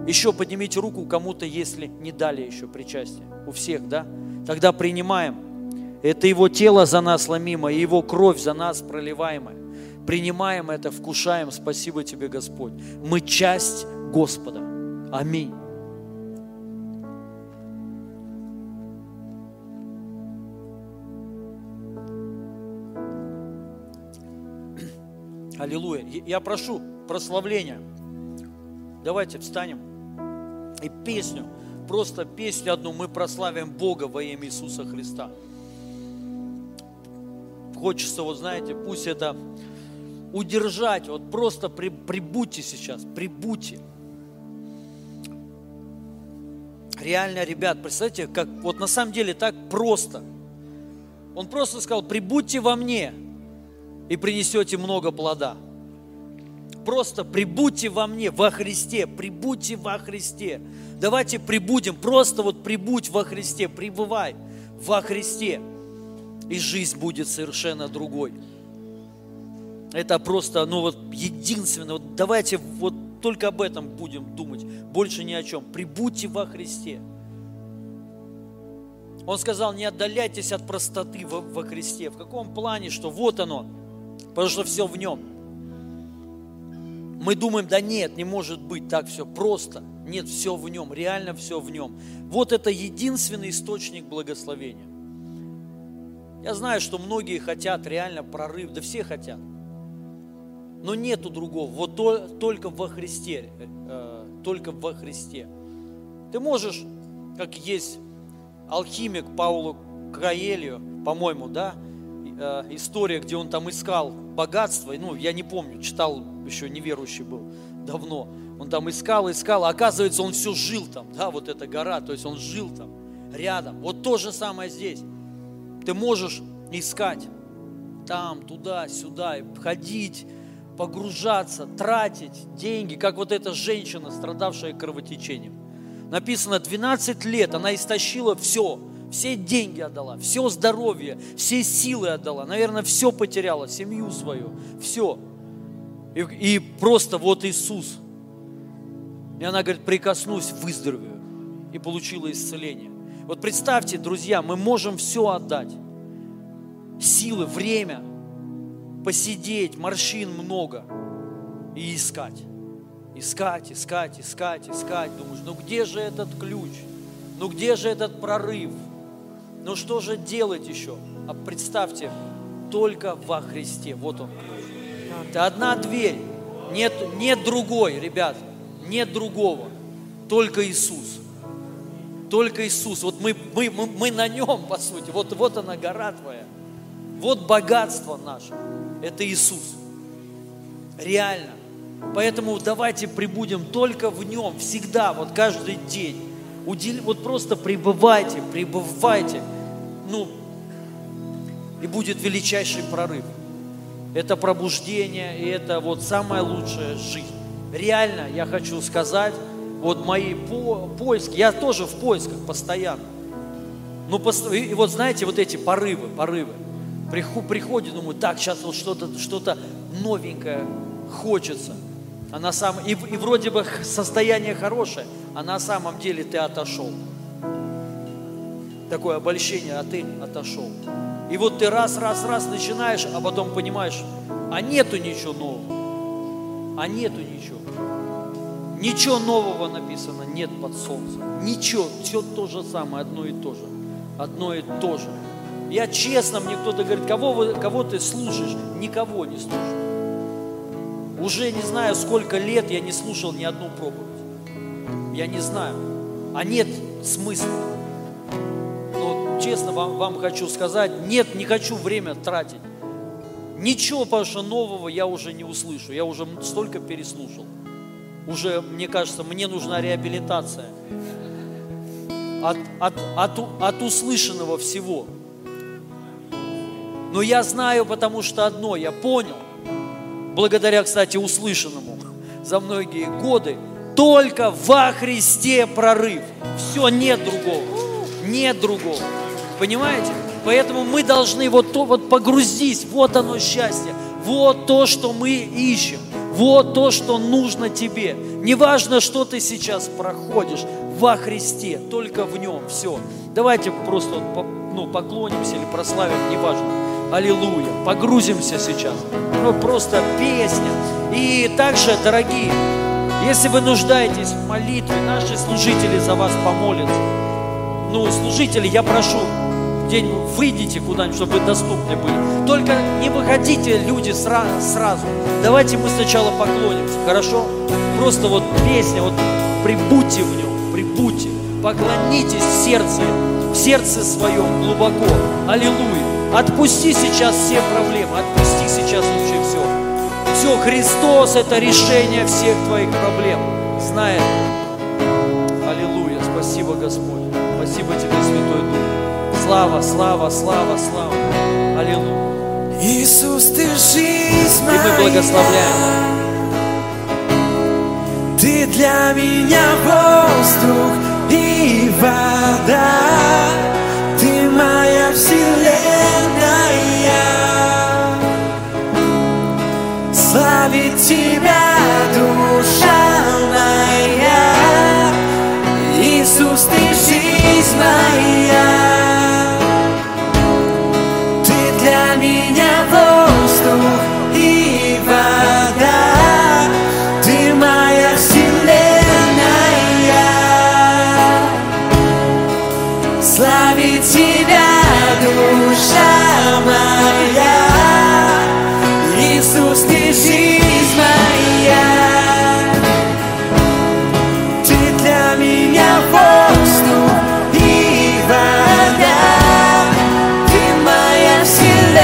Еще поднимите руку кому-то, если не дали еще причастие. У всех, да? Тогда принимаем. Это Его тело за нас ломимое, Его кровь за нас проливаемая. Принимаем это, вкушаем. Спасибо тебе, Господь. Мы часть Господа. Аминь. Аллилуйя. Я прошу прославления. Давайте встанем. И песню, просто песню одну мы прославим Бога во имя Иисуса Христа. Хочется, вот знаете, пусть это удержать, вот просто прибудьте сейчас, прибудьте. Реально, ребят, представьте, как вот на самом деле так просто. Он просто сказал: прибудьте во мне и принесете много плода. Просто прибудьте во мне, во Христе, прибудьте во Христе. Давайте прибудем, просто вот прибудь во Христе, пребывай во Христе. И жизнь будет совершенно другой. Это просто, ну вот, единственное. Вот давайте вот только об этом будем думать, больше ни о чем. Прибудьте во Христе. Он сказал: не отдаляйтесь от простоты во Христе. В каком плане, что вот оно, потому что все в нем. Мы думаем: да нет, не может быть так все просто. Нет, все в нем, реально все в нем. Вот это единственный источник благословения. Я знаю, что многие хотят реально прорыв, да все хотят. Но нету другого, вот только во Христе, только во Христе. Ты можешь, как есть алхимик Паулу Коэлью, по-моему, да, история, где он там искал богатство, ну, я не помню, читал, еще неверующий был давно, он там искал, а оказывается, он все жил там, да, вот эта гора, то есть он жил там, рядом. Вот то же самое здесь. Ты можешь искать там, туда, сюда, ходить, погружаться, тратить деньги, как вот эта женщина, страдавшая кровотечением. Написано, 12 лет она истощила все деньги отдала, все здоровье, все силы отдала, наверное, все потеряла, семью свою, все. И просто вот Иисус. И она говорит: прикоснусь, выздоровею. И получила исцеление. Вот представьте, друзья, мы можем все отдать. Силы, время, посидеть, морщин много, и искать. Думаешь, ну где же этот ключ? Ну где же этот прорыв? Ну что же делать еще? А представьте, только во Христе. Вот он. Это одна дверь. Нет другой, ребят. Нет другого. Только Иисус. Только Иисус. Вот мы на Нем, по сути. Вот она, гора твоя. Вот богатство наше. Это Иисус. Реально. Поэтому давайте пребудем только в Нем. Всегда, вот каждый день. Вот просто пребывайте. Ну, и будет величайший прорыв. Это пробуждение, и это вот самая лучшая жизнь. Реально, я хочу сказать, вот мои поиски, я тоже в поисках постоянно. Ну, и вот знаете, вот эти порывы. Приходит, думаю, так, сейчас вот что-то новенькое хочется. А на самом... и вроде бы состояние хорошее, а на самом деле ты отошел. Такое обольщение, а ты отошел. И вот ты раз начинаешь, а потом понимаешь, а нету ничего нового. Ничего нового написано нет под солнцем. Ничего, все то же самое, одно и то же. Я честно, мне кто-то говорит: кого ты слушаешь? Никого не слушаю. Уже не знаю, сколько лет я не слушал ни одну проповедь. Я не знаю. А нет смысла. Но честно вам хочу сказать, нет, не хочу время тратить. Ничего, потому что нового я уже не услышу. Я уже столько переслушал. Уже, мне кажется, мне нужна реабилитация. От услышанного всего. Но я знаю, потому что одно я понял, благодаря, кстати, услышанному за многие годы, только во Христе прорыв. Все, нет другого. Понимаете? Поэтому мы должны вот погрузись, вот оно счастье, вот то, что мы ищем, вот то, что нужно тебе. Неважно, что ты сейчас проходишь, во Христе, только в Нем, все. Давайте просто поклонимся или прославим, неважно. Аллилуйя. Погрузимся сейчас. Ну, просто песня. И также, дорогие, если вы нуждаетесь в молитве, наши служители за вас помолятся. Ну, служители, я прошу, где-нибудь выйдите куда-нибудь, чтобы вы доступны были. Только не выходите, люди, сразу. Давайте мы сначала поклонимся, хорошо? Просто вот песня, вот прибудьте в нем. прибудьте, поклонитесь в сердце своем глубоко. Аллилуйя. Отпусти сейчас все проблемы, отпусти сейчас лучше все. Все, Христос – это решение всех твоих проблем. Знает. Аллилуйя. Спасибо, Господь. Спасибо тебе, Святой Дух. Слава, слава, слава, слава. Аллилуйя. Иисус, ты жизнь моя. И мы благословляем. Ты для меня воздух и вода, ты моя вселенная. Славит тебя, душа моя, Иисус, ты жизнь моя. Ты для меня воздух и вода. Славит тебя, душа моя, Иисус, ты жизнь моя. Ты для меня воздух и вода, ты моя вселенная.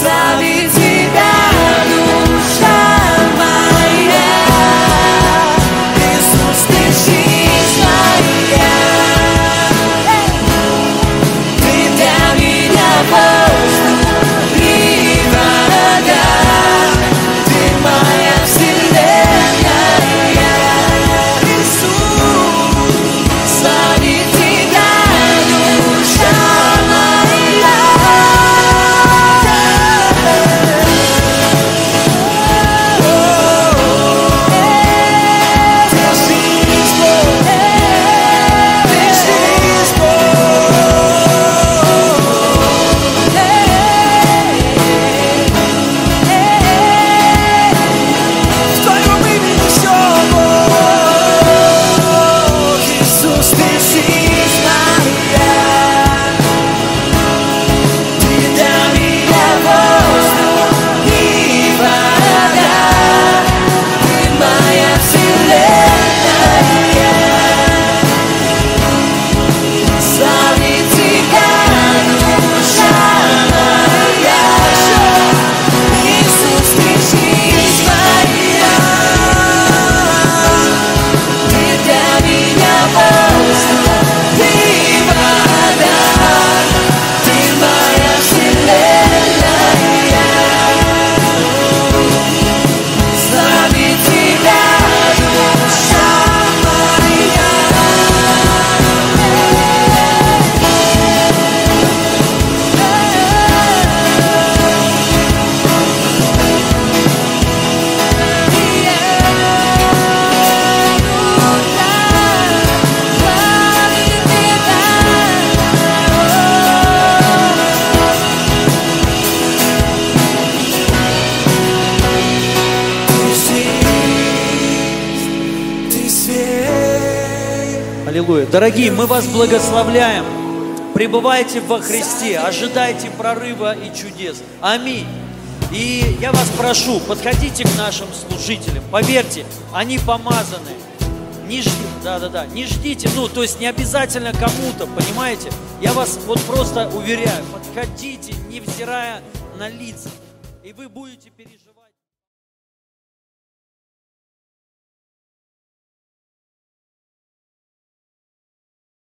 Славит тебя, душа. Дорогие, мы вас благословляем. Пребывайте во Христе, ожидайте прорыва и чудес. Аминь. И я вас прошу, подходите к нашим служителям. Поверьте, они помазаны. Не ждите, не ждите, то есть не обязательно кому-то, понимаете? Я вас вот просто уверяю, подходите, невзирая на лица, и вы будете переживать.